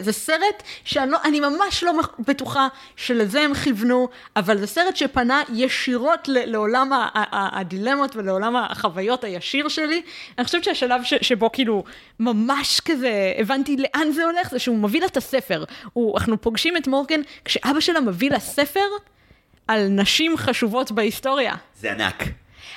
זה סרט שאני ממש לא בטוחה שלזה הם כיוונו, אבל זה סרט שפנה ישירות לעולם הדילמות ולעולם החוויות הישיר שלי. אני חושבת שהשלב שבו כאילו ממש כזה, הבנתי לאן זה הולך, זה שהוא מביא לה את הספר. אנחנו פוגשים את מורגן כשאבא שלה מביא לה ספר על נשים חשובות בהיסטוריה. זה ענק.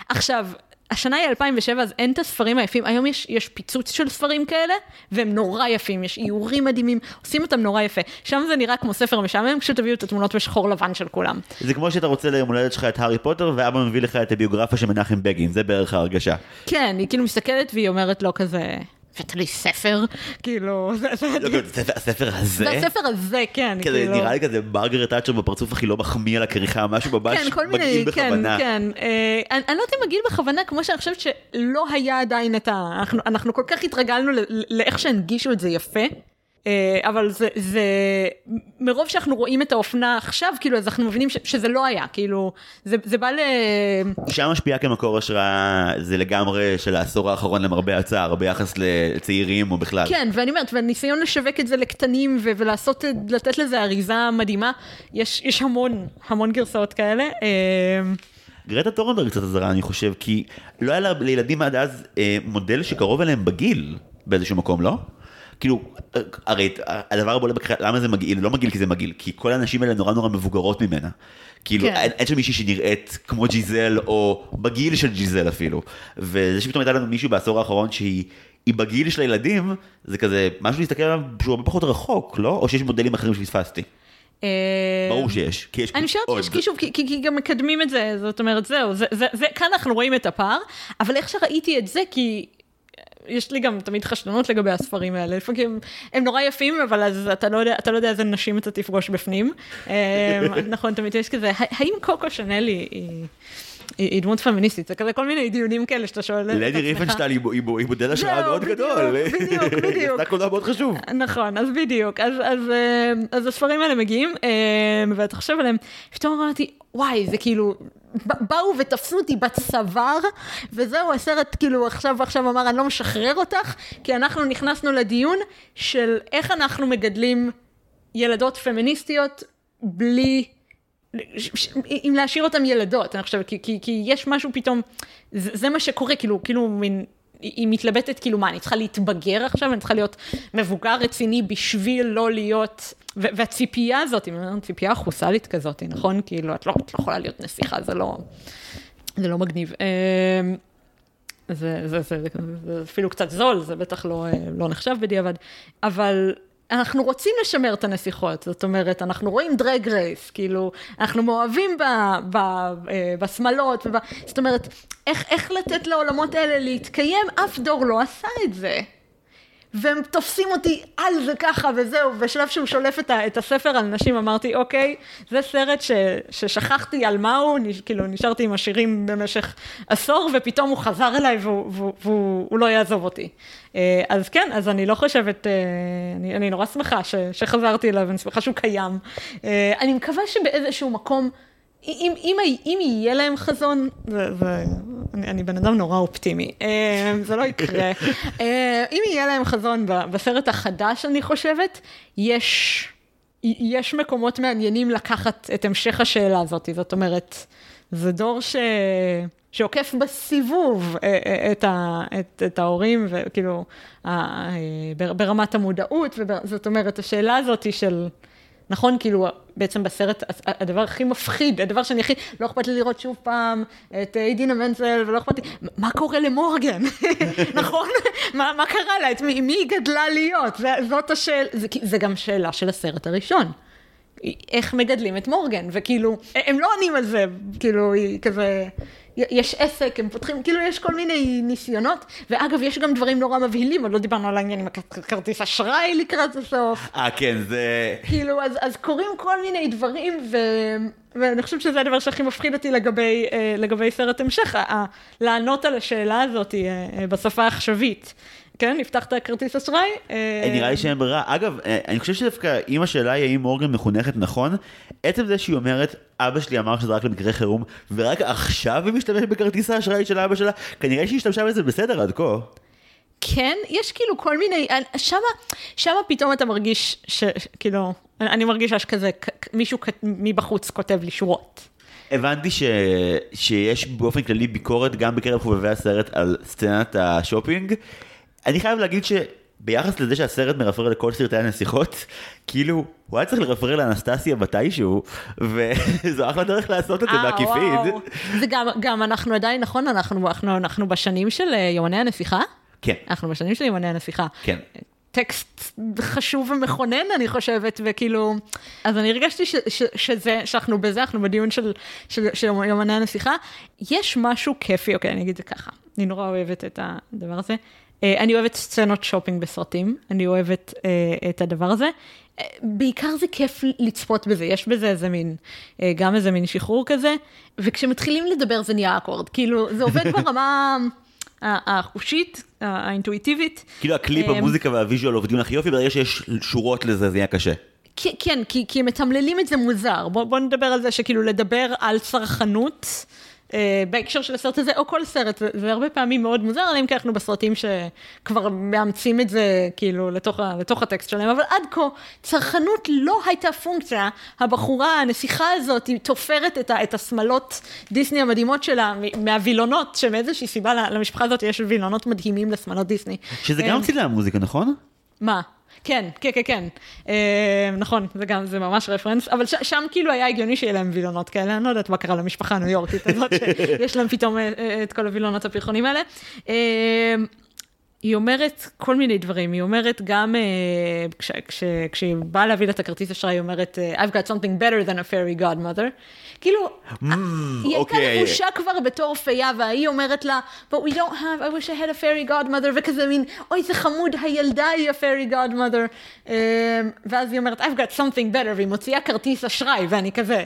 עכשיו, השנה היא 2007, אז אין את הספרים היפים. היום יש פיצוץ של ספרים כאלה, והם נורא יפים, יש איורים מדהימים, עושים אותם נורא יפה. שם זה נראה כמו ספר משעמם, כשתביאו את התמונות בשחור לבן של כולם. זה כמו שאתה רוצה ליום הולדת שלך את הארי פוטר, ואבא מביא לך את הביוגרפיה של מנחם בגין, זה בערך ההרגשה. כן, היא כאילו מסתכלת והיא אומרת לו כזה... הבאת לי ספר, כאילו... הספר הזה? בספר הזה, כן. נראה לי כזה מרגרט תאצ'ר בפרצוף הכי לא מחמיא על הקריחה, משהו ממש מגעיל בכוונה. כן, כן. אני לא יודעת אם מגעיל בכוונה, כמו שאני חושבת שלא היה עדיין את ה... אנחנו כל כך התרגלנו לאיך שהנגישו את זה יפה, אבל זה... מרוב שאנחנו רואים את האופנה עכשיו, כאילו, אז אנחנו מבינים שזה לא היה, כאילו, זה בא ל... שם משפיעה כמקור השראה, זה לגמרי של העשור האחרון למרבה הצער, ביחס לצעירים או בכלל. כן, ואני אומרת, והניסיון לשווק את זה לקטנים, ולעשות, לתת לזה אריזה מדהימה, יש המון, המון גרסאות כאלה. גרטה טורנברג קצת עזרה, אני חושב, כי לא היה לילדים עד אז מודל שקרוב אליהם בגיל, באיזשהו מקום, לא? כאילו, הרי הדבר הבא עולה בקרה, למה זה מגעיל? לא מגעיל כי זה מגעיל, כי כל האנשים האלה נורא נורא מבוגרות ממנה. כאילו, אין שם מישהי שנראית כמו ג'יזל, או בגיל של ג'יזל אפילו. וזה שפתאום הייתה לנו מישהו בעשור האחרון שהיא בגיל של הילדים, זה כזה, משהו להסתכל עליו שהוא הרבה פחות רחוק, לא? או שיש מודלים אחרים שפספסתי? ברור שיש, כי יש עוד. כי גם מקדמים את זה, זאת אומרת, זהו. כאן אנחנו רואים את הפער, אבל איך שראיתי את זה, כי... יש לי גם תמיד חשדונות לגבי הספרים האלה, הם נורא יפים, אבל אז אתה לא יודע איזה נשים אתה תפגוש בפנים. נכון, תמיד יש כזה, האם קוקו שנל היא דמות פמיניסטית? זה כזה כל מיני דיונים כאלה שאתה שואל. לדי ריפנשטל היא מודל השראה מאוד גדול. בדיוק. זה קולנוע מאוד חשוב. נכון, אז בדיוק. אז הספרים האלה מגיעים, ואתה חושב עליהם, פתאום אמרתי, וואי, זה כאילו... באו ותפסו אותי בצוואר, וזהו הסרט, כאילו עכשיו אמר, אני לא משחרר אותך, כי אנחנו נכנסנו לדיון של איך אנחנו מגדלים ילדות פמיניסטיות בלי, אם להשאיר אותם ילדות, אני חושבת, כי יש משהו פתאום, זה מה שקורה, כאילו מין, היא מתלבטת, כאילו מה, אני צריכה להתבגר עכשיו, אני צריכה להיות מבוגר רציני בשביל לא להיות... והציפייה הזאת, היא ציפייה חוסלית כזאת, נכון? כאילו, את לא יכולה להיות נסיכה, זה לא מגניב. זה אפילו קצת זול, זה בטח לא נחשב בדיעבד, אבל אנחנו רוצים לשמר את הנסיכות, זאת אומרת, אנחנו רואים דרג רייס, כאילו, אנחנו מאוהבים בסמלות, זאת אומרת, איך לתת לעולמות האלה להתקיים? אף דור לא עשה את זה. והם תופסים אותי על זה ככה וזהו, בשלב שהוא שולף את הספר על נשים, אמרתי, אוקיי, זה סרט ששכחתי על מהו, כאילו נשארתי עם השירים במשך עשור, ופתאום הוא חזר אליי והוא לא יעזוב אותי. אז כן, אז אני לא חושבת, אני נורא שמחה שחזרתי אליו, אני שמחה שהוא קיים. אני מקווה שבאיזשהו מקום, אם יהיה להם חזון, אני בן אדם נורא אופטימי, זה לא יקרה. אם יהיה להם חזון בסרט החדש, אני חושבת, יש מקומות מעניינים לקחת את המשך השאלה הזאת. זאת אומרת, זה דור שעוקף בסיבוב את ההורים, וכאילו, ברמת המודעות, זאת אומרת, השאלה הזאת של... נכון, כאילו, בעצם בסרט, הדבר הכי מפחיד, הדבר שאני הכי, לא אכפת לי לראות שוב פעם את דינה מנצל, ולא אכפת לי, מה קורה למורגן? נכון? מה קרה לה? את מי היא גדלה להיות? זאת השאלה, זה גם שאלה של הסרט הראשון. איך מגדלים את מורגן? וכאילו, הם לא עונים על זה, כאילו, כזה... יש עסק, הם פותחים, כאילו יש כל מיני ניסיונות, ואגב, יש גם דברים נורא מבהילים, עוד לא דיברנו על העניין עם כרטיס אשראי לקראת הסוף. כן, זה... כאילו, אז קוראים כל מיני דברים, ואני חושבת שזה הדבר שהכי מפחיד אותי לגבי סרט המשך, לענות על השאלה הזאת בשפה העכשווית. כן, נפתח את הכרטיס אשראי. נראה לי שאין ברירה. אגב, אני חושב שדווקא אמא שלה היא האם מורגן מחונכת נכון. עצם זה שהיא אומרת, אבא שלי אמר שזה רק למקרה חירום, ורק עכשיו היא משתמשת בכרטיס האשראי של אבא שלה, כנראה שהיא השתמשה בזה בסדר עד כה. כן, יש כאילו כל מיני, שמה פתאום אתה מרגיש, כאילו, אני מרגיש שכזה, מישהו מבחוץ כותב לי שורות. הבנתי שיש באופן כללי ביקורת גם בקרב חובבי הסרט על סצנת השופינג. אני חייב להגיד שביחס לזה שהסרט מרפר לכל סרטי הנסיכות, כאילו, הוא היה צריך לרפר לאנסטסיה מתישהו, וזו אחלה דרך לעשות את זה בעקיפין. זה גם אנחנו עדיין, נכון, אנחנו בשנים של יומני הנסיכה? כן. אנחנו בשנים של יומני הנסיכה. כן. טקסט חשוב ומכונן, אני חושבת, וכאילו, אז אני הרגשתי שזה, שאנחנו בזה, אנחנו בדיון של יומני הנסיכה, יש משהו כיפי, אוקיי, אני אגיד זה ככה, אני נורא אוהבת את הדבר הזה, אני אוהבת סצנות שופינג בסרטים, אני אוהבת את הדבר הזה, בעיקר זה כיף לצפות בזה, יש בזה איזה מין, גם איזה מין שחרור כזה, וכשמתחילים לדבר זה נהיה אקורד, כאילו, זה עובד ברמה החושית, האינטואיטיבית. כאילו הקליפ, המוזיקה והוויז'ואל עובדים הכי יופי, ברגע שיש שורות לזה, זה יהיה קשה. כן, כי מתמללים את זה מוזר. בוא נדבר על זה שכאילו לדבר על צרכנות, בהקשר של הסרט הזה, או כל סרט, זה הרבה פעמים מאוד מוזר עליהם, כי אנחנו בסרטים שכבר מאמצים את זה, כאילו, לתוך הטקסט שלהם, אבל עד כה, צרכנות לא הייתה פונקציה, הבחורה, הנסיכה הזאת, היא תופרת את השמלות דיסני המדהימות שלה, מהווילונות, שמאיזושהי סיבה למשפחה הזאת, יש וילונות מדהימים לשמלות דיסני. שזה גם צילה המוזיקה, נכון? מה? כן. נכון, זה ממש רפרנס, אבל שם כאילו היה הגיוני שיהיה להם וילונות כאלה, אני לא יודעת מה קרה למשפחה הניו יורקית הזאת, שיש להם פתאום את כל הוילונות הפרחונים האלה. היא אומרת כל מיני דברים, היא אומרת גם, כשהיא באה להביא לה את הכרטיס אשראי, היא אומרת, I've got something better than a fairy godmother, כאילו, היא הייתה לבושה כבר בתור פייה, והיא אומרת לה, but we don't have, I wish I had a fairy godmother, וכזה מין, אוי, זה חמוד, הילדה היא a fairy godmother, ואז היא אומרת, I've got something better, והיא מוציאה כרטיס אשראי, ואני כזה,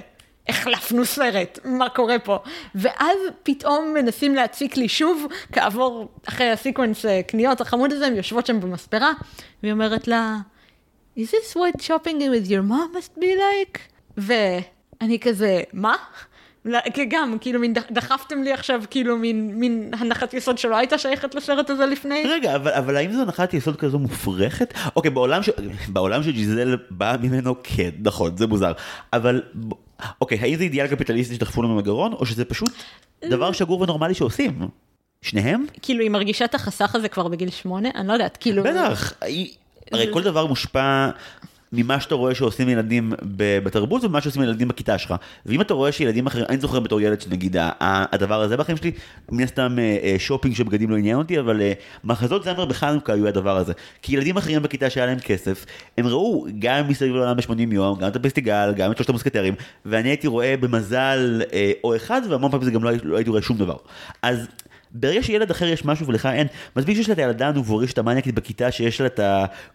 החלפנו סרט, מה קורה פה? ואז פתאום מנסים להציק לי שוב, כעבור אחרי הסיקוונס קניות החמוד הזה, הם יושבות שם במספרה, והיא אומרת לה, is this what shopping with your mom must be like? ואני כזה, מה? גם, כאילו, דחפתם לי עכשיו, כאילו, מין הנחת יסוד שלא הייתה שייכת לסרט הזה לפני. רגע, אבל האם זו הנחת יסוד כזו מופרכת? אוקיי, בעולם שג'יזל באה ממנו, כן, נכון, זה מוזר. אבל, אוקיי, האם זה אידיאל קפיטליסטי שדחפו לנו מגרון, או שזה פשוט דבר שגור ונורמלי שעושים? שניהם? כאילו, היא מרגישה את החסך הזה כבר בגיל 8? אני לא יודעת, כאילו... בטח, הרי כל דבר מושפע... ממה שאתה רואה שעושים ילדים בתרבות, ומה שעושים ילדים בכיתה שלך. ואם אתה רואה שילדים אחרים, אני זוכר בתור ילד שנגיד, הדבר הזה בחיים שלי, מן הסתם שופינג שבגדים לא עניין אותי, אבל מחזות זמר בחנוכה היו הדבר הזה. כי ילדים אחרים בכיתה שהיה להם כסף, הם ראו גם מסביב לעולם ב-80 יום, גם את הפסטיגל, גם את שלושת המוסקטרים, ואני הייתי רואה במזל או אחד, והמון פעם זה גם לא הייתי רואה שום דבר. אז... ברגע שילד אחר יש משהו ולך אין, מספיק שיש לה את הילדה הנובורישת המניאקית בכיתה שיש לה את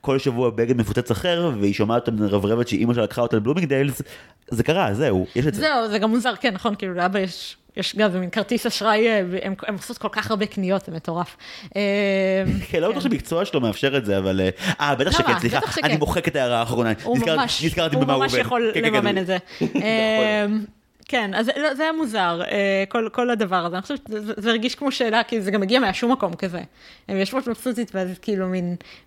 כל שבוע בגד מפוצץ אחר, והיא שומעת רברבת שאימא שלה לקחה אותה לבלומינגדיילס, זה קרה, זהו, יש את זה. זהו, זה גם מוזר, כן, נכון, כאילו לאבא יש גם במין כרטיס אשראי, הם עושות כל כך הרבה קניות, זה מטורף. כן, לא בטוח שמקצוע שלו מאפשר את זה, אבל... בטח שכן, סליחה, אני מוחק את ההערה האחרונה, נזכרתי במה הוא בן. כן, אז זה היה מוזר, כל הדבר הזה, אני חושבת, זה הרגיש כמו שאלה, כי זה גם מגיע מהשום מקום כזה. הם ישבות מבסוטית, ואז כאילו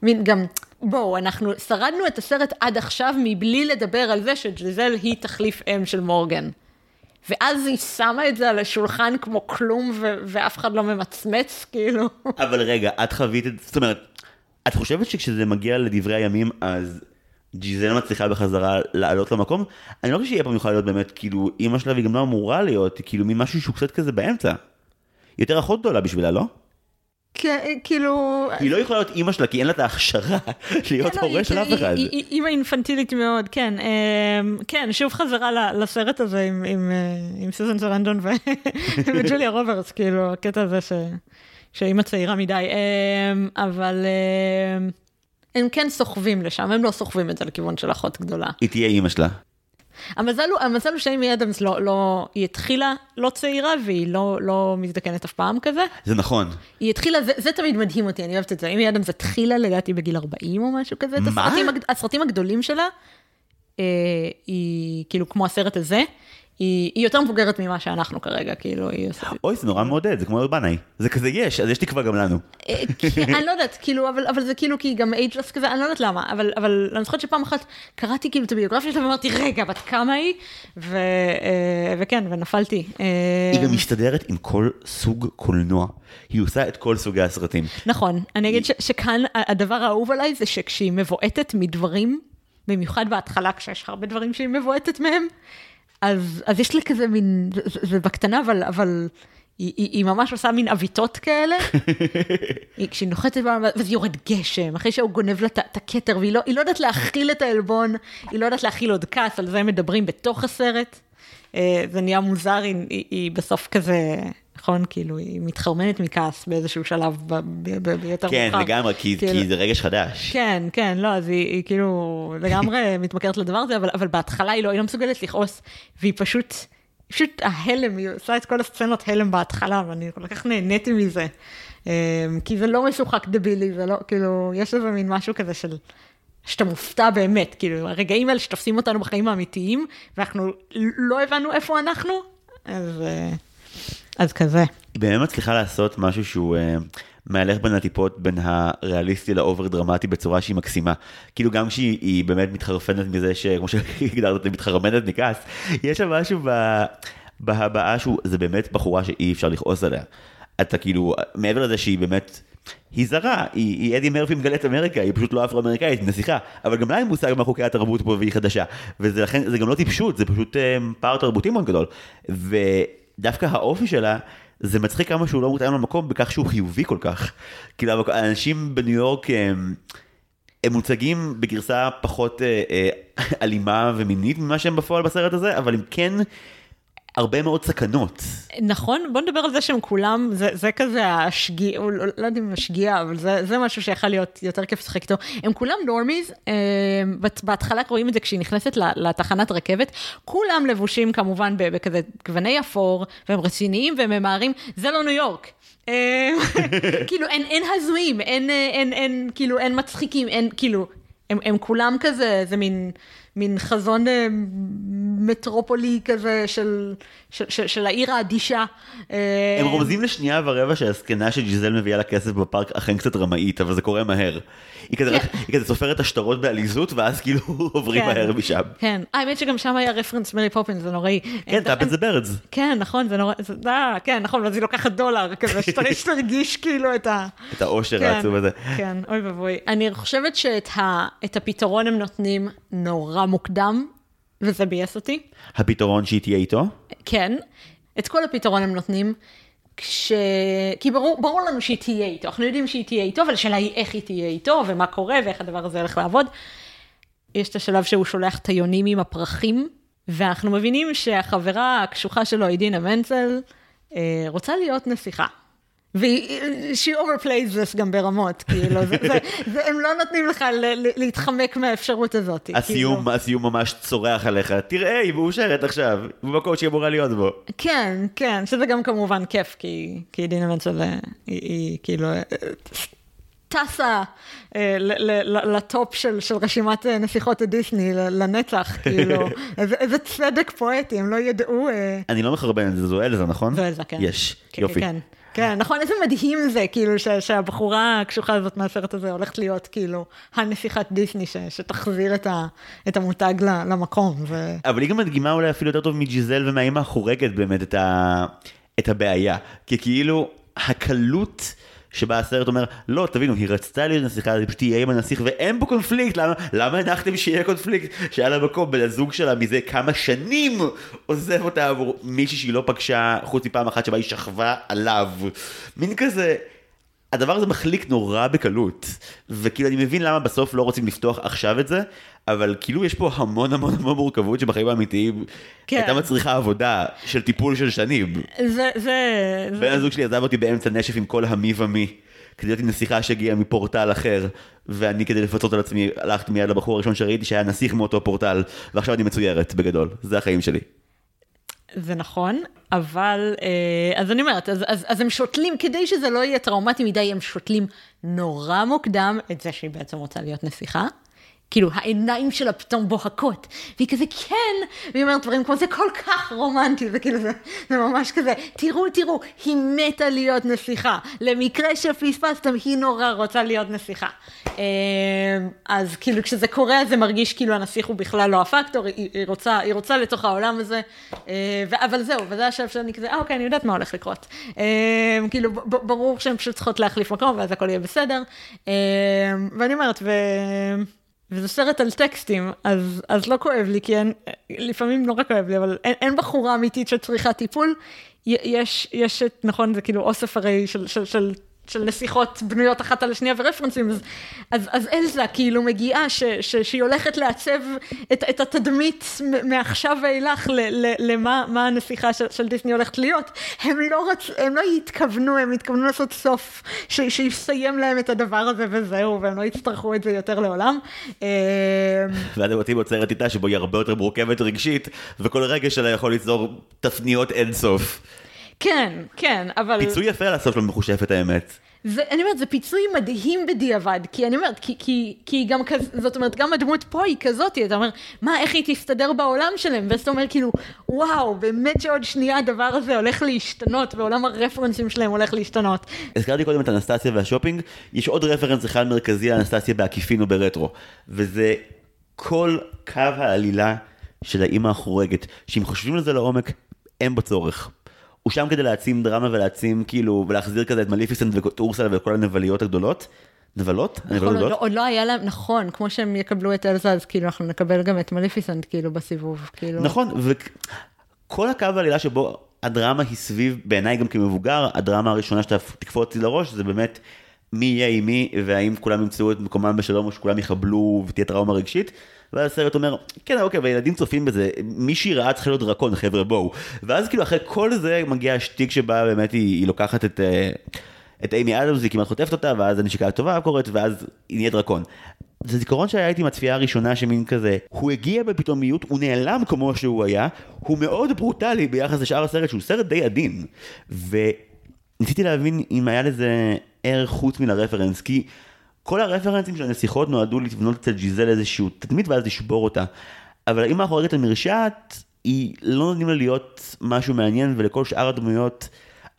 מין גם, בואו, אנחנו שרדנו את הסרט עד עכשיו, מבלי לדבר על זה שג'יזל היא תחליף אם של מורגן. ואז היא שמה את זה על השולחן כמו כלום, ואף אחד לא ממצמץ, כאילו. אבל רגע, את חווית את זה, זאת אומרת, את חושבת שכשזה מגיע לדברי הימים, אז... ג'יזל מצליחה בחזרה לעלות למקום, אני לא חושב שיהיה פעם יוכל להיות באמת, כאילו, אמא שלה והיא גם לא אמורה להיות, כאילו, ממשהו שוקסט כזה באמצע. יותר אחות גדולה בשבילה, לא? כאילו... היא לא יכולה להיות אמא שלה, כי אין לה את ההכשרה להיות הורה של אף אחד. היא אמא אינפנטילית מאוד, כן. כן, שוב חזרה לסרט הזה עם סוזן סרנדון וג'וליה רוברטס, כאילו, הקטע הזה שאמא צעירה מדי. אבל... הם כן סוחבים לשם, הם לא סוחבים את זה לכיוון של אחות גדולה. היא תהיה אימא שלה. המזל הוא שאימי אדמס לא, היא התחילה לא צעירה, והיא לא מזדקנת אף פעם כזה. זה נכון. היא התחילה, זה תמיד מדהים אותי, אני אוהבת את זה. אימי אדמס התחילה, לדעתי בגיל 40 או משהו כזה. מה? הסרטים הגדולים שלה, היא כאילו כמו הסרט הזה, היא יותר מבוגרת ממה שאנחנו כרגע, כאילו היא... אוי, זה נורא מעודד, זה כמו בנאי. זה כזה יש, אז יש תקווה גם לנו. אני לא יודעת, כאילו, אבל זה כאילו, כי גם אייג'לס כזה, אני לא יודעת למה, אבל אני זוכרת שפעם אחת קראתי כאילו את הביוגרפיה שלה, ואמרתי, רגע, בת כמה היא? וכן, ונפלתי. היא גם משתדרת עם כל סוג קולנוע. היא עושה את כל סוגי הסרטים. נכון, אני אגיד שכאן הדבר האהוב עליי, זה שכשהיא מבועטת מדברים, במיוחד בהתחלה, כשיש הרבה דברים שהיא מבועטת מהם, אז יש לי כזה מין, זה בקטנה, אבל היא ממש עושה מין אביתות כאלה, כשהיא נוחתת, וזה יורד גשם, אחרי שהוא גונב לה את הכתר, והיא לא יודעת להכיל את העלבון, היא לא יודעת להכיל עוד כעס, על זה הם מדברים בתוך הסרט, זה נהיה מוזר, היא בסוף כזה, נכון, כאילו, היא מתחרמנת מכעס באיזשהו שלב, ביותר מוכר. כן, לגמרי, כי זה רגש חדש. כן, כן, לא, אז היא כאילו לגמרי מתמכרת לדבר הזה, אבל בהתחלה היא לא מסוגלת לכעוס, והיא פשוט ההלם, היא עושה את כל הסצנות הלם בהתחלה, ואני כל כך נהניתי מזה, כי זה לא משוחק דבילי, זה לא, כאילו, יש איזה מין משהו כזה של... שאתה מופתע באמת, כאילו, הרגעים האלה שתופסים אותנו בחיים האמיתיים, ואנחנו לא הבנו איפה אנחנו, אז כזה. היא באמת מצליחה לעשות משהו שהוא מהלך בין הטיפות, בין הריאליסטי לאובר דרמטי, בצורה שהיא מקסימה. כאילו, גם כשהיא באמת מתחרפנת מזה, שכמו שהגדרת, מתחרמנת מכעס, יש שם משהו בהבעה שהוא, זה באמת בחורה שאי אפשר לכעוס עליה. אתה כאילו, מעבר לזה שהיא באמת... היא זרה, היא אדי מרפי מגלית אמריקה, היא פשוט לא אפרו-אמריקאית, נסיכה, אבל גם לה היא מושג מהחוקי התרבות פה והיא חדשה, וזה גם לא טיפשות, זה פשוט פער תרבותי מאוד גדול, ודווקא האופי שלה, זה מצחיק כמה שהוא לא מותאם למקום, בכך שהוא חיובי כל כך, כאילו האנשים בניו יורק, הם מוצגים בגרסה פחות אלימה ומינית, ממה שהם בפועל בסרט הזה, אבל הם כן... הרבה מאוד סכנות. נכון, בוא נדבר על זה שהם כולם, זה כזה השגיאה, לא יודעים אם השגיאה, אבל זה משהו שיכל להיות יותר כיף לשחק איתו. הם כולם נורמיז, בהתחלה רואים את זה כשהיא נכנסת לתחנת רכבת, כולם לבושים כמובן בכזה גווני אפור, והם רציניים והם ממהרים, זה לא ניו יורק. כאילו אין הזויים, אין מצחיקים, אין כאילו... הם כולם כזה, זה מין חזון מטרופולי כזה של העיר האדישה. הם רומזים לשנייה ורבע שהסקנה שג'יזל מביאה לכסף בפארק אכן קצת רמאית, אבל זה קורה מהר. היא כזה סופרת השטרות בעליזות, ואז כאילו עוברים מהר משם. כן, האמת שגם שם היה רפרנס מרי פופינס, זה נוראי. כן, טאפ את זה ברדס. כן, נכון, זה נוראי. כן, נכון, ואז היא לוקחת דולר כזה, שתרגיש כאילו את ה... את האושר העצוב הזה. כן, אוי ובוי. אני חושבת שאת הפתרון הם נותנים נורא מוקדם, וזה בייס אותי. הפתרון שהיא תהיה איתו? כן, את כל הפתרון הם נותנים, כי ברור לנו שהיא תהיה איתו, אנחנו יודעים שהיא תהיה איתו, אבל השאלה היא איך היא תהיה איתו, ומה קורה, ואיך הדבר הזה הולך לעבוד. יש את השלב שהוא שולח טיונים עם הפרחים, ואנחנו מבינים שהחברה הקשוחה שלו, עדינה מנצל, רוצה להיות נסיכה. והיא overplays this גם ברמות, כאילו, הם לא נותנים לך להתחמק מהאפשרות הזאת. הסיום ממש צורח עליך, תראה, היא מאושרת עכשיו, במקום שהיא אמורה להיות בו. כן, כן, שזה גם כמובן כיף, כי דינה מנצל, היא כאילו, טסה לטופ של רשימת נסיכות הדיסני, לנצח, כאילו, איזה צדק פואטי, הם לא ידעו. אני לא מחרבן, זה זוהלזה, נכון? זוהלזה, כן. יש, יופי. כן, נכון, איזה מדהים זה, כאילו, שהבחורה הקשוחה הזאת מהסרט הזה הולכת להיות, כאילו, הנסיכת דיסני, שתחזיר את המותג למקום. אבל היא גם מדגימה אולי אפילו יותר טוב מג'יזל, ומהאימא החורגת באמת את הבעיה. כי כאילו, הקלות שבה הסרט אומר, לא, תבינו, היא רצתה להיות נסיכה, זה פשוט תהיה עם הנסיך, ואין פה קונפליקט, למה הנחתם שיהיה קונפליקט? שהיה לה מקום, בן הזוג שלה מזה כמה שנים, עוזב אותה עבור מישהי שהיא לא פגשה, חוץ מפעם אחת שבה היא שכבה עליו. מין כזה, הדבר הזה מחליק נורא בקלות, וכאילו אני מבין למה בסוף לא רוצים לפתוח עכשיו את זה, אבל כאילו יש פה המון המון המון מורכבות שבחיים האמיתיים הייתה מצריכה עבודה של טיפול של שנים. בן הזוג שלי עזב אותי באמצע נשף עם כל המי ומי, כדי להיות עם נסיכה שהגיעה מפורטל אחר, ואני כדי לפצות על עצמי הלכתי מיד לבחור הראשון שראיתי שהיה נסיך מאותו פורטל, ועכשיו אני מצוירת בגדול, זה החיים שלי. זה נכון, אבל, אז אני אומרת, אז הם שותלים, כדי שזה לא יהיה טראומטי מדי, הם שותלים נורא מוקדם את זה שהיא בעצם רוצה להיות נסיכה. כאילו, העיניים שלה פתאום בוהקות, והיא כזה כן, והיא אומרת דברים כמו זה כל כך רומנטי, וכאילו זה ממש כזה, תראו, היא מתה להיות נסיכה, למקרה שפספסתם, היא נורא רוצה להיות נסיכה. אז כאילו, כשזה קורה, זה מרגיש כאילו הנסיך הוא בכלל לא הפקטור, היא רוצה לתוך העולם הזה, אבל זהו, וזה השלב שאני כזה, אוקיי, אני יודעת מה הולך לקרות. כאילו, ברור שהן פשוט צריכות להחליף מקום, ואז הכל יהיה בסדר. ואני אומרת, וזה סרט על טקסטים, אז לא כואב לי, כי לפעמים נורא כואב לי, אבל אין בחורה אמיתית שצריכה טיפול, יש נכון, זה כאילו אוסף הרי של נסיכות בנויות אחת על השנייה ורפרנסים, אז אלזה כאילו מגיעה שהיא הולכת לעצב את התדמית מעכשיו ואילך למה הנסיכה של דיסני הולכת להיות, הם לא התכוונו, הם התכוונו לעשות סוף שיסיים להם את הדבר הזה וזהו, והם לא יצטרכו את זה יותר לעולם. ואתם רוצים עוצרת איתה שבו היא הרבה יותר מורכבת רגשית, וכל רגע שלה יכול ליצור תפניות אינסוף. כן, אבל... פיצוי יפה לעשות לא מחושפת האמת. אני אומרת, זה פיצוי מדהים בדיעבד, כי אני אומרת, כי גם כזה, זאת אומרת, גם הדמות פה היא כזאת, אתה אומר, מה, איך היא תסתדר בעולם שלהם? ואז אתה אומר, כאילו, וואו, באמת שעוד שנייה הדבר הזה הולך להשתנות, ועולם הרפרנסים שלהם הולך להשתנות. הזכרתי קודם את אנסטסיה והשופינג, יש עוד רפרנס אחד מרכזי על אנסטסיה בעקיפין וברטרו, וזה כל קו העלילה של האמא החורגת, שאם חושבים לזה לעומק, אין בצורך. הוא שם כדי להעצים דרמה ולהעצים, כאילו, ולהחזיר כזה את מליפיסנט ואורסלה וכל הנבליות הגדולות. נבלות? נכון, עוד לא היה להם, נכון, כמו שהם יקבלו את אלזה, אז כאילו אנחנו נקבל גם את מליפיסנט, כאילו, בסיבוב, כאילו. נכון, וכל הקו העלילה שבו הדרמה היא סביב, בעיניי גם כמבוגר, הדרמה הראשונה שאתה תקפוץ אותי לראש, זה באמת מי יהיה עם מי, והאם כולם ימצאו את מקומם בשלום, או שכולם יחבלו ותהיה טראומה רגשית. ואז הסרט אומר, כן, אוקיי, והילדים צופים בזה, מי שיראה צריך להיות דרקון, חבר'ה, בואו. ואז כאילו אחרי כל זה מגיע השתיק שבה באמת היא לוקחת את אימי אדמס, היא כמעט חוטפת אותה, ואז הנשיקה הטובה קורית, ואז היא נהיה דרקון. זה זיכרון שהיה איתי עם הצפייה הראשונה שמין כזה, הוא הגיע בפתאומיות, הוא נעלם כמו שהוא היה, הוא מאוד ברוטלי ביחס לשאר הסרט, שהוא סרט די עדין. וניסיתי להבין אם היה לזה ערך חוץ מן הרפרנס, כי כל הרפרנסים של הנסיכות נועדו לבנות אצל ג'יזל איזשהו תדמית ואז לשבור אותה. אבל האמא החורגת למרשעת, היא לא נותנים לה להיות משהו מעניין, ולכל שאר הדמויות,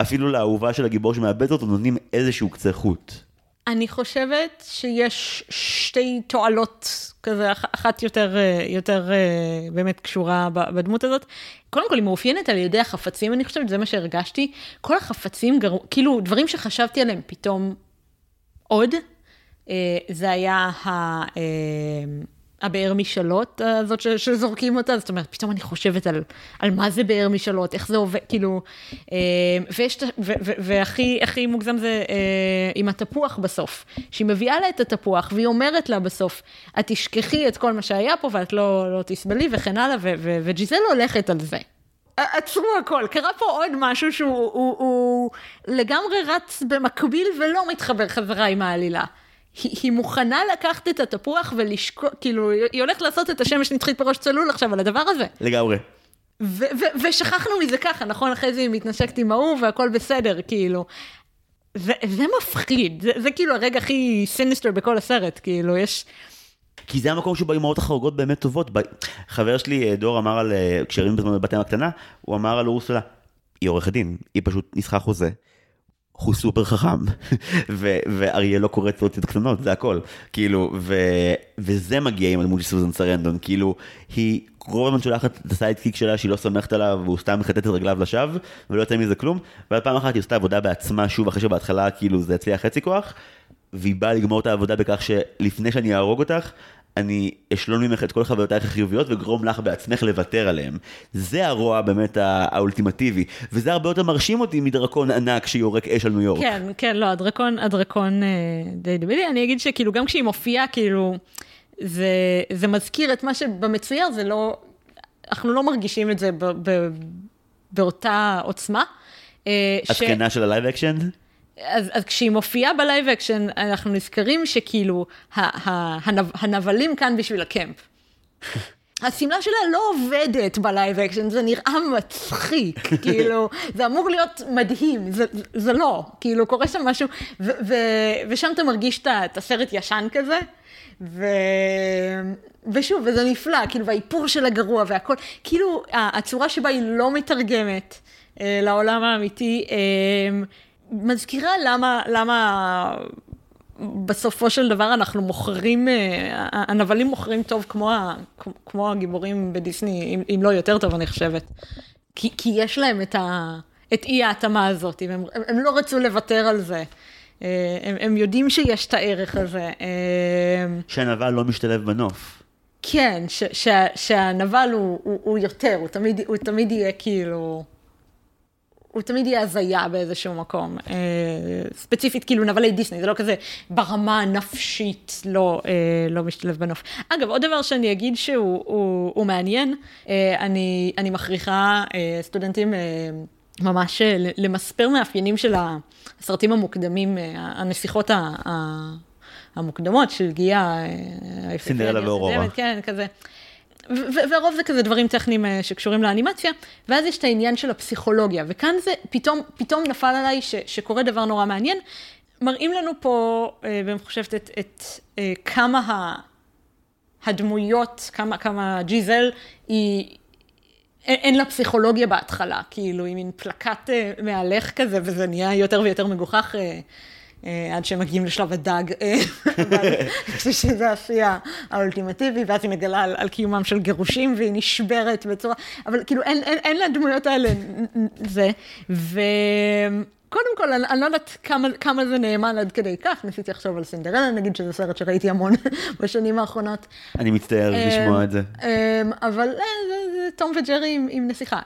אפילו לאהובה של הגיבור שמאבד אותו, נותנים איזשהו קצה חוט. אני חושבת שיש שתי תועלות כזה, אחת יותר באמת קשורה בדמות הזאת. קודם כל, היא מאופיינת על ידי החפצים, אני חושבת, זה מה שהרגשתי. כל החפצים, כאילו דברים שחשבתי עליהם פתאום עוד, זה היה הבאר משלות הזאת שזורקים אותה, זאת אומרת, פתאום אני חושבת על מה זה באר משלות, איך זה עובד, כאילו, והכי מוגזם זה עם התפוח בסוף, שהיא מביאה לה את התפוח, והיא אומרת לה בסוף, את תשכחי את כל מה שהיה פה, ואת לא תסבלי וכן הלאה, וג'יזל הולכת על זה. עצרו הכל, קרה פה עוד משהו שהוא לגמרי רץ במקביל ולא מתחבר חזרה עם העלילה. היא מוכנה לקחת את התפוח ולשקוע, כאילו, היא הולכת לעשות את השמש נצחית בראש צלול עכשיו על הדבר הזה. לגמרי. ושכחנו מזה ככה, נכון? אחרי זה היא מתנשקת עם ההוא והכל בסדר, כאילו. זה מפחיד, זה כאילו הרגע הכי סיניסטר בכל הסרט, כאילו, יש... כי זה המקום שבו האמהות החורגות באמת טובות. חבר שלי, דור, אמר על, כשהיינו בזמן בבת הים הקטנה, הוא אמר על אורסולה, היא עורכת דין, היא פשוט ניסחה חוזה. הוא סופר חכם, ואריה לא קורא צלוציות קטנות, זה הכל, כאילו, וזה מגיע עם הדמות של סוזן סרנדון, כאילו, היא רוב הזמן שולחת את הסיידקיק שלה, שהיא לא סומכת עליו, והוא סתם מחטט את רגליו לשווא, ולא יוצא מזה כלום, ועל פעם אחת היא עושה עבודה בעצמה, שוב, אחרי שבהתחלה, כאילו, זה הצליח חצי כוח, והיא באה לגמור את העבודה בכך שלפני שאני אהרוג אותך, אני אשלול ממך את כל החוויותייך החיוביות וגרום לך בעצמך לוותר עליהם. זה הרוע באמת האולטימטיבי, וזה הרבה יותר מרשים אותי מדרקון ענק שיורק אש על ניו יורק. כן, כן, לא, הדרקון די דבילי. אני אגיד שכאילו גם כשהיא מופיעה, כאילו, זה מזכיר את מה שבמצויר, זה לא, אנחנו לא מרגישים את זה באותה עוצמה. התקנה של הלייב אקשן? אז כשהיא מופיעה בלייב אקשן, אנחנו נזכרים שכאילו, הנבלים כאן בשביל הקמפ. הסמלה שלה לא עובדת בלייב אקשן, זה נראה מצחיק, כאילו, זה אמור להיות מדהים, זה לא, כאילו, קורה שם משהו, ושם אתה מרגיש את הסרט ישן כזה, ושוב, וזה נפלא, כאילו, והאיפור של הגרוע והכל, כאילו, הצורה שבה היא לא מתרגמת לעולם האמיתי, מזכירה למה בסופו של דבר אנחנו מוכרים, הנבלים מוכרים טוב כמו הגיבורים בדיסני, אם לא יותר טוב אני חושבת. כי יש להם את אי ההתאמה הזאת, הם לא רצו לוותר על זה. הם יודעים שיש את הערך הזה. שהנבל לא משתלב בנוף. כן, שהנבל הוא יותר, הוא תמיד יהיה כאילו... הוא תמיד יהיה הזיה באיזשהו מקום, ספציפית כאילו נבלי דיסני, זה לא כזה ברמה הנפשית, לא משתלב בנוף. אגב, עוד דבר שאני אגיד שהוא מעניין, אני מכריחה סטודנטים ממש למספר מאפיינים של הסרטים המוקדמים, הנסיכות המוקדמות של גיאה, סינדרלה ואורורה. כן, כזה. והרוב זה כזה דברים טכניים שקשורים לאנימציה, ואז יש את העניין של הפסיכולוגיה, וכאן זה פתאום נפל עליי שקורה דבר נורא מעניין, מראים לנו פה, ואני חושבת את כמה הדמויות, כמה ג'יזל, אין לה פסיכולוגיה בהתחלה, כאילו היא מין פלקט מהלך כזה, וזה נהיה יותר ויותר מגוחך, עד שהם מגיעים לשלב הדג, שזה העשייה האולטימטיבי, ואז היא מגלה על קיומם של גירושים, והיא נשברת בצורה, אבל כאילו אין לדמויות האלה זה, וקודם כל, אני לא יודעת כמה זה נאמן עד כדי כך, ניסיתי לחשוב על סינדרלה, נגיד שזה סרט שראיתי המון בשנים האחרונות. אני מצטער לשמוע את זה. אבל זה תום וג'רי עם נסיכה.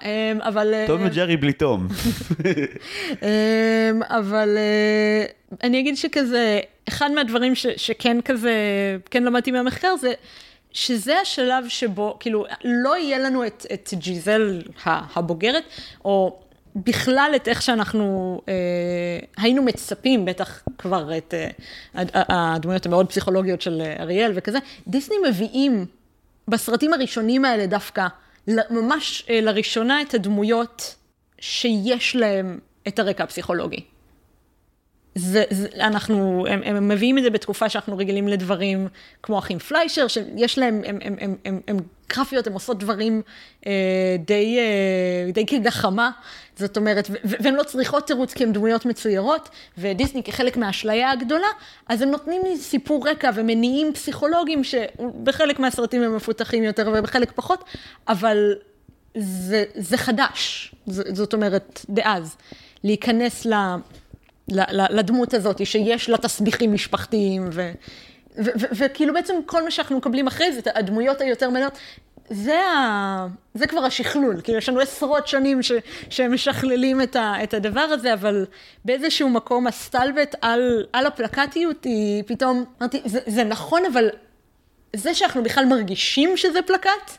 תום וג'רי בלי תום. אבל... אני אגיד שכזה, אחד מהדברים שכן כזה, כן למדתי מהמחקר, זה שזה השלב שבו, כאילו, לא יהיה לנו את ג'יזל הבוגרת, או בכלל את איך שאנחנו היינו מצפים, בטח כבר את הדמויות המאוד פסיכולוגיות של אריאל וכזה, דיסני מביאים בסרטים הראשונים האלה דווקא, ממש לראשונה את הדמויות שיש להם את הרקע הפסיכולוגי. הם מביאים את זה בתקופה שאנחנו רגילים לדברים כמו אחים פליישר, שיש להם, הם גרפיות, הם עושות דברים די כגחמה, זאת אומרת, והן לא צריכות תירוץ כי הן דמויות מצוירות, ודיסני כחלק מהאשליה הגדולה, אז הם נותנים לי סיפור רקע ומניעים פסיכולוגיים, שבחלק מהסרטים הם מפותחים יותר ובחלק פחות, אבל זה חדש, זאת אומרת, דאז, להיכנס לדמות הזאת, שיש לה תסביכים משפחתיים, וכאילו בעצם כל מה שאנחנו מקבלים אחרי זה, הדמויות היותר מלאות, זה כבר השכלול, כאילו יש לנו עשרות שנים שהם משכללים את הדבר הזה, אבל באיזשהו מקום הסטלבט על הפלקטיות היא פתאום, אמרתי, זה נכון, אבל זה שאנחנו בכלל מרגישים שזה פלקט,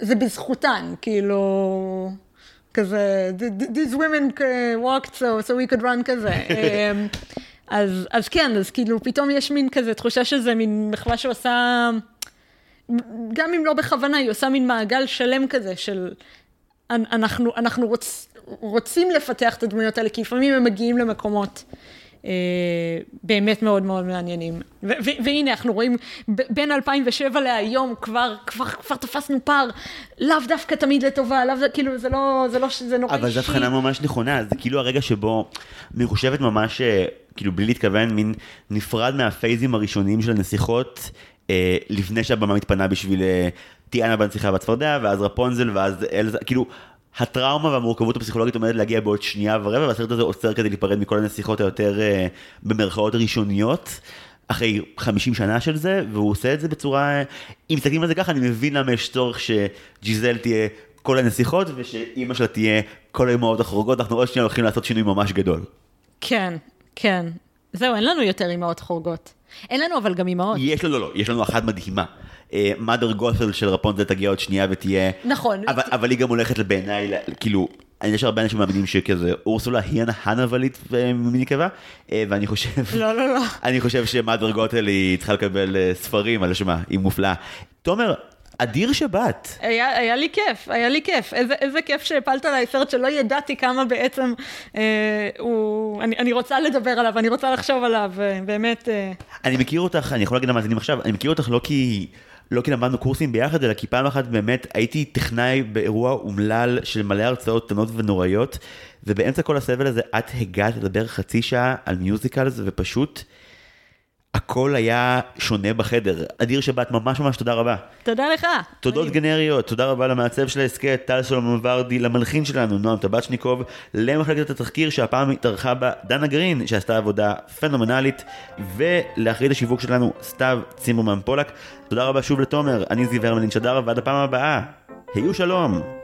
זה בזכותן, כאילו... כזה, these women walked so we could run כזה. אז כן, אז כאילו פתאום יש מין כזה תחושה שזה מין מחווה שעושה, גם אם לא בכוונה, היא עושה מין מעגל שלם כזה של אנחנו רוצים לפתח את הדמויות האלה, כי לפעמים הם מגיעים למקומות באמת מאוד מאוד מעניינים. והנה, אנחנו רואים בין 2007 להיום כבר תפסנו פער, לאו דווקא תמיד לטובה, כאילו זה לא, זה נורא אישי. אבל זו הבחנה ממש נכונה, זה כאילו הרגע שבו מחושבת ממש, כאילו בלי להתכוון, מין נפרד מהפייזים הראשוניים של הנסיכות, לפני שהבמה מתפנה בשביל טיאנה בנסיכה בצפרדע, ואז רפונזל, ואז אלזה, כאילו... הטראומה והמורכבות הפסיכולוגית עומדת להגיע בעוד שנייה ורבע, והסרט הזה עוצר כדי להיפרד מכל הנסיכות היותר במרכאות ראשוניות, אחרי 50 שנה של זה, והוא עושה את זה בצורה, אם מסתכלים על זה ככה, אני מבין למה יש צורך שג'יזל תהיה כל הנסיכות, ושאימא שלה תהיה כל האימהות החורגות, אנחנו עוד שניה הולכים לעשות שינוי ממש גדול. כן, כן. זהו, אין לנו יותר אימהות חורגות. אין לנו אבל גם אימהות. יש לנו, לא, יש לנו אחת מדהימה. מאדר גותל של רפונזל תגיע עוד שנייה ותהיה... נכון. אבל היא גם הולכת לבעיניי, כאילו... יש הרבה אנשים מאמינים שכזה, אורסולה היא הנבלית מנקבה, ואני חושב... לא, לא, לא. אני חושב שמאדר גותל היא צריכה לקבל ספרים על השמה, היא מופלאה. תומר, אדיר שבאת. היה לי כיף, היה לי כיף. איזה כיף שהפלת עליי סרט שלא ידעתי כמה בעצם הוא... אני רוצה לדבר עליו, אני רוצה לחשוב עליו, באמת... אני מכיר אותך, אני יכול להגיד למאזינים עכשיו, אני מכיר אותך לא כי למדנו קורסים ביחד, אלא כי פעם אחת באמת הייתי טכנאי באירוע אומלל של מלא הרצאות קטנות ונוראיות, ובאמצע כל הסבל הזה את הגעת לדבר חצי שעה על מיוזיקלס, ופשוט הכל היה שונה בחדר. אדיר שבאת, ממש ממש תודה רבה. תודה לך. תודות גנריות, תודה רבה למעצב של העסקת, טל סולומון ורדי, למלחין שלנו, נועם טבצ'ניקוב, למחלקת התחקיר שהפעם התארחה בה דנה גרין, שעשתה עבודה פנומנלית, ולאחרית השיווק שלנו, סתיו צימרמן פולק. תודה רבה שוב לתומר, אני זיו הרמלין שדר, ועד הפעם הבאה, היו שלום.